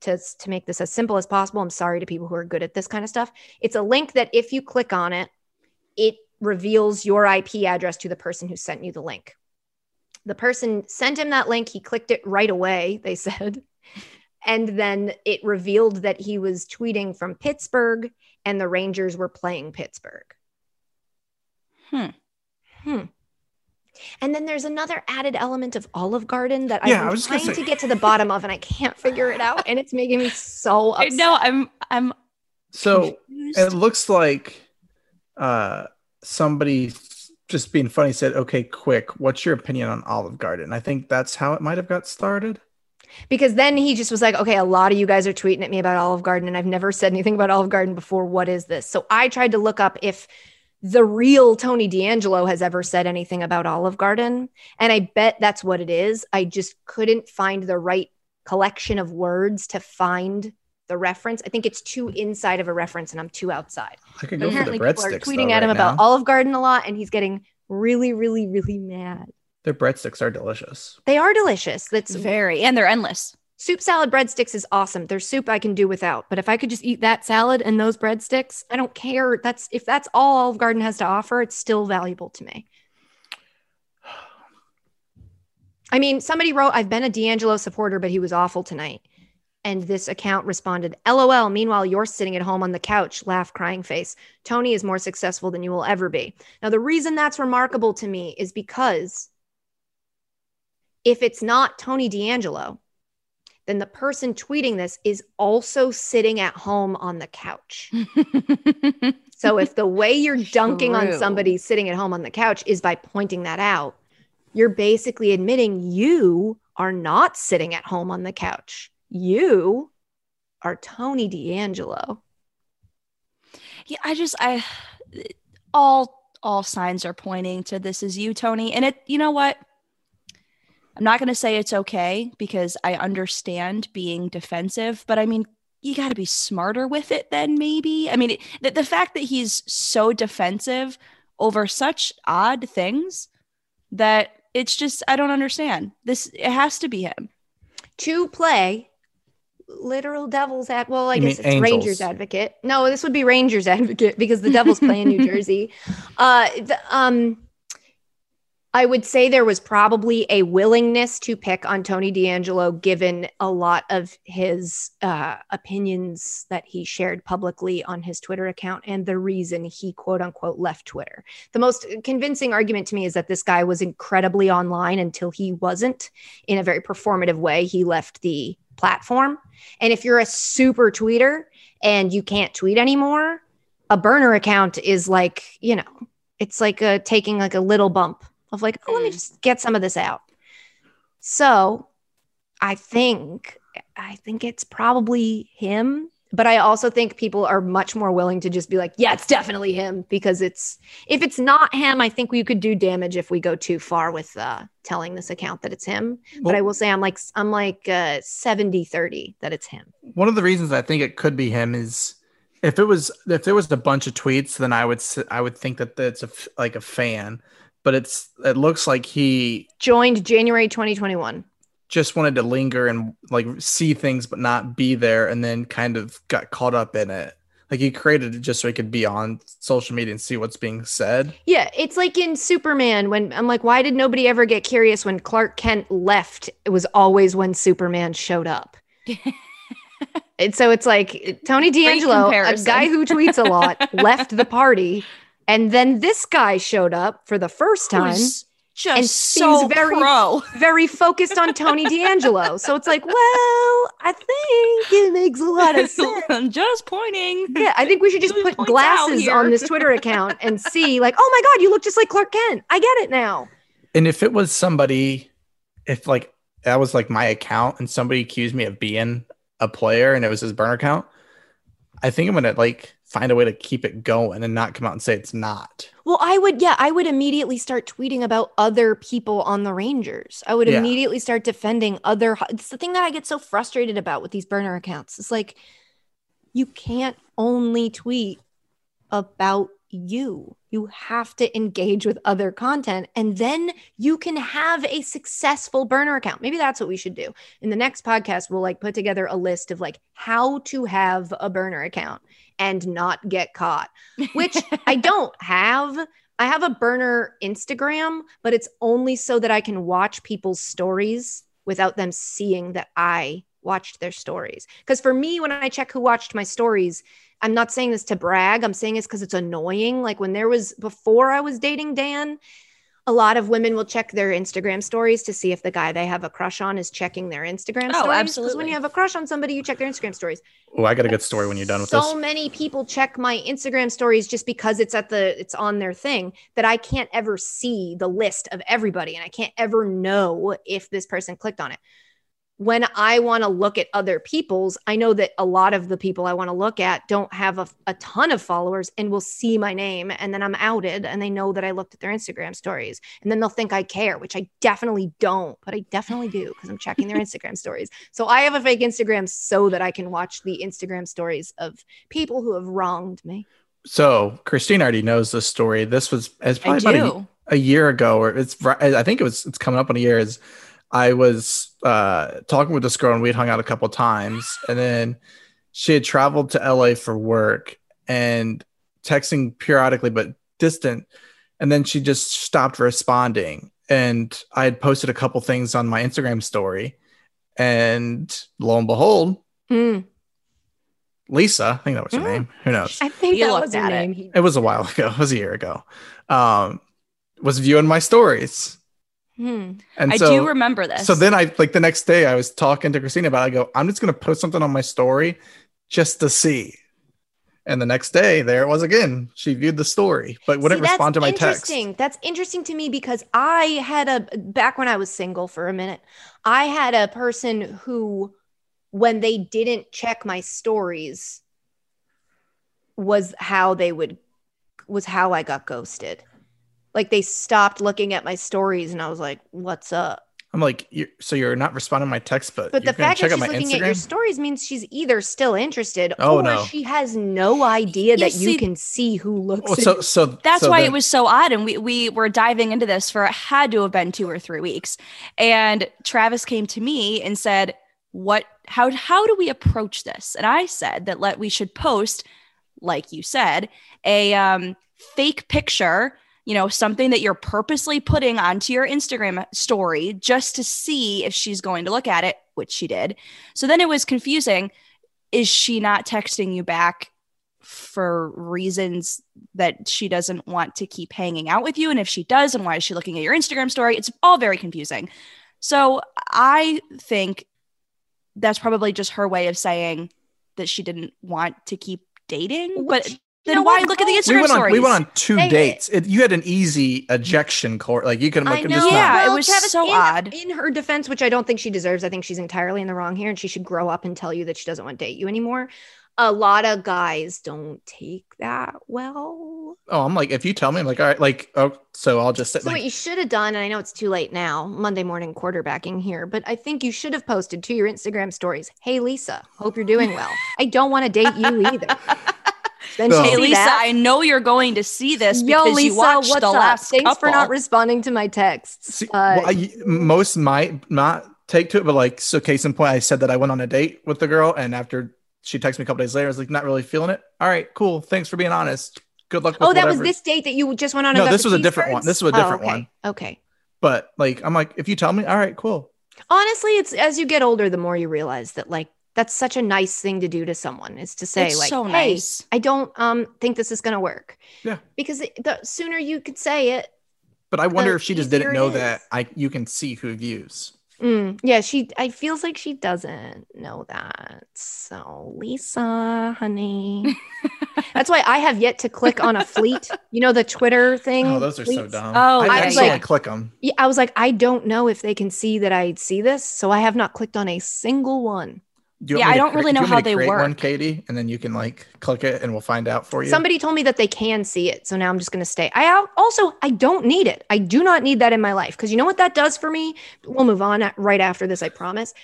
to, to make this as simple as possible. I'm sorry to people who are good at this kind of stuff. It's a link that if you click on it, it reveals your I P address to the person who sent you the link. The person sent him that link. He clicked it right away, they said. And then it revealed that he was tweeting from Pittsburgh and the Rangers were playing Pittsburgh. Hmm. Hmm. And then there's another added element of Olive Garden that yeah, I'm trying to get to the bottom of and I can't figure it out. And it's making me so upset. No, I'm, I'm. So confused. It looks like uh, somebody just being funny said, okay, quick, what's your opinion on Olive Garden? I think that's how it might have got started. Because then he just was like, okay, a lot of you guys are tweeting at me about Olive Garden and I've never said anything about Olive Garden before. What is this? So I tried to look up if the real Tony DeAngelo has ever said anything about Olive Garden. And I bet that's what it is. I just couldn't find the right collection of words to find the reference. I think it's too inside of a reference and I'm too outside. I could go for the breadsticks. Tweeting at him about Olive Garden a lot and he's getting really, really, really mad. Their breadsticks are delicious. They are delicious. That's very, and they're endless. Soup salad breadsticks is awesome. There's soup I can do without, but if I could just eat that salad and those breadsticks, I don't care. That's if that's all Olive Garden has to offer, it's still valuable to me. I mean, somebody wrote, I've been a D'Angelo supporter, but he was awful tonight. And this account responded, LOL, meanwhile, you're sitting at home on the couch, laugh, crying face. Tony is more successful than you will ever be. Now, the reason that's remarkable to me is because if it's not Tony D'Angelo, then the person tweeting this is also sitting at home on the couch. So if the way you're dunking True. on somebody sitting at home on the couch is by pointing that out, you're basically admitting you are not sitting at home on the couch. You are Tony D'Angelo. Yeah, I just, I, all, all signs are pointing to this is you, Tony. And it, you know what? I'm not going to say it's okay because I understand being defensive, but I mean, you got to be smarter with it then maybe. I mean, it, the, the fact that he's so defensive over such odd things that it's just, I don't understand. This, it has to be him. To play literal devil's at, well, I you guess it's angels. Rangers advocate. No, this would be Rangers advocate because the Devils play in New Jersey. Uh, the, um, I would say there was probably a willingness to pick on Tony D'Angelo, given a lot of his uh, opinions that he shared publicly on his Twitter account and the reason he, quote unquote, left Twitter. The most convincing argument to me is that this guy was incredibly online until he wasn't. In a very performative way, he left the platform. And if you're a super tweeter and you can't tweet anymore, a burner account is like, you know, it's like a, taking like a little bump. Of like, oh, let me just get some of this out. So I think, I think it's probably him, but I also think people are much more willing to just be like, yeah, it's definitely him because it's, if it's not him, I think we could do damage if we go too far with uh, telling this account that it's him. Well, but I will say I'm like, I'm like uh, seventy thirty that it's him. One of the reasons I think it could be him is if it was, if there was a bunch of tweets, then I would, I would think that that's a, like a fan. But it's it looks like he joined January twenty twenty-one. Just wanted to linger and like see things, but not be there, and then kind of got caught up in it. Like he created it just so he could be on social media and see what's being said. Yeah, it's like in Superman when I'm like, why did nobody ever get curious when Clark Kent left? It was always when Superman showed up. And so it's like Tony D'Angelo, a guy who tweets a lot, left the party. And then this guy showed up for the first time. Who's just and so very, pro. very focused on Tony D'Angelo. So it's like, well, I think it makes a lot of sense. I'm just pointing. Yeah, I think we should just, just put glasses on this Twitter account and see like, oh my God, you look just like Clark Kent. I get it now. And if it was somebody, if like that was like my account and somebody accused me of being a player and it was his burner account, I think I'm going to like find a way to keep it going and not come out and say it's not. Well, I would, yeah, I would immediately start tweeting about other people on the Rangers. I would yeah. immediately start defending other. It's the thing that I get so frustrated about with these burner accounts. It's like, you can't only tweet about you. You have to engage with other content and then you can have a successful burner account. Maybe that's what we should do. In the next podcast, we'll like put together a list of like how to have a burner account and not get caught, which I don't have. I have a burner Instagram, but it's only so that I can watch people's stories without them seeing that I watched their stories. Because for me, when I check who watched my stories, I'm not saying this to brag. I'm saying this because it's annoying. Like when there was, before I was dating Dan, a lot of women will check their Instagram stories to see if the guy they have a crush on is checking their Instagram oh, stories. Oh, absolutely. Because when you have a crush on somebody, you check their Instagram stories. Oh, I got a good story when you're done with so this. So many people check my Instagram stories just because it's at the, it's on their thing that I can't ever see the list of everybody. And I can't ever know if this person clicked on it. When I want to look at other people's, I know that a lot of the people I want to look at don't have a, a ton of followers and will see my name and then I'm outed and they know that I looked at their Instagram stories and then they'll think I care, which I definitely don't, but I definitely do because I'm checking their Instagram stories. So I have a fake Instagram so that I can watch the Instagram stories of people who have wronged me. So Christina already knows this story. This was as probably about a, a year ago or it's, I think it was, it's coming up on a year is I was uh, talking with this girl, and we had hung out a couple of times, and then she had traveled to L A for work and texting periodically, but distant. And then she just stopped responding. And I had posted a couple things on my Instagram story, and lo and behold, mm. Lisa, I think that was her mm. name. Who knows? I think you that was her name. It. it was a while ago. It was a year ago. Um, was viewing my stories. Hmm. And so, I do remember this. So then I like the next day I was talking to Christina about it. I go, I'm just going to post something on my story just to see. And the next day there it was again. She viewed the story, but wouldn't see, respond to my text. That's interesting to me because I had a, back when I was single for a minute, I had a person who, when they didn't check my stories, was how they would, was how I got ghosted. Like they stopped looking at my stories, and I was like, "What's up?" I'm like, you're, "So you're not responding to my text, but but the fact that she's looking Instagram? At your stories means she's either still interested, oh, or no. she has no idea you that see, you can see who looks." Well, so, so that's so why then, it was so odd, and we we were diving into this for it had to have been two or three weeks, and Travis came to me and said, "What? How how do we approach this?" And I said that let we should post, like you said, a um, fake picture. You know, something that you're purposely putting onto your Instagram story just to see if she's going to look at it, which she did. So then it was confusing. Is she not texting you back for reasons that she doesn't want to keep hanging out with you? And if she does, and why is she looking at your Instagram story? It's all very confusing. So I think that's probably just her way of saying that she didn't want to keep dating, but then why look at the Instagram we went on, stories? We went on two hey, dates. It, you had an easy ejection court. Like you could make I know. It. Yeah, well, it was Travis, so in, odd. In her defense, which I don't think she deserves. I think she's entirely in the wrong here, and she should grow up and tell you that she doesn't want to date you anymore. A lot of guys don't take that well. Oh, I'm like, if you tell me, I'm like, all right, like, oh, so I'll just sit. So like, what you should have done, and I know it's too late now, Monday morning quarterbacking here, but I think you should have posted to your Instagram stories, "Hey, Lisa, hope you're doing well. I don't want to date you either." Then so, hey, Lisa, that. I know you're going to see this because Yo, Lisa, you watched what's the up? Last Thanks couple. For not responding to my texts. See, uh, well, I, most might not take to it, but like, so case in point, I said that I went on a date with the girl, and after she texted me a couple days later, I was like, not really feeling it. All right, cool. Thanks for being honest. Good luck with Oh, that whatever. Was this date that you just went on? No, this was a different cards? One. This was a different oh, okay. one. Okay. But like, I'm like, if you tell me, all right, cool. Honestly, it's as you get older, the more you realize that like, that's such a nice thing to do to someone, is to say it's like, so "Hey, nice. I don't um, think this is going to work." Yeah, because it, the sooner you could say it. But I wonder if she just didn't know that I you can see who views. Mm, yeah, she. I feels like she doesn't know that. So Lisa, honey, that's why I have yet to click on a fleet. You know, the Twitter thing. Oh, those are fleets. So dumb. Oh, I, I was like, click them. Yeah, I was like, I don't know if they can see that I see this, so I have not clicked on a single one. Yeah, I don't cre- really know do how they work. One, Katie, and then you can like click it, and we'll find out for you. Somebody told me that they can see it, so now I'm just going to stay. I also I don't need it. I do not need that in my life because you know what that does for me. We'll move on right after this, I promise.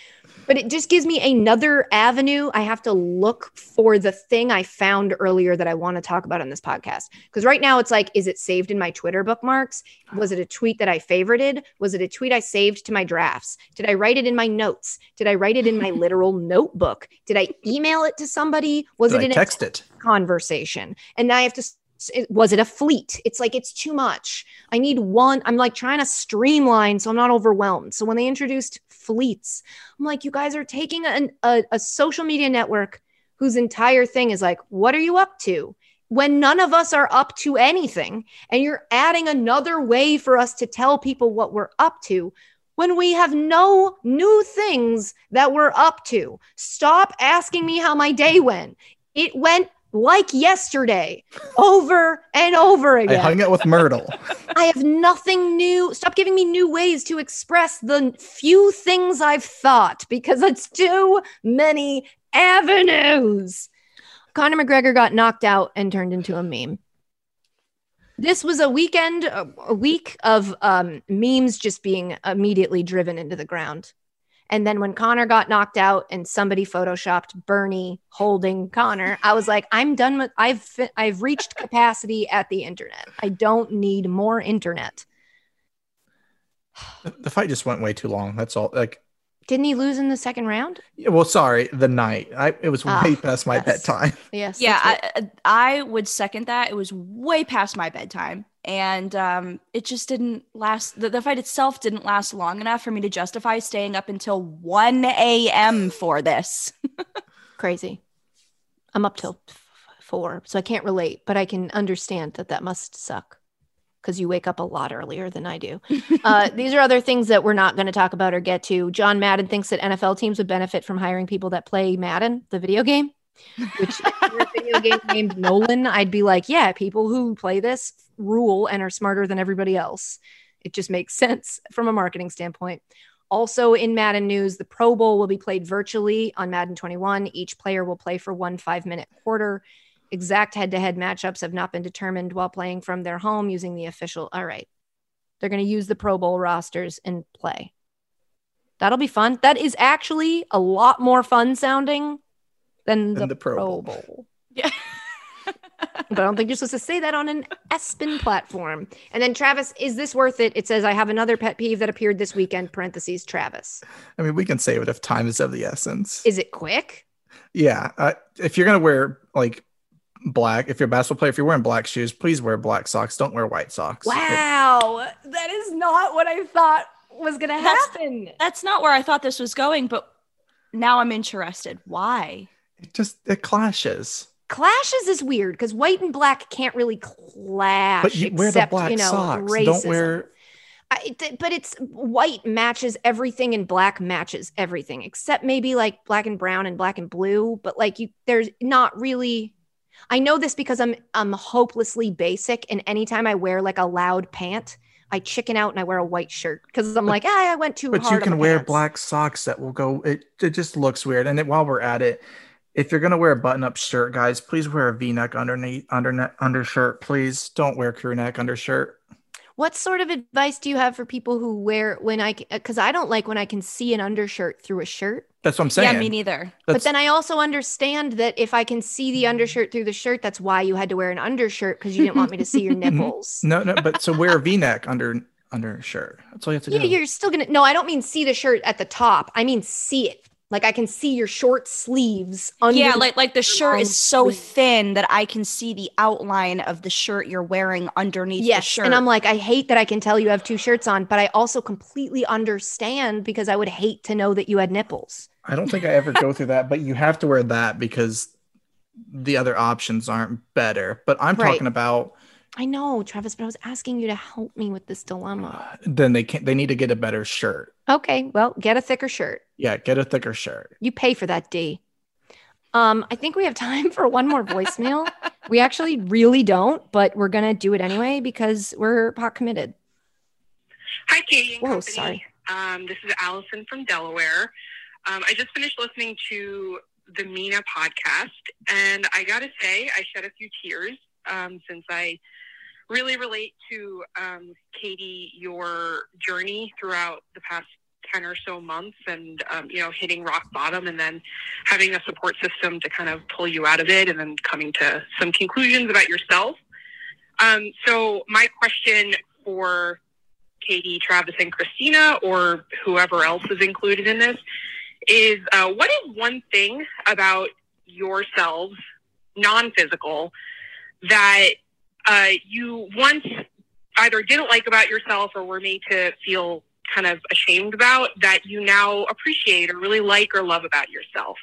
But it just gives me another avenue. I have to look for the thing I found earlier that I want to talk about on this podcast. Because right now it's like, is it saved in my Twitter bookmarks? Was it a tweet that I favorited? Was it a tweet I saved to my drafts? Did I write it in my notes? Did I write it in my literal notebook? Did I email it to somebody? Was Did it I in text a text conversation? And now I have to... Was it a fleet? It's like, it's too much. I need one. I'm like trying to streamline so I'm not overwhelmed. So when they introduced fleets, I'm like, you guys are taking an, a, a social media network whose entire thing is like, what are you up to? When none of us are up to anything, and you're adding another way for us to tell people what we're up to when we have no new things that we're up to. Stop asking me how my day went. It went like yesterday, over and over again. I hung out with Myrtle. I have nothing new. Stop giving me new ways to express the few things I've thought because it's too many avenues. Conor McGregor got knocked out and turned into a meme. This was a weekend, a week of um, memes just being immediately driven into the ground. And then when Connor got knocked out and somebody photoshopped Bernie holding Connor, I was like, I'm done with, I've, I've reached capacity at the internet. I don't need more internet. The fight just went way too long. That's all. Like, didn't he lose in the second round? Yeah, well, sorry, the night. I, it was ah, way past my yes. bedtime. Yes. Yeah, I, I would second that. It was way past my bedtime. And um, it just didn't last. The, the fight itself didn't last long enough for me to justify staying up until one a.m. for this. Crazy. I'm up till four, so I can't relate, but I can understand that that must suck. Because you wake up a lot earlier than I do. Uh, these are other things that we're not going to talk about or get to. John Madden thinks that N F L teams would benefit from hiring people that play Madden, the video game. Which, if you're a video game named Nolan, I'd be like, yeah, people who play this rule and are smarter than everybody else. It just makes sense from a marketing standpoint. Also in Madden news, the Pro Bowl will be played virtually on Madden twenty-one. Each player will play for one five-minute quarter. Exact head-to-head matchups have not been determined while playing from their home using the official. All right. They're going to use the Pro Bowl rosters and play. That'll be fun. That is actually a lot more fun sounding than the, the Pro, Pro Bowl. Bowl. Yeah. But I don't think you're supposed to say that on an ESPN platform. And then Travis, is this worth it? It says, I have another pet peeve that appeared this weekend, parentheses, Travis. I mean, we can save it if time is of the essence. Is it quick? Yeah. Uh, if you're going to wear like black, if you're a basketball player, if you're wearing black shoes, please wear black socks. Don't wear white socks. Wow. It, that is not what I thought was going to happen. That's, that's not where I thought this was going, but now I'm interested. Why? It just, it clashes. Clashes is weird because white and black can't really clash. But you wear except, the black you know, socks. Racism. Don't wear. I, th- but it's white matches everything and black matches everything except maybe like black and brown and black and blue. But like you, there's not really. I know this because I'm I'm hopelessly basic, and anytime I wear like a loud pant, I chicken out and I wear a white shirt because I'm but, like, ah, I went too but hard. But you can on my wear pants. Black socks that will go. It it just looks weird. And it, while we're at it. If you're going to wear a button-up shirt, guys, please wear a V-neck underneath, under, undershirt. Please don't wear crew neck undershirt. What sort of advice do you have for people who wear when I – because I don't like when I can see an undershirt through a shirt. That's what I'm saying. Yeah, me neither. That's, but then I also understand that if I can see the undershirt through the shirt, that's why you had to wear an undershirt because you didn't want me to see your nipples. No, no, but so wear a V-neck under undershirt. That's all you have to yeah, do. You're still going to – no, I don't mean see the shirt at the top. I mean see it. Like I can see your short sleeves. Under yeah, like like the shirt is so sleeve. Thin that I can see the outline of the shirt you're wearing underneath yes, the shirt. And I'm like, I hate that I can tell you have two shirts on, but I also completely understand because I would hate to know that you had nipples. I don't think I ever go through that, but you have to wear that because the other options aren't better. But I'm right. talking about. I know, Travis, but I was asking you to help me with this dilemma. Then they can't. They need to get a better shirt. Okay, well, get a thicker shirt. Yeah, get a thicker shirt. You pay for that, D. Um, I think we have time for one more voicemail. We actually really don't, but we're gonna do it anyway because we're pot committed. Hi, Katie. Whoa, company. Sorry. Um, this is Allison from Delaware. Um, I just finished listening to the Mina podcast, and I gotta say, I shed a few tears um, since I. Really relate to, um, Katie, your journey throughout the past ten or so months and, um, you know, hitting rock bottom and then having a support system to kind of pull you out of it and then coming to some conclusions about yourself. Um, so my question for Katie, Travis, and Christina, or whoever else is included in this, is uh, what is one thing about yourselves, non-physical, that Uh, you once either didn't like about yourself or were made to feel kind of ashamed about that you now appreciate or really like or love about yourself.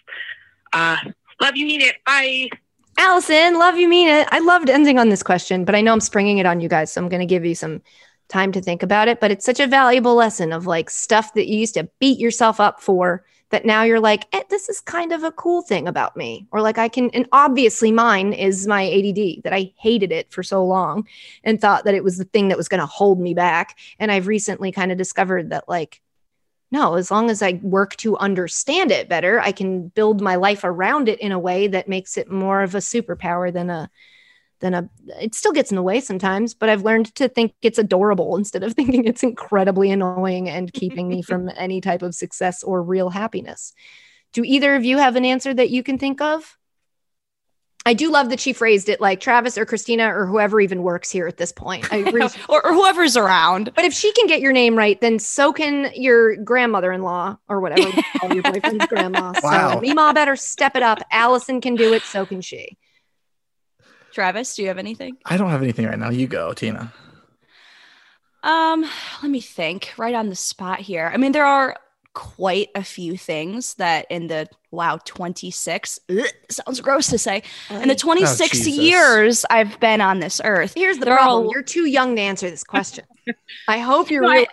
Uh, love you, mean it. Bye. Allison, love you, mean it. I loved ending on this question, but I know I'm springing it on you guys, so I'm going to give you some time to think about it. But it's such a valuable lesson of like stuff that you used to beat yourself up for that now you're like, eh, this is kind of a cool thing about me. Or like I can, and obviously mine is my A D D that I hated it for so long and thought that it was the thing that was going to hold me back. And I've recently kind of discovered that like, no, as long as I work to understand it better, I can build my life around it in a way that makes it more of a superpower than a, than a, it still gets in the way sometimes, but I've learned to think it's adorable instead of thinking it's incredibly annoying and keeping me from any type of success or real happiness. Do either of you have an answer that you can think of? I do love that she phrased it like Travis or Christina or whoever even works here at this point. I agree. I or, or whoever's around. But if she can get your name right, then so can your grandmother-in-law or whatever. Call your boyfriend's grandma. Wow. So Mima better step it up. Allison can do it. So can she. Travis, do you have anything? I don't have anything right now. You go, Tina. Um, let me think right on the spot here. I mean, there are quite a few things that in the wow twenty-six ugh, sounds gross to say in the twenty-six oh, years I've been on this earth. Here's the there problem: all... you're too young to answer this question. I hope you're realizing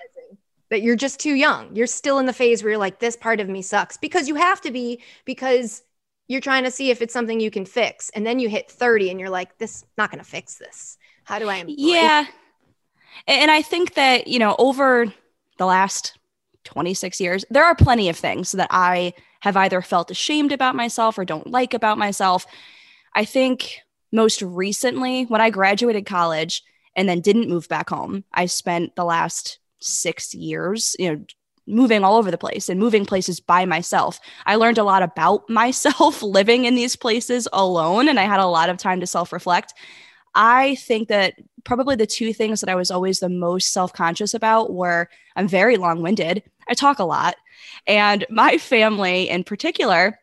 that you're just too young. You're still in the phase where you're like, this part of me sucks, because you have to be, because you're trying to see if it's something you can fix, and then you hit thirty and you're like, this not going to fix this. How do I? Embrace? Yeah, and I think that you know over the last twenty-six years, there are plenty of things that I have either felt ashamed about myself or don't like about myself. I think most recently when I graduated college and then didn't move back home, I spent the last six years, you know, moving all over the place and moving places by myself. I learned a lot about myself living in these places alone, and I had a lot of time to self-reflect. I think that probably the two things that I was always the most self-conscious about were I'm very long-winded. I talk a lot. And my family in particular,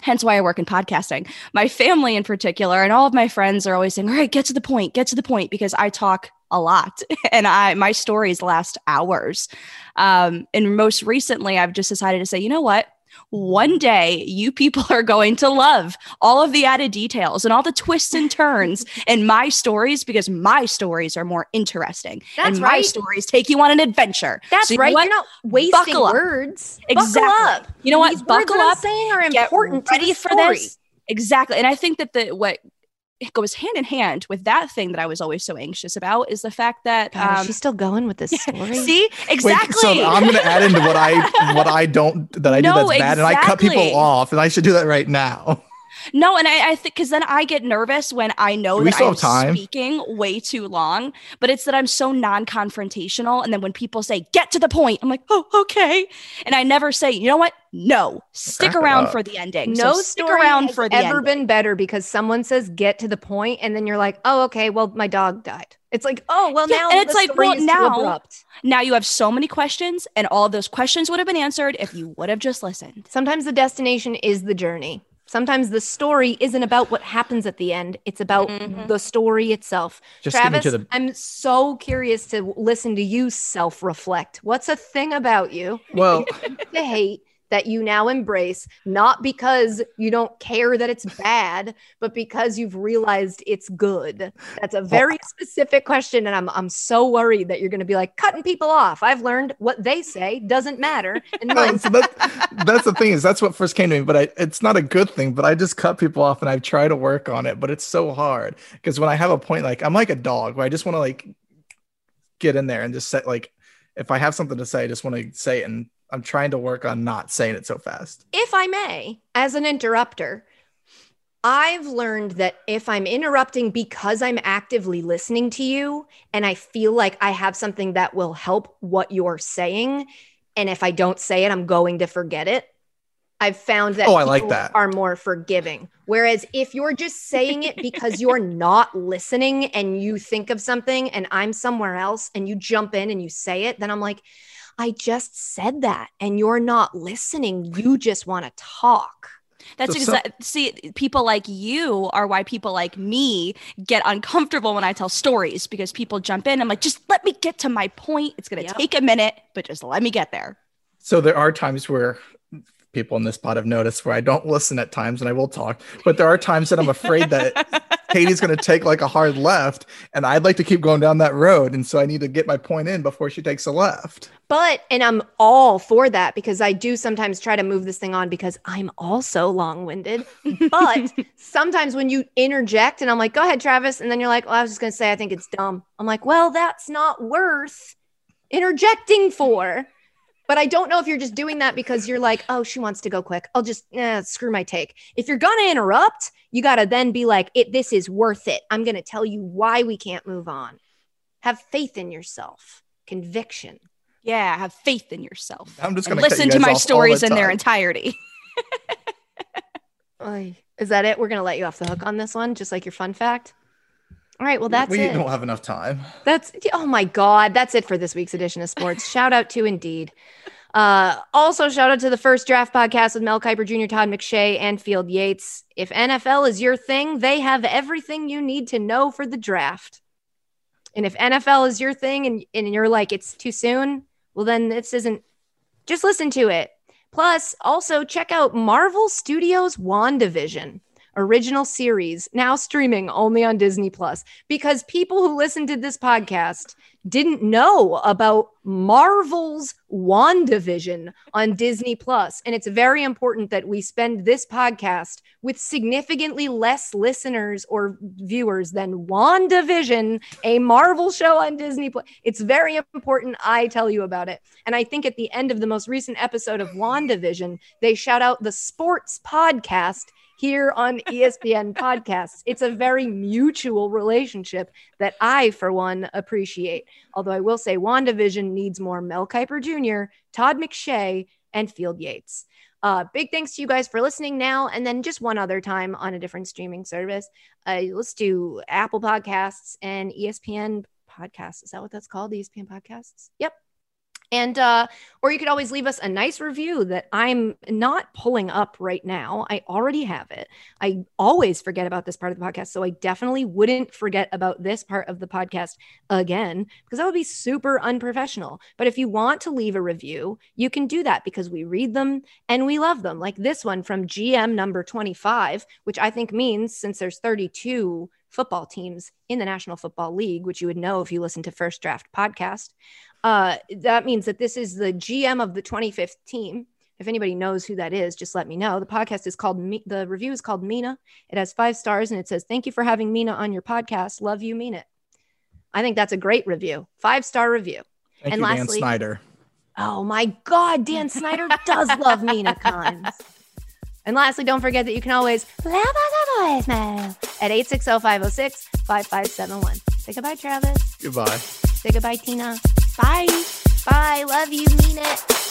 hence why I work in podcasting, my family in particular and all of my friends are always saying, all right, get to the point, get to the point, because I talk a lot and I my stories last hours. Um, and most recently, I've just decided to say, you know what? One day you people are going to love all of the added details and all the twists and turns in my stories, because my stories are more interesting. That's and my right. stories take you on an adventure. That's so you right. You're not wasting words. Exactly. Buckle up. You know what? These Buckle words up. I'm saying are important. Get ready to the story. For this. Exactly. And I think that the what goes hand in hand with that thing that I was always so anxious about is the fact that God, um, she's still going with this story. See, exactly. Wait, so I'm going to add into what I what I don't that I no, do that's exactly. bad, and I cut people off, and I should do that right now. No, and I, I think because then I get nervous when I know we that I'm time. speaking way too long, but it's that I'm so non-confrontational. And then when people say, get to the point, I'm like, oh, okay. And I never say, you know what? No, stick Crack around for the ending. No so stick story around has for the ever ending. Been better because someone says, get to the point. And then you're like, oh, okay, well, my dog died. It's like, oh, well, yeah, now and it's like, well, now, now you have so many questions, and all of those questions would have been answered if you would have just listened. Sometimes the destination is the journey. Sometimes the story isn't about what happens at the end. It's about mm-hmm. the story itself. Just Travis, the- I'm so curious to listen to you self-reflect. What's a thing about you well, to hate that you now embrace, not because you don't care that it's bad, but because you've realized it's good? That's a very well, specific question. And I'm I'm so worried that you're going to be like, cutting people off. I've learned what they say doesn't matter. And like- so that, that's the thing is, that's what first came to me, but I, it's not a good thing, but I just cut people off and I try to work on it, but it's so hard. Because when I have a point, like I'm like a dog where I just want to like get in there and just say, like, if I have something to say, I just want to say it, and I'm trying to work on not saying it so fast. If I may, as an interrupter, I've learned that if I'm interrupting because I'm actively listening to you and I feel like I have something that will help what you're saying, and if I don't say it, I'm going to forget it. I've found that, oh, I like that, are more forgiving. Whereas if you're just saying it because you're not listening and you think of something and I'm somewhere else and you jump in and you say it, then I'm like, I just said that and you're not listening. You just want to talk. That's so exactly. So- see, people like you are why people like me get uncomfortable when I tell stories, because people jump in. I'm like, just let me get to my point. It's going to yep. take a minute, but just let me get there. So there are times where people in this pod have noticed where I don't listen at times and I will talk, but there are times that I'm afraid that Katie's going to take like a hard left and I'd like to keep going down that road. And so I need to get my point in before she takes a left. But, and I'm all for that, because I do sometimes try to move this thing on because I'm also long-winded, but sometimes when you interject and I'm like, go ahead, Travis. And then you're like, well, I was just going to say, I think it's dumb. I'm like, well, that's not worth interjecting for. But I don't know if you're just doing that because you're like, oh, she wants to go quick. I'll just eh, screw my take. If you're going to interrupt, you got to then be like, it, this is worth it. I'm going to tell you why we can't move on. Have faith in yourself. Conviction. Yeah, have faith in yourself. I'm just going to listen to my stories in their entirety. Oy. Is that it? We're going to let you off the hook on this one, just like your fun fact. All right, well, that's we it. We don't have enough time. That's Oh, my God. That's it for this week's edition of sports. Shout out to Indeed. Uh, also, shout out to the First Draft podcast with Mel Kiper Junior, Todd McShay, and Field Yates. If N F L is your thing, they have everything you need to know for the draft. And if N F L is your thing and, and you're like, it's too soon, well, then this isn't. Just listen to it. Plus, also check out Marvel Studios' WandaVision original series, now streaming only on Disney Plus, because people who listened to this podcast didn't know about Marvel's WandaVision on Disney Plus. And it's very important that we spend this podcast with significantly less listeners or viewers than WandaVision, a Marvel show on Disney Plus. It's very important I tell you about it. And I think at the end of the most recent episode of WandaVision, they shout out the sports podcast here on E S P N podcasts. It's a very mutual relationship that I, for one, appreciate. Although I will say WandaVision needs more Mel Kiper Junior, Todd McShay, and Field Yates. Uh, big thanks to you guys for listening now. And then just one other time on a different streaming service. Uh, let's do Apple Podcasts and E S P N Podcasts. Is that what that's called? E S P N Podcasts? Yep. And uh, or you could always leave us a nice review that I'm not pulling up right now. I already have it. I always forget about this part of the podcast. So I definitely wouldn't forget about this part of the podcast again, because that would be super unprofessional. But if you want to leave a review, you can do that because we read them and we love them. Like this one from G M number twenty-five, which I think means since there's thirty-two football teams in the National Football League, which you would know if you listen to First Draft podcast. Uh, that means that this is the G M of the twenty-fifth team. If anybody knows who that is, just let me know. The podcast is called, Me- the review is called Mina. It has five stars and it says, thank you for having Mina on your podcast. Love you, mean it. I think that's a great review. Five-star review. Thank and you, lastly, Dan Snyder. Oh my God, Dan Snyder does love Mina Kimes. And lastly, don't forget that you can always leave us a voicemail at eight six zero, five zero six, five five seven one. Say goodbye, Travis. Goodbye. Say goodbye, Tina. Bye. Bye. Love you. Mean it.